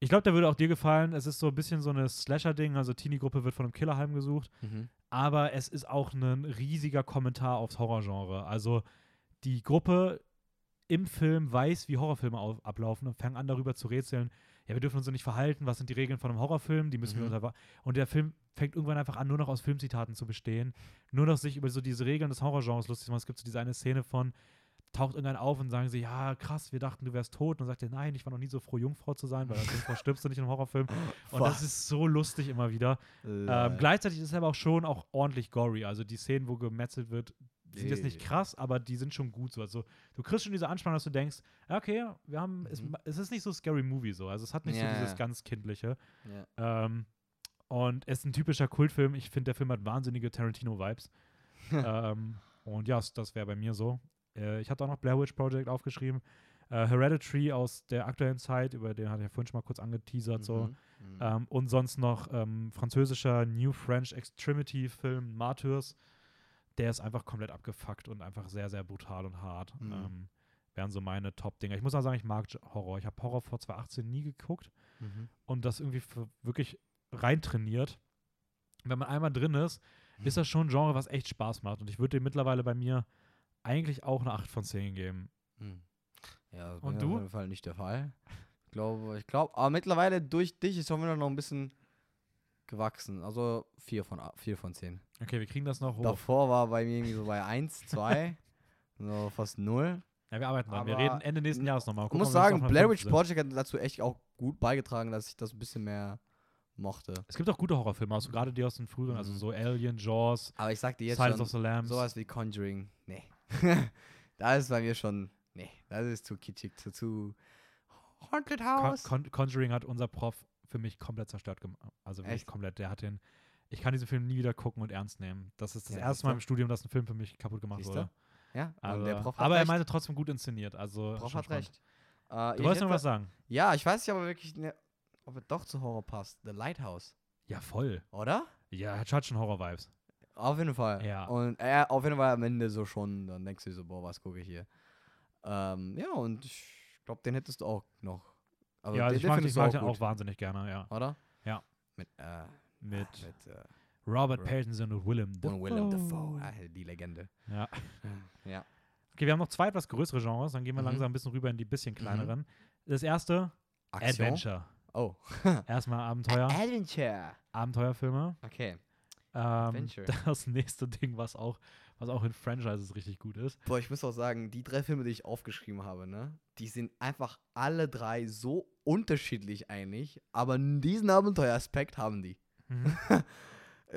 Ich glaube, der würde auch dir gefallen. Es ist so ein bisschen so eine Slasher-Ding, also Teenie-Gruppe wird von einem Killer heimgesucht. Mhm. Aber es ist auch ein riesiger Kommentar aufs Horrorgenre. Also die Gruppe im Film weiß, wie Horrorfilme auf- ablaufen und fängt an, darüber zu rätseln. Ja, wir dürfen uns so nicht verhalten. Was sind die Regeln von einem Horrorfilm? Die müssen mhm. wir unter. Und der Film fängt irgendwann einfach an, nur noch aus Filmzitaten zu bestehen. Nur noch sich über so diese Regeln des Horrorgenres lustig zu machen. Es gibt so diese eine Szene von taucht irgendwann auf und sagen sie, ja, krass, wir dachten, du wärst tot. Und sagt er, nein, ich war noch nie so froh, Jungfrau zu sein, weil als Jungfrau stirbst du nicht in einem Horrorfilm. Und das ist so lustig immer wieder. Ähm, gleichzeitig ist es aber auch schon auch ordentlich gory. Also die Szenen, wo gemetzelt wird, sind nee. jetzt nicht krass, aber die sind schon gut so. Also du kriegst schon diese Anspannung, dass du denkst, okay, wir haben, mhm. es, es ist nicht so Scary Movie so, also es hat nicht ja, so dieses ja. ganz Kindliche. Ja. Ähm, und es ist ein typischer Kultfilm. Ich finde, der Film hat wahnsinnige Tarantino-Vibes. ähm, und ja, das wäre bei mir so. Äh, ich hatte auch noch Blair Witch Project aufgeschrieben. Äh, Hereditary aus der aktuellen Zeit, über den hatte ich ja vorhin schon mal kurz angeteasert. Mhm. So. Mhm. Ähm, und sonst noch ähm, französischer New French Extremity-Film Martyrs. Der ist einfach komplett abgefuckt und einfach sehr, sehr brutal und hart. Mhm. Ähm, wären so meine Top-Dinger. Ich muss auch sagen, ich mag Horror. Ich habe Horror vor zwanzig achtzehn nie geguckt mhm. und das irgendwie wirklich reintrainiert. Wenn man einmal drin ist, mhm. ist das schon ein Genre, was echt Spaß macht. Und ich würde dem mittlerweile bei mir eigentlich auch eine acht von zehn geben. Mhm. Ja, das und du? Auf jeden Fall nicht der Fall. Ich glaube, ich glaube, aber mittlerweile durch dich ist schon wieder noch ein bisschen gewachsen. Also vier von zehn. Okay, wir kriegen das noch hoch. Davor war bei mir irgendwie so bei eins, zwei, so fast null. Ja, wir arbeiten dran. Wir reden Ende nächsten Jahres nochmal. Ich muss sagen, Blair Witch Project hat dazu echt auch gut beigetragen, dass ich das ein bisschen mehr mochte. Es gibt auch gute Horrorfilme, also gerade die aus den früheren, mhm. also so Alien, Jaws, aber ich sag dir jetzt Silence schon, of the Lambs. Sowas wie Conjuring, nee. Da ist bei mir schon, nee, das ist zu kitschig, zu, zu Haunted House. Con- Con- Conjuring hat unser Prof für mich komplett zerstört gemacht. Also wirklich komplett, der hat den, ich kann diesen Film nie wieder gucken und ernst nehmen. Das ist das ja, erste Mal im Studium, dass ein Film für mich kaputt gemacht wurde. Ja, also, der Prof hat aber recht. Er meinte trotzdem gut inszeniert, also Prof hat spannend. recht. Uh, du wolltest noch was sagen? Ja, ich weiß nicht, aber wirklich, ne, ob es doch zu Horror passt. The Lighthouse. Ja, voll. Oder? Ja, hat schon Horror-Vibes. Auf jeden Fall. Ja. Und äh, auf jeden Fall am Ende so schon, dann denkst du so, boah, was gucke ich hier. Ähm, ja, und ich glaube, den hättest du auch noch. Aber ja, also den, ich mag den auch, den auch wahnsinnig gerne, ja. Oder? Ja. Mit, äh, mit, mit äh, Robert Pattinson und Willem Dafoe. Und Willem Dafoe, ah, die Legende. Ja. ja. Okay, wir haben noch zwei etwas größere Genres, dann gehen wir mhm. langsam ein bisschen rüber in die bisschen kleineren. Mhm. Das erste, Action? Adventure. Oh. Erstmal Abenteuer. Adventure. Abenteuerfilme. Okay. Ähm, Adventure. Das nächste Ding, was auch, was auch in Franchises richtig gut ist. Boah, ich muss auch sagen, die drei Filme, die ich aufgeschrieben habe, ne, die sind einfach alle drei so unterschiedlich eigentlich, aber diesen Abenteueraspekt haben die. Mhm.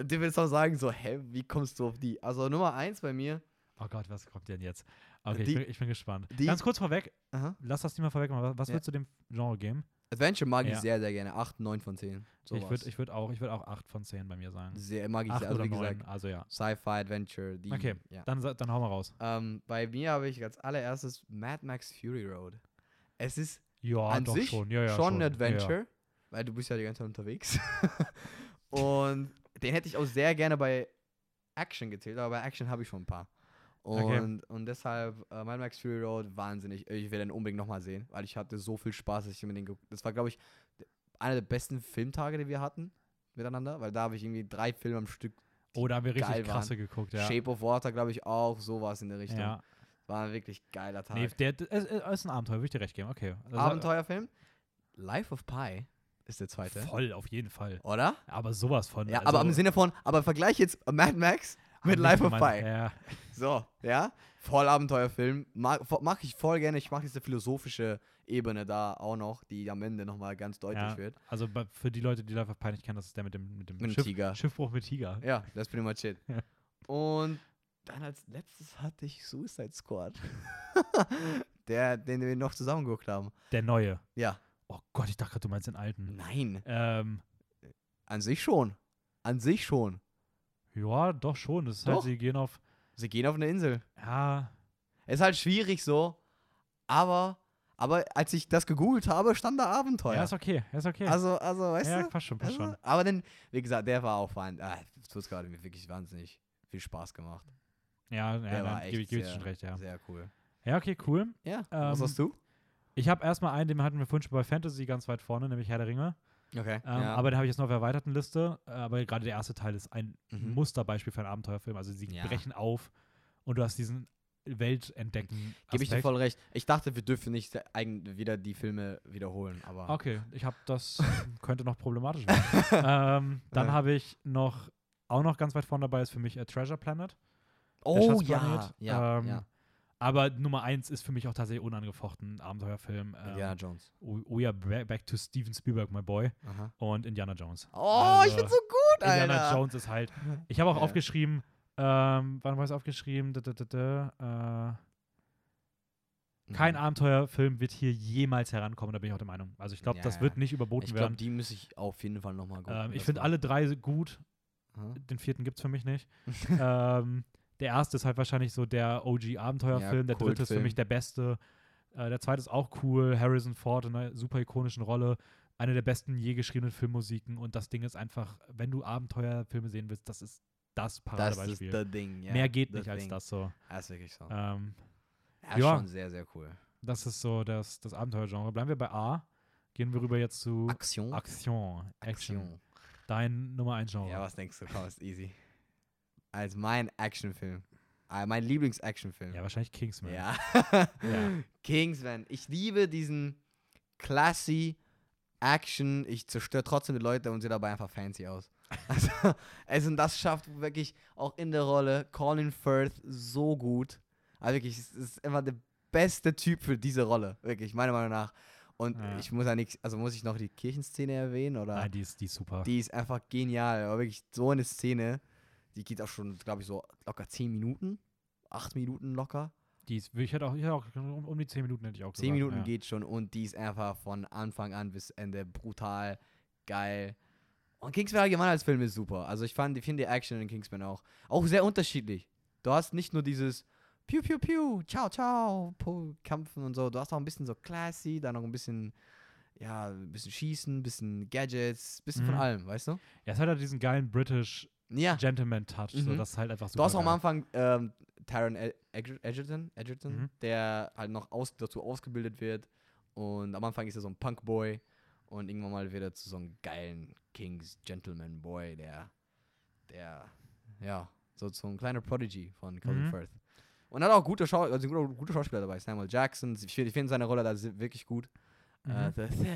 Die willst auch sagen, so, hä, wie kommst du auf die? Also Nummer eins bei mir. Oh Gott, was kommt denn jetzt? Okay, die, ich, bin, ich bin gespannt. Die, Ganz kurz vorweg, aha. lass das Thema vorweg machen. Was ja. würdest du dem Genre geben? Adventure mag ja. ich sehr, sehr gerne. acht, neun von zehn. Sowas. Ich würde ich würd auch, würd auch acht von zehn bei mir sagen. Sehr, mag ich acht sehr. Also, wie gesagt, neun, also ja. Sci-Fi, Adventure. Die, okay, ja. dann, dann hauen wir raus. Ähm, bei mir habe ich als allererstes Mad Max Fury Road. Es ist ja, an sich schon, ja, ja, schon ein Adventure, ja. weil du bist ja die ganze Zeit unterwegs. Und den hätte ich auch sehr gerne bei Action gezählt, aber bei Action habe ich schon ein paar. Und, okay. und deshalb, äh, Mad Max Fury Road, wahnsinnig. Ich will den unbedingt nochmal sehen, weil ich hatte so viel Spaß, dass ich mit denen geguckt habe. Das war, glaube ich, einer der besten Filmtage, die wir hatten miteinander, weil da habe ich irgendwie drei Filme am Stück. Oh, da haben wir richtig krasse waren. geguckt, ja. Shape of Water, glaube ich, auch sowas in der Richtung. Ja. War ein wirklich geiler Tag. Nee, der, das ist ein Abenteuer, würde ich dir recht geben, okay. Also, Abenteuerfilm? Life of Pi. Ist der zweite. Voll, auf jeden Fall. Oder? Aber sowas von. Ja, also aber im Sinne von, aber vergleich jetzt Mad Max mit Life of Pi. Ja. So, ja? Voll Abenteuerfilm. Mag, mag ich voll gerne. Ich mag diese philosophische Ebene da auch noch, die am Ende nochmal ganz deutlich ja, wird. Also für die Leute, die Life of Pi nicht kennen, das ist der mit dem, mit dem, mit dem Schiff, Tiger. Schiffbruch mit Tiger. Ja, das bin ich shit. Und dann als letztes hatte ich Suicide Squad. der, den wir noch zusammengeguckt haben. Der neue. Ja. Oh Gott, ich dachte gerade, du meinst den alten. Nein. Ähm, An sich schon. An sich schon. Ja, doch schon. Das ist doch. Halt, sie gehen auf... Sie gehen auf eine Insel. Ja. Ist halt schwierig so, aber, aber als ich das gegoogelt habe, stand da Abenteuer. Ja, ist okay. Ist okay. Also, also weißt ja, du? Ja, passt schon, passt also, schon. Aber dann, wie gesagt, der war auch wahnsinnig... Ah, das tut's gerade mir wirklich wahnsinnig viel Spaß gemacht. Ja, ja, ja gebe ich dir schon recht, ja. Sehr cool. Ja, okay, cool. Ja, ähm, was hast du? Ich habe erstmal einen, den hatten wir vorhin schon bei Fantasy ganz weit vorne, nämlich Herr der Ringe. Okay. Ähm, ja. Aber den habe ich jetzt noch auf der erweiterten Liste. Aber gerade der erste Teil ist ein mhm. Musterbeispiel für einen Abenteuerfilm. Also sie ja. brechen auf und du hast diesen Weltentdecken. Gebe ich dir voll recht. Ich dachte, wir dürfen nicht wieder die Filme wiederholen. Aber okay, ich habe das könnte noch problematisch werden. ähm, dann ja. habe ich noch auch noch ganz weit vorne dabei ist für mich A Treasure Planet. Oh ja. Ja. Ähm, ja. Aber Nummer eins ist für mich auch tatsächlich unangefochten, ein Abenteuerfilm. Ähm, Indiana Jones. Oh, oh ja, back to Steven Spielberg, my boy. Aha. Und Indiana Jones. Oh, also, ich find's so gut, Indiana Alter. Indiana Jones ist halt, ich habe auch ja. aufgeschrieben, Ähm, wann war es aufgeschrieben? Da, da, da, da. Äh, kein mhm. Abenteuerfilm wird hier jemals herankommen, da bin ich auch der Meinung. Also ich glaube, ja, das wird nicht überboten ich glaub, werden. Ich glaube, die muss ich auf jeden Fall nochmal gucken. Ähm, ich finde alle drei gut. Hm? Den vierten gibt es für mich nicht. ähm, der erste ist halt wahrscheinlich so der O G-Abenteuerfilm. Ja, der Kult dritte Film. Ist für mich der beste. Äh, der zweite ist auch cool. Harrison Ford in einer super ikonischen Rolle. Eine der besten je geschriebenen Filmmusiken. Und das Ding ist einfach, wenn du Abenteuerfilme sehen willst, das ist das Paradebeispiel. Das ist das Ding, ja. Mehr geht the nicht thing. Als das so. Das ist wirklich so. Ähm, das ist ja, schon sehr, sehr cool. Das ist so das, das Abenteuergenre. Bleiben wir bei A. Gehen wir rüber jetzt zu Action. Action. Action. Action. Dein Nummer eins Genre. Ja, was denkst du? Komm, ist easy. Als mein Actionfilm. Mein Lieblings-Actionfilm. Ja, wahrscheinlich Kingsman. Ja. ja. Kingsman. Ich liebe diesen classy Action. Ich zerstöre trotzdem die Leute und sehe dabei einfach fancy aus. Also, also das schafft wirklich auch in der Rolle Colin Firth so gut. Also wirklich, es ist immer der beste Typ für diese Rolle. Wirklich, meiner Meinung nach. Und ja. ich muss ja nichts, also muss ich noch die Kirchenszene erwähnen? Oder? Nein, die ist, die ist super. Die ist einfach genial. Aber wirklich so eine Szene, die geht auch schon, glaube ich, so locker zehn Minuten. acht Minuten locker. Die ist, ich hätte auch, ich hätte auch um, um die zehn Minuten hätte ich auch gesagt. zehn Minuten ja. geht schon und die ist einfach von Anfang an bis Ende brutal geil. Und Kingsman allgemein als Film ist super. Also ich fand, ich finde die Action in Kingsman auch. Auch sehr unterschiedlich. Du hast nicht nur dieses Piu, Piu, Piu, Ciao, Ciao, Puh, Kämpfen und so. Du hast auch ein bisschen so classy, dann noch ein bisschen, ja, ein bisschen Schießen, ein bisschen Gadgets, ein bisschen mhm. von allem, weißt du? Ja, es hat halt diesen geilen British ja. Gentleman-Touch. Mhm. So, das ist halt einfach super. Du hast auch am Anfang ähm, Taron Egerton, Egerton mhm. der halt noch aus, dazu ausgebildet wird. Und am Anfang ist er so ein Punk-Boy. Und irgendwann mal wird er zu so einem geilen Kings-Gentleman-Boy, der, der, ja, so, so ein kleiner Prodigy von Colin mhm. Firth. Und hat auch gute, Schau- also gute, gute Schauspieler dabei. Samuel Jackson, ich finde find seine Rolle da wirklich gut. Mhm. Uh, the, the,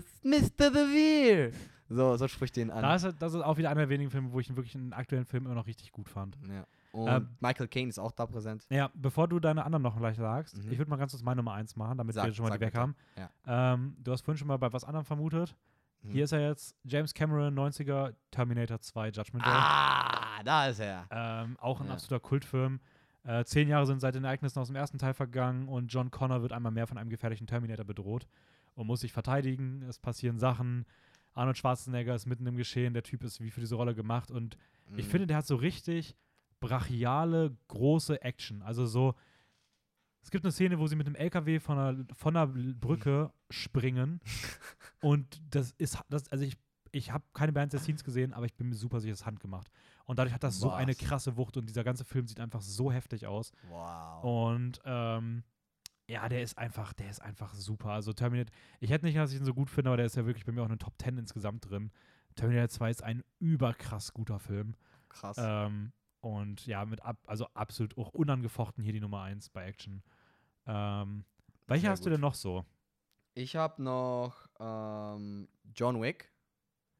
the, Mister DeVere! So, so spricht den an. Das ist, das ist auch wieder einer der wenigen Filme, wo ich ihn wirklich in den aktuellen Film immer noch richtig gut fand. Ja. Und ähm, Michael Caine ist auch da präsent. Ja, bevor du deine anderen noch gleich sagst, mhm. ich würde mal ganz kurz meine Nummer eins machen, damit sag, wir schon mal die weg haben. Ja. Ähm, du hast vorhin schon mal bei was anderem vermutet. Mhm. Hier ist er jetzt, James Cameron, neunziger, Terminator zwei, Judgment Day. Ah, da ist er. Ähm, auch ein ja. absoluter Kultfilm. Äh, zehn Jahre sind seit den Ereignissen aus dem ersten Teil vergangen und John Connor wird einmal mehr von einem gefährlichen Terminator bedroht und muss sich verteidigen. Es passieren Sachen. Arnold Schwarzenegger ist mitten im Geschehen. Der Typ ist wie für diese Rolle gemacht. Und mhm. ich finde, der hat so richtig brachiale, große Action. Also so, es gibt eine Szene, wo sie mit einem L K W von einer, von einer Brücke springen und das ist, das, also ich, ich habe keine Behind the Scenes gesehen, aber ich bin mir super sicher, das ist handgemacht. Und dadurch hat das so Was? Eine krasse Wucht und dieser ganze Film sieht einfach so heftig aus. Wow. Und ähm, ja, der ist einfach, der ist einfach super. Also Terminator, ich hätte nicht, dass ich ihn so gut finde, aber der ist ja wirklich bei mir auch in den Top Ten insgesamt drin. Terminator zwei ist ein überkrass guter Film. Krass. Ähm, Und ja, mit ab, also absolut auch unangefochten hier die Nummer eins bei Action. Ähm, welche Sehr hast gut. du denn noch so? Ich habe noch ähm, John Wick.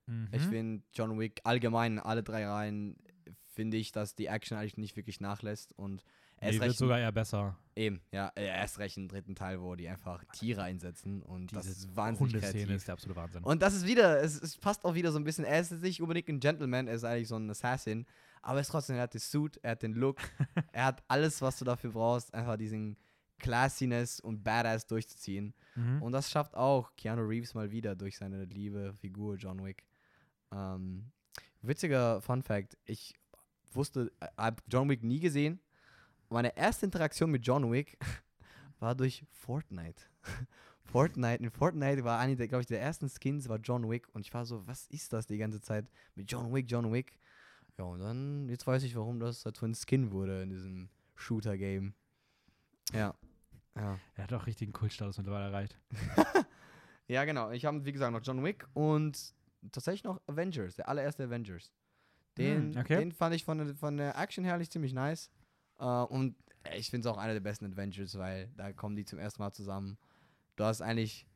Mhm. Ich finde John Wick allgemein in alle drei Reihen, finde ich, dass die Action eigentlich nicht wirklich nachlässt. Und erst nee, recht wird sogar eher besser. Eben, ja. Erst recht im dritten Teil, wo die einfach Tiere einsetzen. Und diese das ist wahnsinnig kreativ. Hundeszene ist der absolute Wahnsinn. Und das ist wieder, es, es passt auch wieder so ein bisschen. Er ist nicht unbedingt ein Gentleman, er ist eigentlich so ein Assassin. Aber es trotzdem, er hat den Suit, er hat den Look, er hat alles, was du dafür brauchst, einfach diesen Classiness und Badass durchzuziehen. Mhm. Und das schafft auch Keanu Reeves mal wieder durch seine liebe Figur John Wick. Ähm, witziger Fun Fact, ich wusste, habe John Wick nie gesehen. Meine erste Interaktion mit John Wick war durch Fortnite. Fortnite, in Fortnite war eine, glaube ich, der ersten Skins war John Wick. Und ich war so, was ist das die ganze Zeit mit John Wick, John Wick? Ja, und dann, jetzt weiß ich, warum das dazu ein Skin wurde in diesem Shooter-Game. Ja. ja. Er hat auch richtigen Kultstatus mittlerweile erreicht. Ja, genau. Ich habe, wie gesagt, noch John Wick und tatsächlich noch Avengers, der allererste Avengers. Den, okay. den fand ich von, von der Action herrlich ziemlich nice. Uh, und ich finde es auch einer der besten Avengers, weil da kommen die zum ersten Mal zusammen. Du hast eigentlich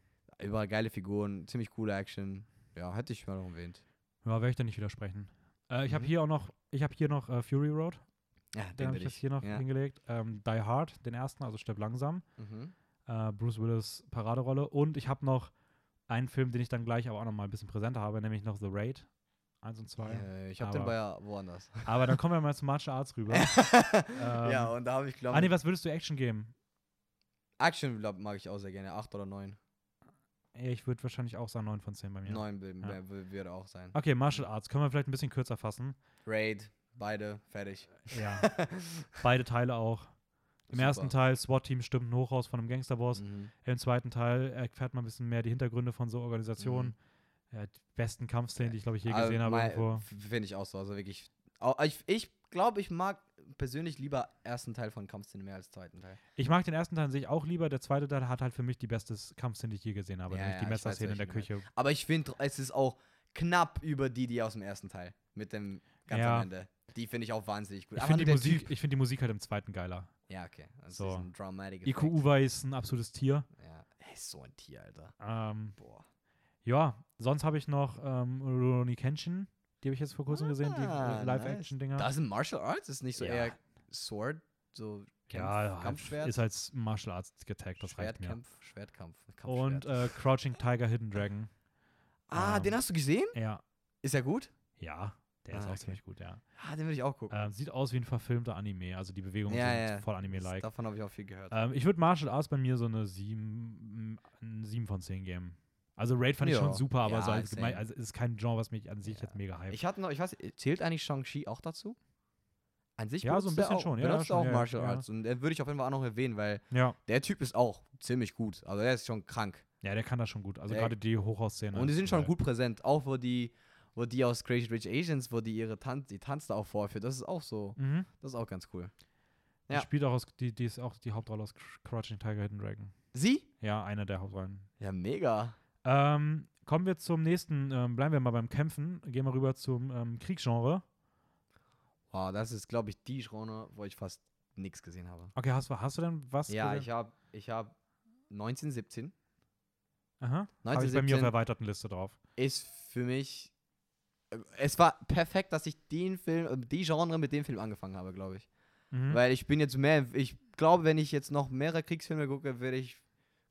überall geile Figuren, ziemlich coole Action. Ja, hätte ich mal noch erwähnt. Ja, werde ich da nicht widersprechen. Äh, ich habe mhm. hier auch noch, ich habe hier noch äh, Fury Road. Ja, den habe ich jetzt hier noch ja. hingelegt. Ähm, Die Hard, den ersten, also Stirb langsam. Mhm. Äh, Bruce Willis Paraderolle. Und ich habe noch einen Film, den ich dann gleich aber auch noch mal ein bisschen präsenter habe, nämlich noch The Raid. eins und zwei. Äh, ich habe den bei woanders. Aber dann kommen wir mal zum Martial Arts rüber. ähm, ja, und da habe ich glaube. Ah, nee, was würdest du Action geben? Action mag ich auch sehr gerne. acht oder neun. Ich würde wahrscheinlich auch sagen neun von zehn bei mir. neun ja. Würde auch sein. Okay, Martial Arts. Können wir vielleicht ein bisschen kürzer fassen? Raid, beide, fertig. Ja, beide Teile auch. Im Super. ersten Teil, SWAT-Team stimmt ein Hochhaus von einem Gangsterboss. Mhm. Im zweiten Teil erfährt man ein bisschen mehr die Hintergründe von so Organisationen. Mhm. Ja, die besten Kampfszenen, die ich, glaube ich, je also gesehen habe. Finde ich auch so. Also wirklich, ich, ich glaube, ich mag persönlich lieber ersten Teil von Kampfszenen mehr als zweiten Teil. Ich mag den ersten Teil sehe ich auch lieber. Der zweite Teil hat halt für mich die beste Kampfszene, die ich je gesehen habe. Ja, nämlich ja, die Messerszene in der Küche. Halt. Aber ich finde, es ist auch knapp über die, die aus dem ersten Teil. Mit dem ganzen ja. Ende. Die finde ich auch wahnsinnig gut. Ich finde die, find die Musik halt im zweiten geiler. Ja, okay. Also so. Ist ein Iku Uwe ist ein absolutes Tier. Ja, er ist so ein Tier, Alter. Ähm, Boah. Ja, sonst habe ich noch ähm, Rurouni Kenshin. Die habe ich jetzt vor kurzem ah, gesehen, die äh, Live-Action-Dinger. Nice. Das sind Martial Arts? Ist nicht so ja. eher Sword? So Kämpf, ja, Kampfschwert? Ist als Martial Arts getaggt. Das Schwert, reicht mir. Kampf, Schwertkampf. Und äh, Crouching Tiger, Hidden Dragon. Ah, ähm, den hast du gesehen? Ja. Ist er gut? Ja. Der ah, ist auch okay. ziemlich gut, ja. Ah, den würde ich auch gucken. Ähm, sieht aus wie ein verfilmter Anime. Also die Bewegungen ja, sind ja. voll Anime-like. Davon habe ich auch viel gehört. Ähm, ich würde Martial Arts bei mir so eine sieben von zehn geben. Also Raid fand jo. ich schon super, aber ja, so als gemein, also ist kein Genre, was mich an sich ja. jetzt mega hype. Ich hatte noch, ich weiß, zählt eigentlich Shang-Chi auch dazu? An sich ja, so ein bisschen auch, schon. Ja, benutzt schon, auch ja, Martial ja. Arts. Und den würde ich auf jeden Fall auch noch erwähnen, weil ja. der Typ ist auch ziemlich gut. Also der ist schon krank. Ja, der kann das schon gut. Also gerade die Hochhaus-Szene. Und die sind schon geil. Gut präsent. Auch wo die Wo die aus Crazy Rich Asians, wo die ihre Tanz, die Tanz da auch vorführt, das ist auch so, mhm. das ist auch ganz cool. Die ja. spielt auch aus, die, die ist auch die Hauptrolle aus Crouching Tiger, Hidden Dragon. Sie? Ja, einer der Hauptrollen. Ja, mega. Ähm, kommen wir zum nächsten, ähm, bleiben wir mal beim Kämpfen, gehen wir rüber zum ähm, Kriegsgenre. Wow, das ist, glaube ich, die Genre, wo ich fast nichts gesehen habe. Okay, hast, hast du denn was? Ja, gesehen? ich habe ich hab neunzehnhundertsiebzehn. Aha, habe ich bei mir auf der erweiterten Liste drauf. Ist für mich... Es war perfekt, dass ich den Film, die Genre mit dem Film angefangen habe, glaube ich. Mhm. Weil ich bin jetzt mehr, ich glaube, wenn ich jetzt noch mehrere Kriegsfilme gucke, würde ich,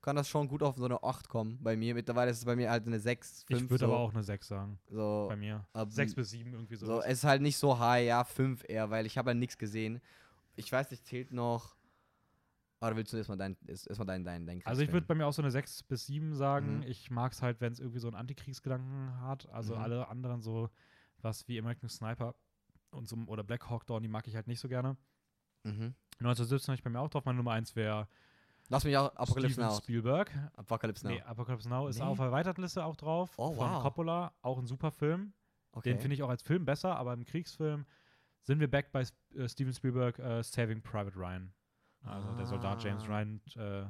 kann das schon gut auf so eine acht kommen bei mir. Mittlerweile ist es bei mir halt eine sechs, fünf. Ich würde so. aber auch eine sechs sagen, so, bei mir. sechs bis sieben irgendwie so. So, es ist halt nicht so high, ja, fünf eher, weil ich habe ja nichts gesehen. Ich weiß nicht, zählt noch... Oder willst du erstmal deinen dein, dein, dein Also ich würde bei mir auch so eine sechs bis sieben sagen. Mhm. Ich mag es halt, wenn es irgendwie so einen Antikriegsgedanken hat. Also mhm. alle anderen so, was wie American Sniper und so, oder Black Hawk Down, die mag ich halt nicht so gerne. Mhm. neunzehnhundertsiebzehn habe ich bei mir auch drauf. Meine Nummer eins wäre Lass mich auch Apocalypse Steven Now. Spielberg. Apocalypse Now. Nee, Apocalypse Now ist nee. auf der erweiterten Liste auch drauf. Oh, wow. Von Coppola, auch ein super Film. Okay. Den finde ich auch als Film besser, aber im Kriegsfilm sind wir back bei äh, Steven Spielberg äh, Saving Private Ryan. Also ah. der Soldat James Ryan, äh,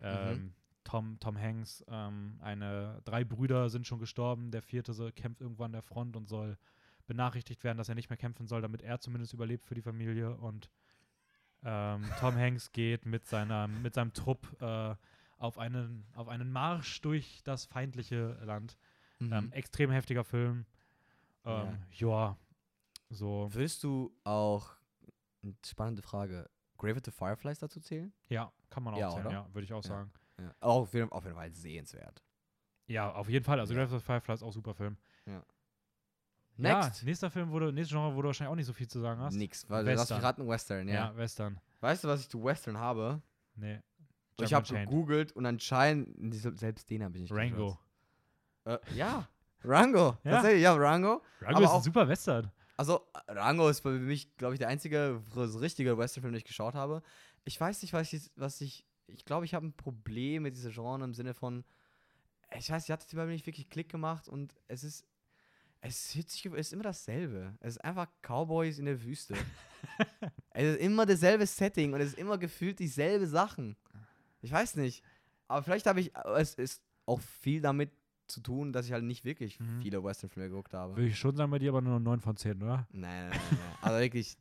ähm, mhm. Tom, Tom Hanks, ähm, eine, drei Brüder sind schon gestorben, der vierte so, kämpft irgendwo an der Front und soll benachrichtigt werden, dass er nicht mehr kämpfen soll, damit er zumindest überlebt für die Familie. Und ähm, Tom Hanks geht mit, seiner, mit seinem Trupp äh, auf, einen, auf einen Marsch durch das feindliche Land. Mhm. Ähm, extrem heftiger Film. Ähm, ja. ja, so. Willst du auch, spannende Frage, Grave to Fireflies dazu zählen? Ja, kann man auch ja, zählen, oder? Ja, würde ich auch ja. sagen. Ja. Auch auf jeden, auf jeden Fall sehenswert. Ja, auf jeden Fall. Also ja. Grave to Fireflies, auch super Film. Ja. Next. Ja, nächster Film, wo du, nächstes Genre, wo du wahrscheinlich auch nicht so viel zu sagen hast. Nix, weil Western. Du hast gerade einen Western, ja. Ja, Western. Weißt du, was ich zu Western habe? Nee. Jump ich habe gegoogelt und anscheinend, selbst den habe ich nicht Rango. Äh, ja, Rango. Ja. Tatsächlich, ja, Rango. Rango aber ist ein super Western. Also, Rango ist für mich, glaube ich, der einzige richtige Westernfilm, den ich geschaut habe. Ich weiß nicht, was ich, was ich, ich glaube, ich habe ein Problem mit dieser Genre im Sinne von, ich weiß, ich hatte bei mir nicht wirklich Klick gemacht und es ist, es ist immer dasselbe. Es ist einfach Cowboys in der Wüste. Es ist immer dasselbe Setting und es ist immer gefühlt dieselbe Sachen. Ich weiß nicht, aber vielleicht habe ich, es ist auch viel damit zu tun, dass ich halt nicht wirklich mhm. viele Westernfilme geguckt habe. Würde ich schon sagen, bei dir aber nur neun von zehn, oder? Nein, nein, nein. nein. Also wirklich.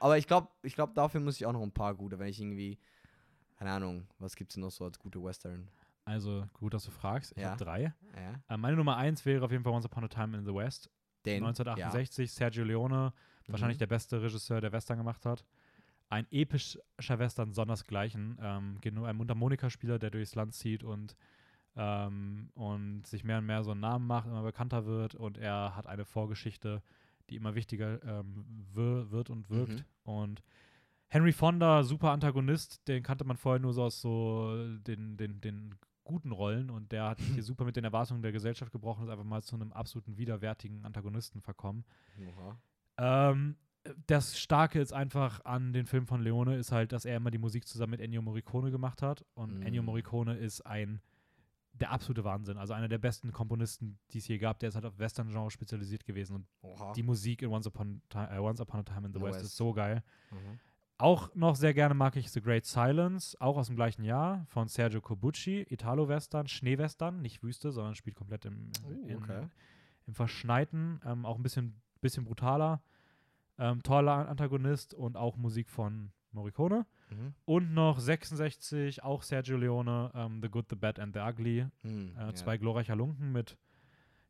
Aber ich glaube, ich glaube, dafür muss ich auch noch ein paar gute, wenn ich irgendwie, keine Ahnung, was gibt's denn noch so als gute Western? Also, gut, dass du fragst. Ich ja. habe drei. Ja. Äh, meine Nummer eins wäre auf jeden Fall Once Upon a Time in the West. Den, neunzehnhundertachtundsechzig, ja. Sergio Leone, mhm. wahrscheinlich der beste Regisseur, der Western gemacht hat. Ein epischer Western, sondersgleichen. Ähm, ein Mundharmonikaspieler, der durchs Land zieht und ähm, und sich mehr und mehr so einen Namen macht, immer bekannter wird, und er hat eine Vorgeschichte, die immer wichtiger ähm, wir, wird und wirkt. Mhm. Und Henry Fonda, super Antagonist, den kannte man vorher nur so aus so den, den, den guten Rollen, und der hat hier super mit den Erwartungen der Gesellschaft gebrochen und ist einfach mal zu einem absoluten widerwärtigen Antagonisten verkommen. Oha. Ähm, das Starke ist einfach an den Film von Leone ist halt, dass er immer die Musik zusammen mit Ennio Morricone gemacht hat, und mm. Ennio Morricone ist ein der absolute Wahnsinn, also einer der besten Komponisten, die es hier gab. Der ist halt auf Western-Genre spezialisiert gewesen, und Oha. Die Musik in Once Upon a, äh, Once Upon a Time in the, the West, West ist so geil. Mhm. Auch noch sehr gerne mag ich The Great Silence, auch aus dem gleichen Jahr, von Sergio Corbucci, Italo-Western, Schneewestern, nicht Wüste, sondern spielt komplett im, oh, in, okay. im Verschneiten, ähm, auch ein bisschen, bisschen brutaler, ähm, toller Antagonist und auch Musik von Morricone. Mhm. Und noch sechsundsechzig, auch Sergio Leone, ähm, The Good, The Bad and The Ugly, mhm, äh, zwei yeah. glorreicher Lunken mit,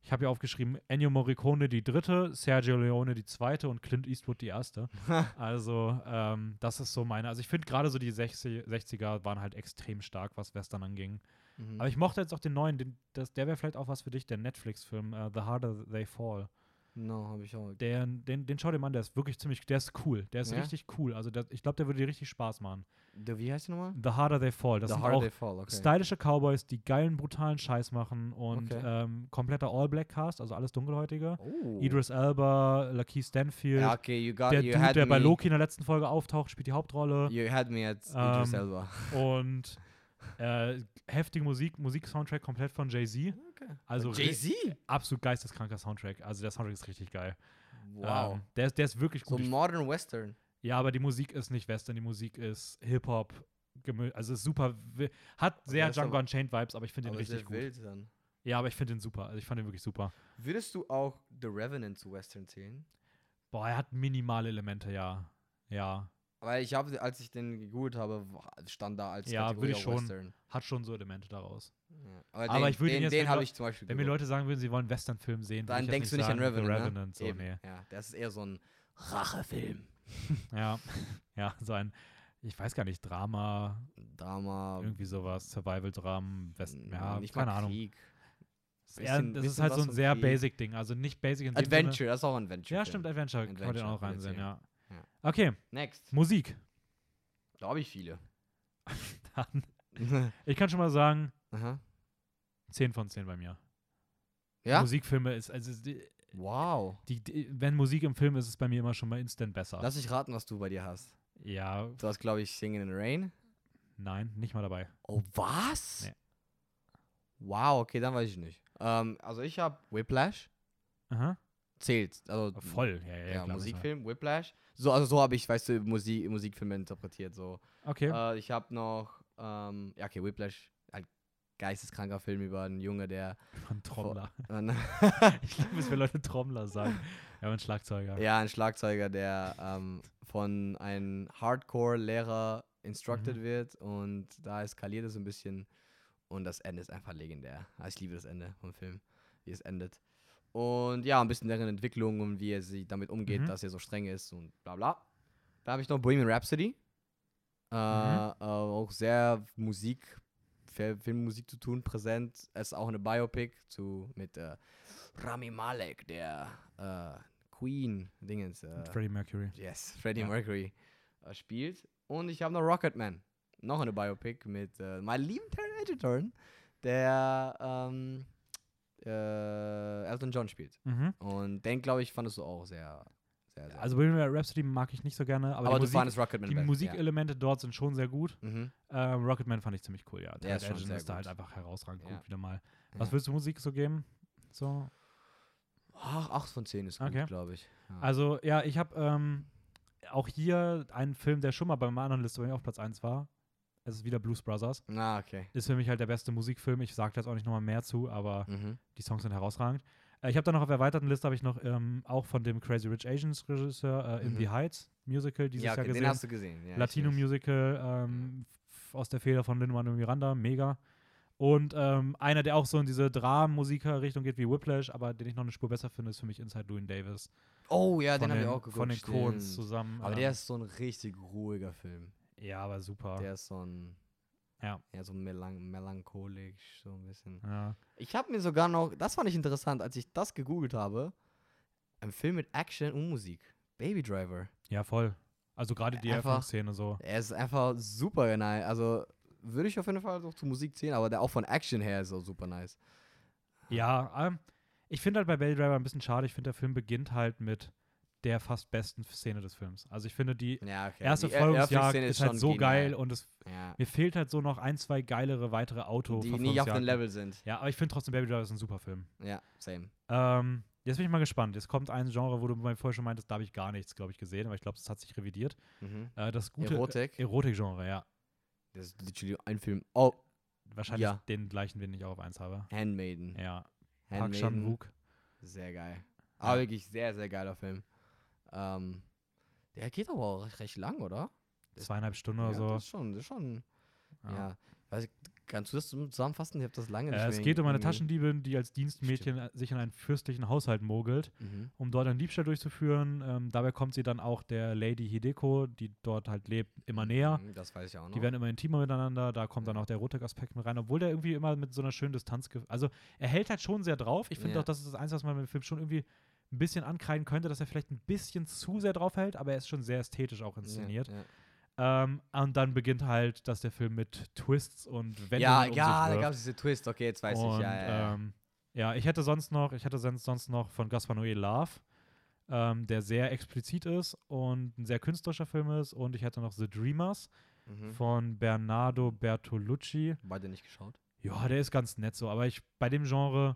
ich habe hier aufgeschrieben, Ennio Morricone die dritte, Sergio Leone die zweite und Clint Eastwood die erste. Also ähm, das ist so meine, also ich finde gerade so die sechziger waren halt extrem stark, was Western anging. Mhm. Aber ich mochte jetzt auch den neuen, den, das, der wäre vielleicht auch was für dich, der Netflix-Film, uh, The Harder They Fall. No, habe ich auch. Der, den, den schau dir mal an, der ist wirklich ziemlich, der ist cool, der ist ja? richtig cool, also der, ich glaube, der würde dir richtig Spaß machen. Der, wie heißt der nochmal? The Harder They Fall, das The sind auch they fall, okay. stylische Cowboys, die geilen, brutalen Scheiß machen, und okay. ähm, kompletter All-Black-Cast, also alles Dunkelhäutige, oh. Idris Elba, Lakeith Stanfield, yeah, okay, you got, der you Dude, had der me. bei Loki in der letzten Folge auftaucht, spielt die Hauptrolle. You had me at Idris ähm, Elba. Und äh, heftige Musik, Musik-Soundtrack komplett von Jay-Z. Okay. Also Jay-Z? Absolut geisteskranker Soundtrack. Also der Soundtrack ist richtig geil. Wow. Ähm, der, der ist wirklich gut. So Modern Western. Ja, aber die Musik ist nicht Western, die Musik ist Hip-Hop. Also ist super. Hat sehr Django aber, Unchained Vibes, aber ich finde den richtig gut. Wild dann. Ja, aber ich finde den super. Also ich fand den wirklich super. Würdest du auch The Revenant zu Western zählen? Boah, er hat minimale Elemente, ja. Ja. Weil ich habe, als ich den gegoogelt habe, stand da als ja, Kategorie schon, Western. Hat schon so Elemente daraus. Ja. Aber, den, aber ich würde den, jetzt, den habe ich zum Beispiel. Wenn mir Leute sagen würden, sie wollen Western-Film sehen, dann ich denkst du nicht sagen, an Revenant. The Revenant, ne? so, Eben. nee. Ja, das ist eher so ein Rachefilm. ja, ja, so ein, ich weiß gar nicht, Drama, Drama, irgendwie sowas, Survival-Dramen, Westen, ja, ich keine Ahnung. Krieg. Eher, bisschen, das ist halt so ein sehr Basic-Ding, also nicht Basic in dem Adventure, Sinne. Das ist auch ein Adventure. Ja, stimmt, Adventure, Adventure kann man den auch reinsehen, ja. Ja. Okay. Next. Musik. Da habe ich viele. Dann, ich kann schon mal sagen, Aha. zehn von zehn bei mir. Ja? Musikfilme ist, also die, wow. Die, die, wenn Musik im Film ist, ist es bei mir immer schon mal instant besser. Lass mich raten, was du bei dir hast. Ja. Du hast, glaube ich, Singing in the Rain. Nein, nicht mal dabei. Oh, was? Nee. Wow, okay, dann weiß ich nicht. Ähm, also ich habe Whiplash. Aha. Zählt. Also, voll, ja, ja, ja klar, Musikfilm, klar. Whiplash. So, also so habe ich, weißt du, Musik, Musikfilme interpretiert. So. Okay. Äh, ich habe noch, ähm, ja, okay, Whiplash, ein geisteskranker Film über einen Junge, der... Über einen Trommler. Ich glaube, dass wir Leute Trommler sagen. Ja, ein Schlagzeuger. Ja, ein Schlagzeuger, der ähm, von einem Hardcore-Lehrer instructed mhm. wird, und da eskaliert es ein bisschen, und das Ende ist einfach legendär. Also ich liebe das Ende vom Film, wie es endet. Und ja, ein bisschen deren Entwicklung und wie er sie damit umgeht, mhm. dass er so streng ist und bla bla. Da habe ich noch Bohemian Rhapsody. Äh, mhm. äh, auch sehr Musik, Filmmusik zu tun, präsent. Es ist auch eine Biopic zu, mit äh, Rami Malek, der äh, Queen-Dingens. Äh, Freddie Mercury. Yes, Freddie ja. Mercury äh, spielt. Und ich habe noch Rocketman. Noch eine Biopic mit äh, meinem lieben Taron Egerton, der... Ähm, Äh, Elton John spielt. Mhm. Und den, glaube ich, fandest du auch sehr, sehr, sehr. Also Bohemian Rhapsody mag ich nicht so gerne, aber, aber die, Musik, die Musikelemente ja. dort sind schon sehr gut. Mhm. Äh, Rocketman fand ich ziemlich cool, ja. Der, der ist, schon sehr ist gut. Da halt einfach herausragend ja. gut wieder mal. Was ja. willst du Musik so geben? So. Ach, acht von zehn ist gut, okay. glaube ich. Ja. Also, ja, ich habe ähm, auch hier einen Film, der schon mal bei meiner anderen Liste bei mir auf Platz eins war. Es ist wieder Blues Brothers. Ah, okay. Ist für mich halt der beste Musikfilm. Ich sage da jetzt auch nicht nochmal mehr zu, aber mhm. die Songs sind herausragend. Äh, ich habe dann noch auf der erweiterten Liste, habe ich noch ähm, auch von dem Crazy Rich Asians Regisseur äh, mhm. In the Heights Musical dieses ja, Jahr den gesehen. Den hast du gesehen. Ja, Latino Musical ähm, f- aus der Feder von Lin-Manuel Miranda. Mega. Und ähm, einer, der auch so in diese Dram-Musiker-Richtung geht wie Whiplash, aber den ich noch eine Spur besser finde, ist für mich Inside Llewyn Davis. Oh ja, den, den haben wir auch geguckt. Von den Coens zusammen. Aber ähm, der ist so ein richtig ruhiger Film. Ja, aber super. Der ist so ein Ja. Ja, so melan- melancholisch, so ein bisschen. Ja. Ich habe mir sogar noch, das fand ich interessant, als ich das gegoogelt habe, ein Film mit Action und Musik. Baby Driver. Ja, voll. Also gerade die Eröffnungsszene so. Er ist einfach super nice. Also würde ich auf jeden Fall so zu Musik zählen, aber der auch von Action her ist auch super nice. Ja, ähm, ich finde halt bei Baby Driver ein bisschen schade. Ich finde, der Film beginnt halt mit der fast besten Szene des Films. Also ich finde, die ja, okay. erste Verfolgungsjagd ist, ist halt so genial. Geil und es, ja. mir fehlt halt so noch ein, zwei geilere weitere Auto-Verfolgungsjagden. Die nicht auf dem Level sind. Ja, aber ich finde trotzdem, Baby Driver ist ein super Film. Ja, same. Ähm, jetzt bin ich mal gespannt. Jetzt kommt ein Genre, wo du vorher schon meintest, da habe ich gar nichts, glaube ich, gesehen, aber ich glaube, das hat sich revidiert. Mhm. Äh, das gute Erotik. Erotik-Genre, ja. Das ist literally ein Film. Oh. Wahrscheinlich ja. den gleichen, den ich auch auf eins habe. Handmaiden. Ja. Park Chan-wook. Sehr geil. Aber ja. wirklich sehr, sehr geiler Film. Ähm, der geht aber auch recht, recht lang, oder? Zweieinhalb Stunden ja, oder so. Das ist schon, das ist schon. Ja. ja. Weiß ich, kannst du das zusammenfassen? Ich habe das lange nicht äh, mehr. Es geht um eine Taschendiebin, die als Dienstmädchen Stimmt. sich in einen fürstlichen Haushalt mogelt, mhm. um dort einen Diebstahl durchzuführen. Ähm, dabei kommt sie dann auch der Lady Hideko, die dort halt lebt, immer näher. Das weiß ich auch noch. Die werden immer intimer miteinander. Da kommt dann auch der Erotik-Aspekt mit rein, obwohl der irgendwie immer mit so einer schönen Distanz. Ge- also er hält halt schon sehr drauf. Ich finde ja. auch, das ist das Einzige, was man mit dem Film schon irgendwie ein bisschen ankreiden könnte, dass er vielleicht ein bisschen zu sehr drauf hält, aber er ist schon sehr ästhetisch auch inszeniert. Ja, ja. Um, und dann beginnt halt, dass der Film mit Twists und Wendungen ja, um ja, sich da gab es diese Twists, okay, jetzt weiß und, ich, ja, ja, ähm, ja. ich hätte sonst noch, ich hätte sonst noch von Gaspar Noé Love, ähm, der sehr explizit ist und ein sehr künstlerischer Film ist, und ich hätte noch The Dreamers mhm. von Bernardo Bertolucci. Beide nicht geschaut? Ja, der ist ganz nett so, aber ich, bei dem Genre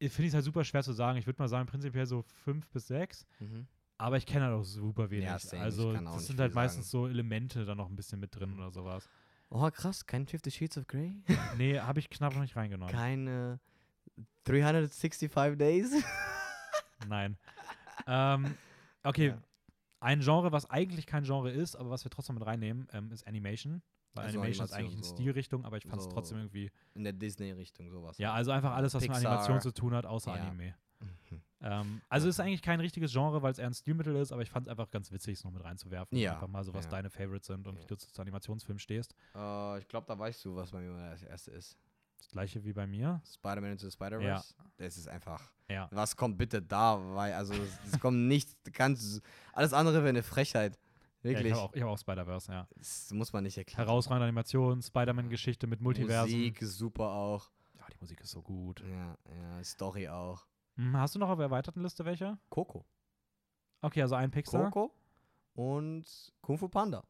finde ich es halt super schwer zu sagen. Ich würde mal sagen, prinzipiell so fünf bis sechs. Mhm. Aber ich kenne halt auch super wenig. Ja, also das sind halt meistens sagen. so Elemente da noch ein bisschen mit drin oder sowas. Oh, krass, kein Fifty Shades of Grey? Nee, habe ich knapp noch nicht reingenommen. Keine dreihundertsechsundfünfzig Days? Nein. ähm, okay, ja. ein Genre, was eigentlich kein Genre ist, aber was wir trotzdem mit reinnehmen, ähm, ist Animation. Weil also Animation ist eigentlich eine so Stilrichtung, aber ich fand es so trotzdem irgendwie in der Disney-Richtung sowas. Ja, also einfach alles, was Pixar. mit Animation zu tun hat, außer ja. Anime. ähm, also es ist eigentlich kein richtiges Genre, weil es eher ein Stilmittel ist, aber ich fand es einfach ganz witzig, es noch mit reinzuwerfen. Ja. Einfach mal so, was ja. deine Favorites sind und ja. wie du zu Animationsfilmen stehst. Uh, ich glaube, da weißt du, was bei mir das erste ist. Das gleiche wie bei mir? Spider-Man into the Spider-Verse. Ja. Das ist einfach. Ja. Was kommt bitte da? Weil, also es kommt nichts, alles andere wäre eine Frechheit. Wirklich. Ja, ich habe auch, hab auch Spider-Verse, ja. Das muss man nicht erklären. Herausragende Animation, Spider-Man-Geschichte mit Multiversen. Musik super auch. Ja, die Musik ist so gut. Ja, ja, Story auch. Hast du noch auf der erweiterten Liste welche? Coco. Okay, also ein Pixar. Coco und Kung Fu Panda.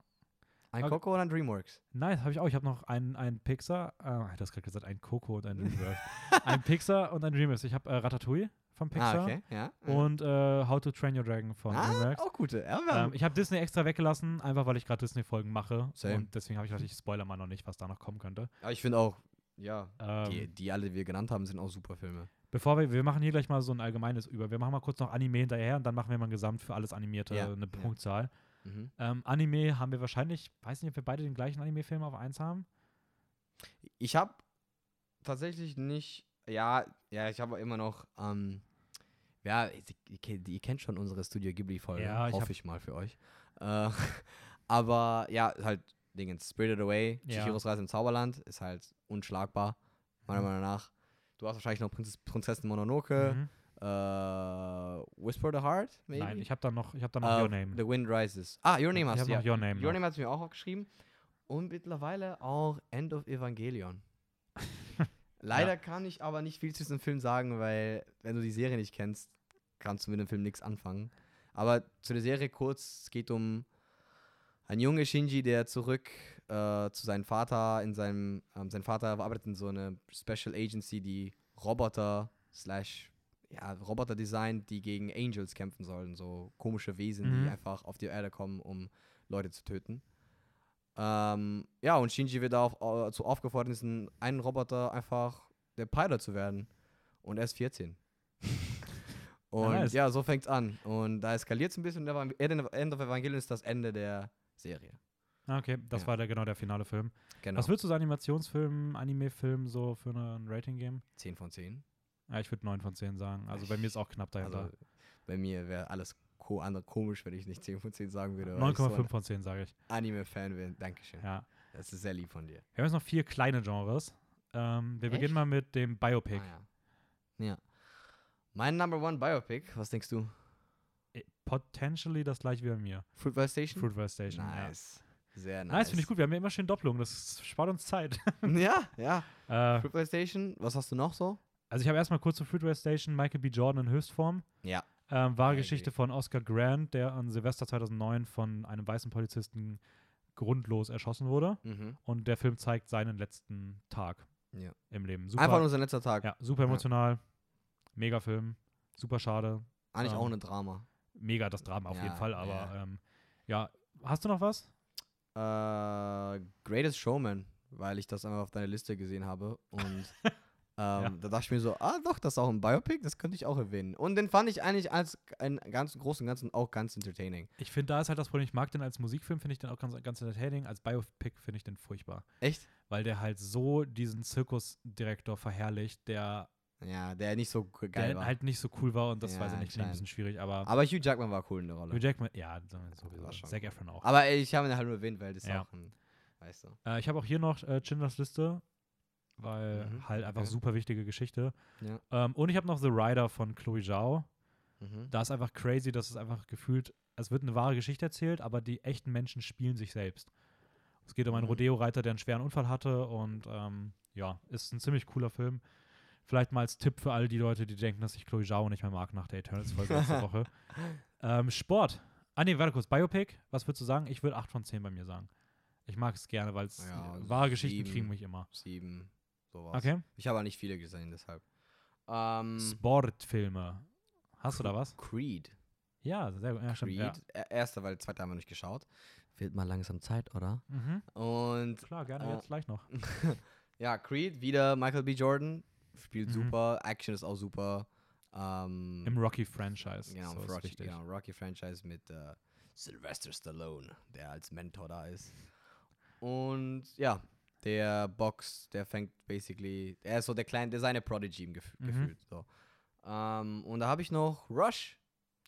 Ein okay. Coco und ein DreamWorks. Nein, habe ich auch. Ich habe noch einen, einen Pixar. Äh, das gerade gesagt, ein Coco und ein DreamWorks. ein Pixar und ein DreamWorks. Ich habe äh, Ratatouille von Pixar. Ah, okay, ja. Und äh, How to Train Your Dragon von ah, DreamWorks. Auch gute. Ja, ähm, ich habe Disney extra weggelassen, einfach weil ich gerade Disney-Folgen mache. Same. Und deswegen habe ich gedacht, ich spoiler mal noch nicht, was da noch kommen könnte. Aber ich finde auch, ja, ähm, die, die alle, die wir genannt haben, sind auch super Filme. Bevor wir, wir machen hier gleich mal so ein allgemeines über. Wir machen mal kurz noch Anime hinterher und dann machen wir mal gesamt für alles Animierte ja, eine Punktzahl. Ja. Mhm. Ähm, Anime haben wir wahrscheinlich, weiß nicht, ob wir beide den gleichen Anime-Film auf eins haben. Ich habe tatsächlich nicht, ja, ja, ich habe immer noch, ähm, ja, ihr, ihr kennt schon unsere Studio Ghibli-Folge, ja, ich hoffe hab, ich mal für euch. Äh, aber ja, halt, Dingens, Spirited Away, Chihiros ja. Reise im Zauberland, ist halt unschlagbar, meiner mhm. Meinung nach. Du hast wahrscheinlich noch Prinzess, Prinzessin Mononoke, mhm. äh, Whisper the Heart, maybe? Nein, ich hab da noch, ich hab da noch uh, Your Name. The Wind Rises. Ah, Your Name ich hast du, ja. Your Name, Your Name hast du mir auch aufgeschrieben. Und mittlerweile auch End of Evangelion. Leider ja. kann ich aber nicht viel zu diesem Film sagen, weil wenn du die Serie nicht kennst, kannst du mit dem Film nichts anfangen. Aber zu der Serie kurz, es geht um ein Junge Shinji, der zurück äh, zu seinem Vater in seinem, ähm, sein Vater arbeitet in so einer Special Agency, die Roboter slash, ja, Roboter designt, die gegen Angels kämpfen sollen, so komische Wesen, mhm. die einfach auf die Erde kommen, um Leute zu töten. Ähm, ja, und Shinji wird dazu auf, äh, aufgefordert, einen Roboter einfach der Pilot zu werden. Und er ist vierzehn. Und nice. ja, so fängt's an. Und da eskaliert es ein bisschen. Und End of Evangelion ist das Ende der Serie. Okay, das ja. war der, genau der finale Film. Genau. Was würdest du so Animationsfilmen, Anime-Filmen so für ein Rating geben? zehn von zehn. Ja, ich würde neun von zehn sagen. Also ich, bei mir ist auch knapp dahinter. Also bei mir wäre alles ko- komisch, wenn ich nicht zehn von zehn sagen würde. neun Komma fünf so von zehn, sage ich. Anime-Fan bin, dankeschön. Ja. Das ist sehr lieb von dir. Wir haben jetzt noch vier kleine Genres. Ähm, wir Echt? beginnen mal mit dem Biopic. Ah, ja. ja. Mein Number One Biopic, was denkst du? Potentially das gleiche wie bei mir. Fruitvale Station? Fruitvale Station, nice. Ja. Sehr nice. Nice, finde ich gut. Wir haben ja immer schön Doppelungen. Das spart uns Zeit. Ja, ja. Äh, Fruitvale Station, was hast du noch so? Also ich habe erstmal kurz zu Fruitvale Station Michael B. Jordan in Höchstform. Ja. Ähm, wahre okay. Geschichte von Oscar Grant, der an Silvester zweitausendneun von einem weißen Polizisten grundlos erschossen wurde. Mhm. Und der Film zeigt seinen letzten Tag ja. im Leben. Super, einfach nur sein letzter Tag. Ja, super emotional. Ja. Mega Film. Super schade. Eigentlich ähm, auch ein Drama. Mega das Drama auf ja, jeden Fall. Aber ja. Ähm, ja, hast du noch was? Uh, Greatest Showman, weil ich das einfach auf deiner Liste gesehen habe und ähm, ja. da dachte ich mir so, ah doch, das ist auch ein Biopic, das könnte ich auch erwähnen. Und den fand ich eigentlich als einen ganz großen Ganzen auch ganz entertaining. Ich finde, da ist halt das Problem, ich mag den als Musikfilm, finde ich den auch ganz, ganz entertaining, als Biopic finde ich den furchtbar. Echt? Weil der halt so diesen Zirkusdirektor verherrlicht, der Ja, der nicht so geil der war. Der halt nicht so cool war und das ja, weiß ich nicht, ein bisschen schwierig, aber... Aber Hugh Jackman war cool in der Rolle. Hugh Jackman, ja, sowieso. War schon Zac Efron auch. Aber ich habe ihn halt nur erwähnt, weil das ja. auch ein, weißt du. Äh, ich habe auch hier noch äh, Schindlers Liste, weil mhm. halt einfach okay. super wichtige Geschichte. Ja. Ähm, und ich habe noch The Rider von Chloe Zhao. Mhm. Da ist einfach crazy, dass es einfach gefühlt, es wird eine wahre Geschichte erzählt, aber die echten Menschen spielen sich selbst. Es geht um einen mhm. Rodeo-Reiter, der einen schweren Unfall hatte und ähm, ja, ist ein ziemlich cooler Film. Vielleicht mal als Tipp für all die Leute, die denken, dass ich Chloe Zhao nicht mehr mag nach der Eternals-Folge letzte Woche. Ähm, Sport. Ah ne, warte kurz. Biopic. Was würdest du sagen? Ich würde acht von zehn bei mir sagen. Ich mag es gerne, weil es ja, wahre sieben, Geschichten kriegen mich immer. Sieben, sowas. Okay. Ich habe aber nicht viele gesehen, deshalb. Ähm, Sportfilme. Hast du da was? Creed. Ja, sehr gut. Ja, Creed. Ja. Erster, weil zweiter haben wir nicht geschaut. Wird mal langsam Zeit, oder? Mhm. Und klar, gerne äh, jetzt gleich noch. Ja, Creed, wieder Michael B. Jordan. Spielt mhm. super, Action ist auch super. Ähm, Im Rocky-Franchise. Genau, so Rocky, genau, Rocky-Franchise mit äh, Sylvester Stallone, der als Mentor da ist. Und ja, der Box, der fängt basically, er ist so der kleine, der seine Prodigy im gef- mhm. gefühlt. So. Ähm, und da habe ich noch Rush.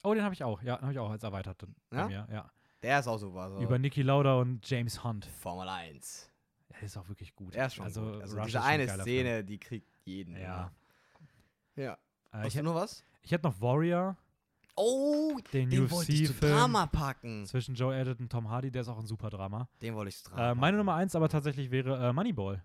Oh, den habe ich auch, ja, den habe ich auch als erweiterten. Ja? Mir, ja. Der ist auch super. So. Über Niki Lauda und James Hunt. Formel eins. Der ist auch wirklich gut. Er ist schon also, gut. Also Rush diese ist eine Szene, Film. Die kriegt jeden. Ja. Ja. Äh, Hast du noch was? Ich hätte noch Warrior. Oh, den, den wollte ich zu Drama packen. Zwischen Joe Edgerton und Tom Hardy, der ist auch ein super Drama. Den wollte ich zu Drama äh, packen. Meine Nummer eins aber tatsächlich wäre äh, Moneyball.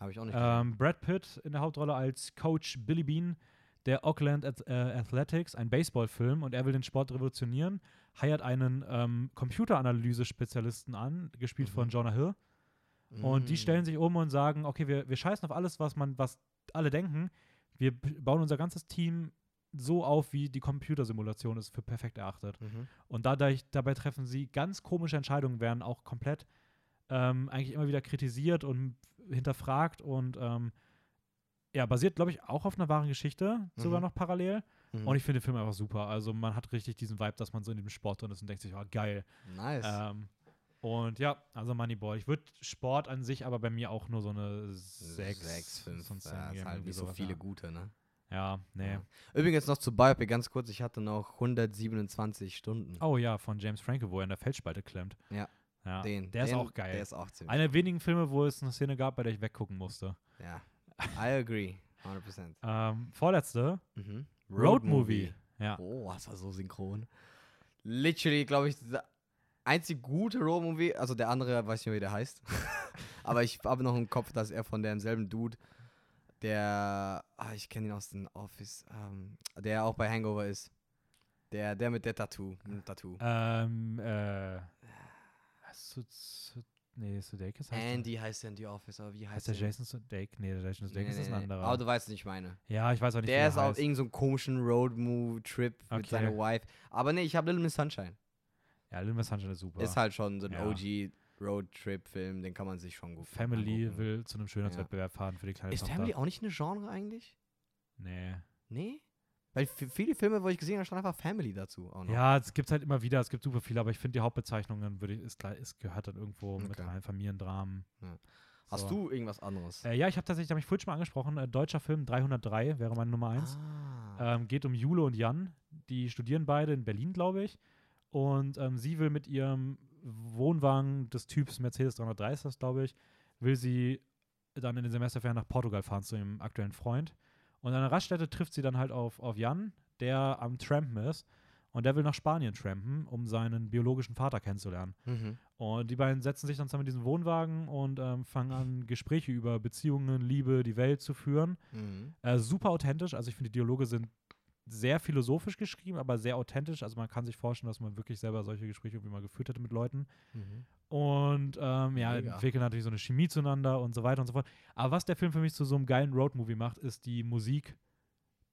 Habe ich auch nicht ähm, Brad Pitt in der Hauptrolle als Coach Billy Bean, der Oakland Ath- äh, Athletics, ein Baseballfilm, und er will den Sport revolutionieren, heiert einen ähm, Computeranalyse-Spezialisten an, gespielt mhm. von Jonah Hill. Mhm. Und die stellen sich um und sagen, okay, wir, wir scheißen auf alles, was man, was alle denken, wir bauen unser ganzes Team so auf, wie die Computersimulation es für perfekt erachtet. Mhm. Und dadurch, dabei treffen sie ganz komische Entscheidungen, werden auch komplett ähm, eigentlich immer wieder kritisiert und hinterfragt und ähm, ja, basiert, glaube ich, auch auf einer wahren Geschichte, mhm. sogar noch parallel. Mhm. Und ich finde den Film einfach super. Also man hat richtig diesen Vibe, dass man so in dem Sport drin ist und denkt sich, oh, geil. Nice. Ähm, Und ja, also Moneyball. Ich würde Sport an sich aber bei mir auch nur so eine sechs, fünf von zehn. Das ist halt nicht so viele ja. gute, ne? Ja, nee. Ja. Übrigens noch zu Biopic, ganz kurz. Ich hatte noch hundertsiebenundzwanzig Stunden. Oh ja, von James Franco, wo er in der Felsspalte klemmt. Ja, ja. Den, der den, ist auch geil. Der ist auch ziemlich einer der wenigen Filme, wo es eine Szene gab, bei der ich weggucken musste. Ja, I agree, hundert Prozent. ähm, vorletzte, mhm. Road, Road Movie. Movie. Ja. Oh, das war so synchron. Literally, glaube ich, einzig gute Road-Movie, also der andere, weiß nicht, wie der heißt. Aber ich habe noch im Kopf, dass er von demselben Dude, der, ah, ich kenne ihn aus dem Office, ähm, der auch bei Hangover ist. Der, der mit der Tattoo. Mit Tattoo. Ähm, äh. Su, su, nee, Sudeikis heißt der. Andy heißt er in The Office, aber wie heißt der? Heißt der Jason Sudeikis? Nee, der Jason Sudeikis nee, nee, ist ein nee. anderer. Aber du weißt, was ich meine. Ja, ich weiß auch nicht, der wie der heißt. Der ist auf irgendeinem so komischen Road-Move-Trip okay. mit seiner Wife. Aber nee, ich habe Little Miss Sunshine. Ja, Little Miss Sunshine ist super. Ist halt schon so ein ja. O G-Roadtrip-Film, den kann man sich schon gut Family angucken. Will zu einem Schönheitswettbewerb ja. fahren für die kleine Tochter. Ist Family auch nicht eine Genre eigentlich? Nee. Nee? Weil für viele Filme, wo ich gesehen habe, stand einfach Family dazu. Auch noch. Ja, es gibt halt immer wieder, es gibt super viele, aber ich finde die Hauptbezeichnungen, würde ich, ist, ist, gehört dann irgendwo okay. mit rein, Familiendramen. Ja. So. Hast du irgendwas anderes? Äh, ja, ich habe tatsächlich, da habe ich vorhin schon mal angesprochen, äh, deutscher Film dreihundertdrei wäre meine Nummer eins. Ah. Ähm, geht um Jule und Jan, die studieren beide in Berlin, glaube ich. Und ähm, sie will mit ihrem Wohnwagen des Typs Mercedes dreihundertdreißig, glaube ich, will sie dann in den Semesterferien nach Portugal fahren zu ihrem aktuellen Freund. Und an der Raststätte trifft sie dann halt auf, auf Jan, der am Trampen ist. Und der will nach Spanien trampen, um seinen biologischen Vater kennenzulernen. Mhm. Und die beiden setzen sich dann zusammen in diesen Wohnwagen und ähm, fangen an, Gespräche über Beziehungen, Liebe, die Welt zu führen. Mhm. Äh, super authentisch. Also ich finde, die Dialoge sind sehr philosophisch geschrieben, aber sehr authentisch. Also man kann sich vorstellen, dass man wirklich selber solche Gespräche irgendwie mal geführt hätte mit Leuten. Mhm. Und ähm, ja, Mega. entwickeln natürlich so eine Chemie zueinander und so weiter und so fort. Aber was der Film für mich zu so einem geilen Roadmovie macht, ist die Musik.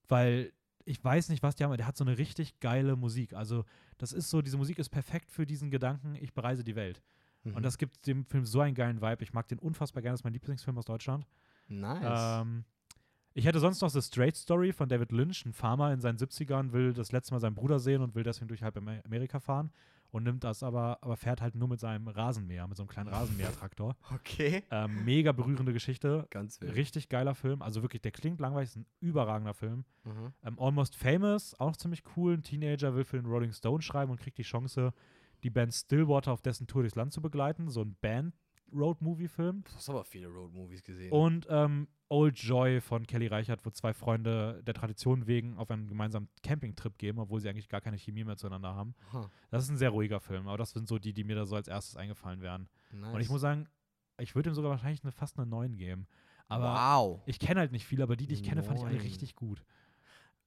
Weil ich weiß nicht, was die haben, aber der hat so eine richtig geile Musik. Also das ist so, diese Musik ist perfekt für diesen Gedanken, ich bereise die Welt. Mhm. Und das gibt dem Film so einen geilen Vibe. Ich mag den unfassbar gerne, das ist mein Lieblingsfilm aus Deutschland. Nice. Ähm, ich hätte sonst noch The Straight Story von David Lynch. Ein Farmer in seinen siebzigern will das letzte Mal seinen Bruder sehen und will deswegen durch halb Amerika fahren und nimmt das aber, aber fährt halt nur mit seinem Rasenmäher, mit so einem kleinen Rasenmähertraktor. Okay. Ähm, mega berührende Geschichte. Ganz wild. Richtig geiler Film. Also wirklich, der klingt langweilig, ist ein überragender Film. Mhm. Ähm, Almost Famous, auch ziemlich cool. Ein Teenager will für den Rolling Stone schreiben und kriegt die Chance, die Band Stillwater auf dessen Tour durchs Land zu begleiten. So ein Band-Road-Movie-Film. Du hast aber viele Road-Movies gesehen. Und ähm, Old Joy von Kelly Reichardt, wo zwei Freunde der Tradition wegen auf einen gemeinsamen Campingtrip gehen, obwohl sie eigentlich gar keine Chemie mehr zueinander haben. Huh. Das ist ein sehr ruhiger Film, aber das sind so die, die mir da so als erstes eingefallen wären. Nice. Und ich muss sagen, ich würde ihm sogar wahrscheinlich eine, fast eine neun geben. Aber wow. Ich kenne halt nicht viel, aber die, die ich kenne, fand ich alle richtig gut.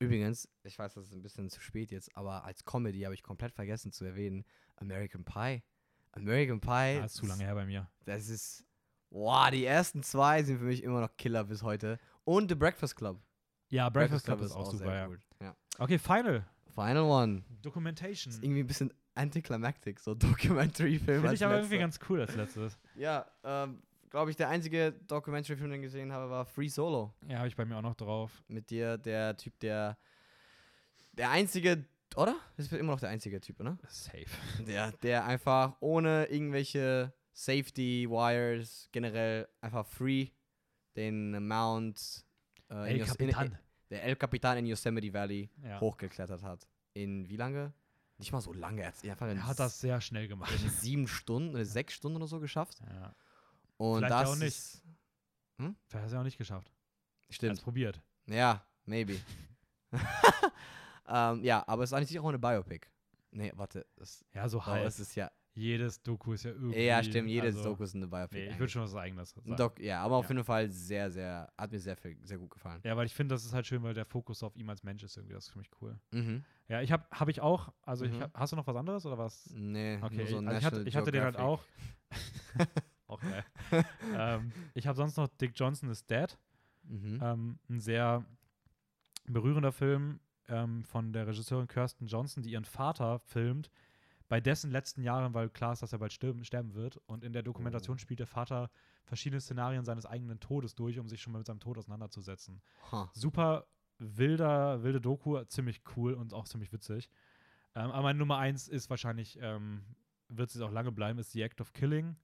Übrigens, ich weiß, das ist ein bisschen zu spät jetzt, aber als Comedy habe ich komplett vergessen zu erwähnen, American Pie. American Pie. Das ist zu lange her bei mir. Das ist... Boah, wow, die ersten zwei sind für mich immer noch Killer bis heute. Und The Breakfast Club. Ja, Breakfast, Breakfast Club, Club ist auch super, ja. ja. Okay, Final. Final One. Documentation. Das ist irgendwie ein bisschen anticlimactic, so Documentary-Film. Finde ich aber letzter. Irgendwie ganz cool als letztes. ja, ähm, glaube ich, der einzige Documentary-Film, den ich gesehen habe, war Free Solo. Ja, habe ich bei mir auch noch drauf. Mit dir, der Typ, der... Der einzige... Oder? Das ist immer noch der einzige Typ, oder? Safe. Der, der einfach ohne irgendwelche... Safety, Wires, generell einfach free, den Mount äh, El in, in, der El Capitan in Yosemite Valley ja. hochgeklettert hat. In wie lange? Nicht mal so lange. Er, er hat s- das sehr schnell gemacht. In sieben Stunden, oder sechs Stunden oder so geschafft. Ja. Und vielleicht das auch nicht. Ist, hm? Vielleicht hat er auch nicht geschafft. Stimmt. Er hat es probiert. Ja, maybe. um, ja, aber es ist eigentlich auch eine Biopic. Nee, warte. Das, ja, so halb. Es ist ja... Jedes Doku ist ja irgendwie... Ja, stimmt, jedes also, Doku ist eine Biopic. Nee, ich würde schon was Eigenes sagen. Doc, ja, aber auf ja. jeden Fall sehr, sehr... Hat mir sehr viel, sehr gut gefallen. Ja, weil ich finde, das ist halt schön, weil der Fokus auf ihm als Mensch ist irgendwie. Das ist für mich cool. Mhm. Ja, ich habe hab ich auch... Also, mhm. ich hab, hast du noch was anderes oder was? Nee, okay, so ich, also ich, hatte, ich hatte den halt auch. auch geil. ähm, ich habe sonst noch Dick Johnson is Dead. Mhm. Ähm, ein sehr berührender Film ähm, von der Regisseurin Kirsten Johnson, die ihren Vater filmt, bei dessen letzten Jahren, weil klar ist, dass er bald stirben, sterben wird. Und in der Dokumentation oh. spielt der Vater verschiedene Szenarien seines eigenen Todes durch, um sich schon mal mit seinem Tod auseinanderzusetzen. Huh. Super wilder, wilde Doku, ziemlich cool und auch ziemlich witzig. Ähm, aber meine Nummer eins ist wahrscheinlich, ähm, wird es auch lange bleiben, ist The Act of Killing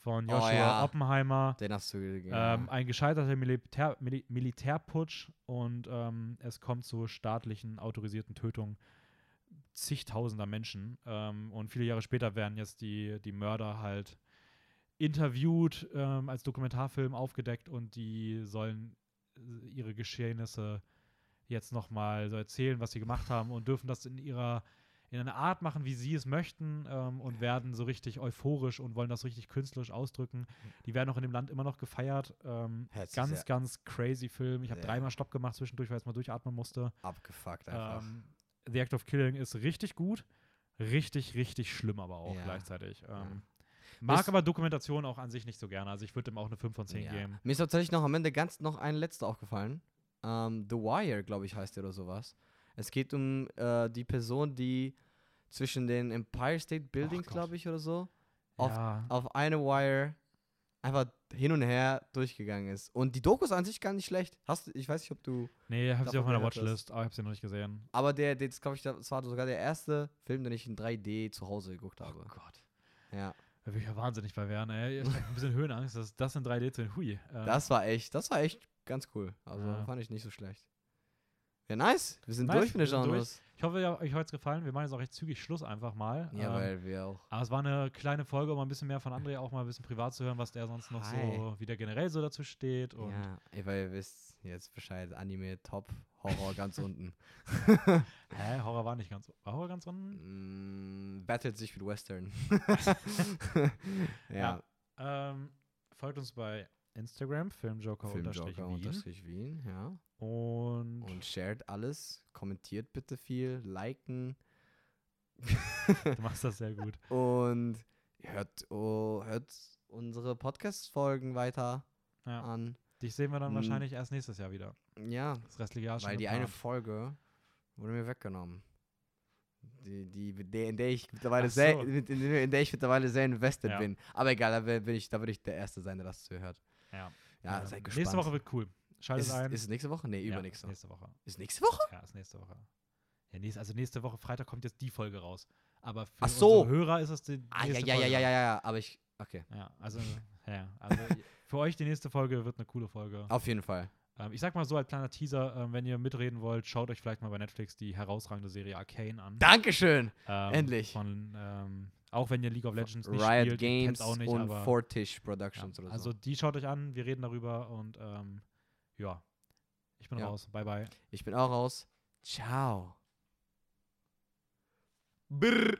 von Joshua oh, ja. Oppenheimer. Den hast du gegeben. Ähm, ein gescheiterter Militär, Mil- Militärputsch und ähm, es kommt zu staatlichen, autorisierten Tötungen zigtausender Menschen ähm, und viele Jahre später werden jetzt die, die Mörder halt interviewt, ähm, als Dokumentarfilm aufgedeckt und die sollen ihre Geschehnisse jetzt nochmal so erzählen, was sie gemacht haben und dürfen das in ihrer, in einer Art machen, wie sie es möchten ähm, und werden so richtig euphorisch und wollen das richtig künstlerisch ausdrücken. Die werden auch in dem Land immer noch gefeiert. Ähm, ganz, ganz crazy Film. Ich habe dreimal Stopp gemacht zwischendurch, weil ich mal durchatmen musste. Abgefuckt einfach. Ähm, The Act of Killing ist richtig gut, richtig, richtig schlimm aber auch ja. gleichzeitig. Ähm, ja. Mag Mist, aber Dokumentation auch an sich nicht so gerne. Also ich würde dem auch eine fünf von zehn ja. geben. Mir ist tatsächlich noch am Ende ganz noch ein letzter aufgefallen. Ähm, The Wire, glaube ich, heißt der oder sowas. Es geht um äh, die Person, die zwischen den Empire State Buildings, glaube ich, oder so, auf, ja. auf eine Wire einfach hin und her durchgegangen ist. Und die Doku ist an sich gar nicht schlecht. Hast du, ich weiß nicht, ob du... Nee, ich hab sie auf meiner Watchlist, aber ich hab sie noch nicht gesehen. Aber der, der glaube ich, das war sogar der erste Film, den ich in drei D zu Hause geguckt habe. Oh Gott. Ja. Da würde ich ja wahnsinnig bei werden, ey. Ich hab ein bisschen Höhenangst, dass das in drei D zu sehen. Hui. Ähm. Das war echt, das war echt ganz cool. Also ja. fand ich nicht so schlecht. Ja, nice. Wir sind nice, durch mit den Genres. Ich hoffe, euch hat es gefallen. Wir machen jetzt auch recht zügig Schluss einfach mal. Ja, ähm, weil wir auch. Aber es war eine kleine Folge, um ein bisschen mehr von André auch mal ein bisschen privat zu hören, was der sonst noch Hi. so, wie der generell so dazu steht. Und ja, ey, weil ihr wisst jetzt Bescheid. Anime, Top, Horror ganz unten. Hä? Horror war nicht ganz unten. War Horror ganz unten? Mm, battelt sich mit Western. ja. ja ähm, folgt uns bei Instagram, Filmjoker-Wien. Ja. Und, und shared alles, kommentiert bitte viel, liken. Du machst das sehr gut. Und hört, oh, hört unsere Podcast-Folgen weiter ja. an. Dich sehen wir dann hm. wahrscheinlich erst nächstes Jahr wieder. Ja, das restliche Jahr schon. Weil die geplant. Eine Folge wurde mir weggenommen. Die, die, in, der ich mittlerweile so. sehr, in der ich mittlerweile sehr invested ja. bin. Aber egal, da bin ich, da bin ich der Erste sein, der das zuhört. Ja, ja, ja. Seid gespannt. Nächste Woche wird cool. Schaltet ist, ein. Ist es nächste Woche? Nee, übernächste ja, nächste Woche. Ist nächste Woche? Ja, ist nächste Woche. Ja, nächste, also nächste Woche Freitag kommt jetzt die Folge raus. Aber für Ach so. unsere Hörer ist es die nächste ah, ja, ja, Folge. Ja, ja, ja, ja, aber ich, okay. Ja, also, ja, also für euch die nächste Folge wird eine coole Folge. Auf jeden Fall. Ähm, ich sag mal so als kleiner Teaser, ähm, wenn ihr mitreden wollt, schaut euch vielleicht mal bei Netflix die herausragende Serie Arcane an. Dankeschön! Ähm, Endlich! Von, ähm, auch wenn ihr League of Legends nicht Riot spielt. Riot Games auch nicht, und aber, Fortish Productions ja, oder so. Also die schaut euch an, wir reden darüber und ähm, ja, ich bin ja. raus. Bye, bye. Ich bin auch raus. Ciao. Brr.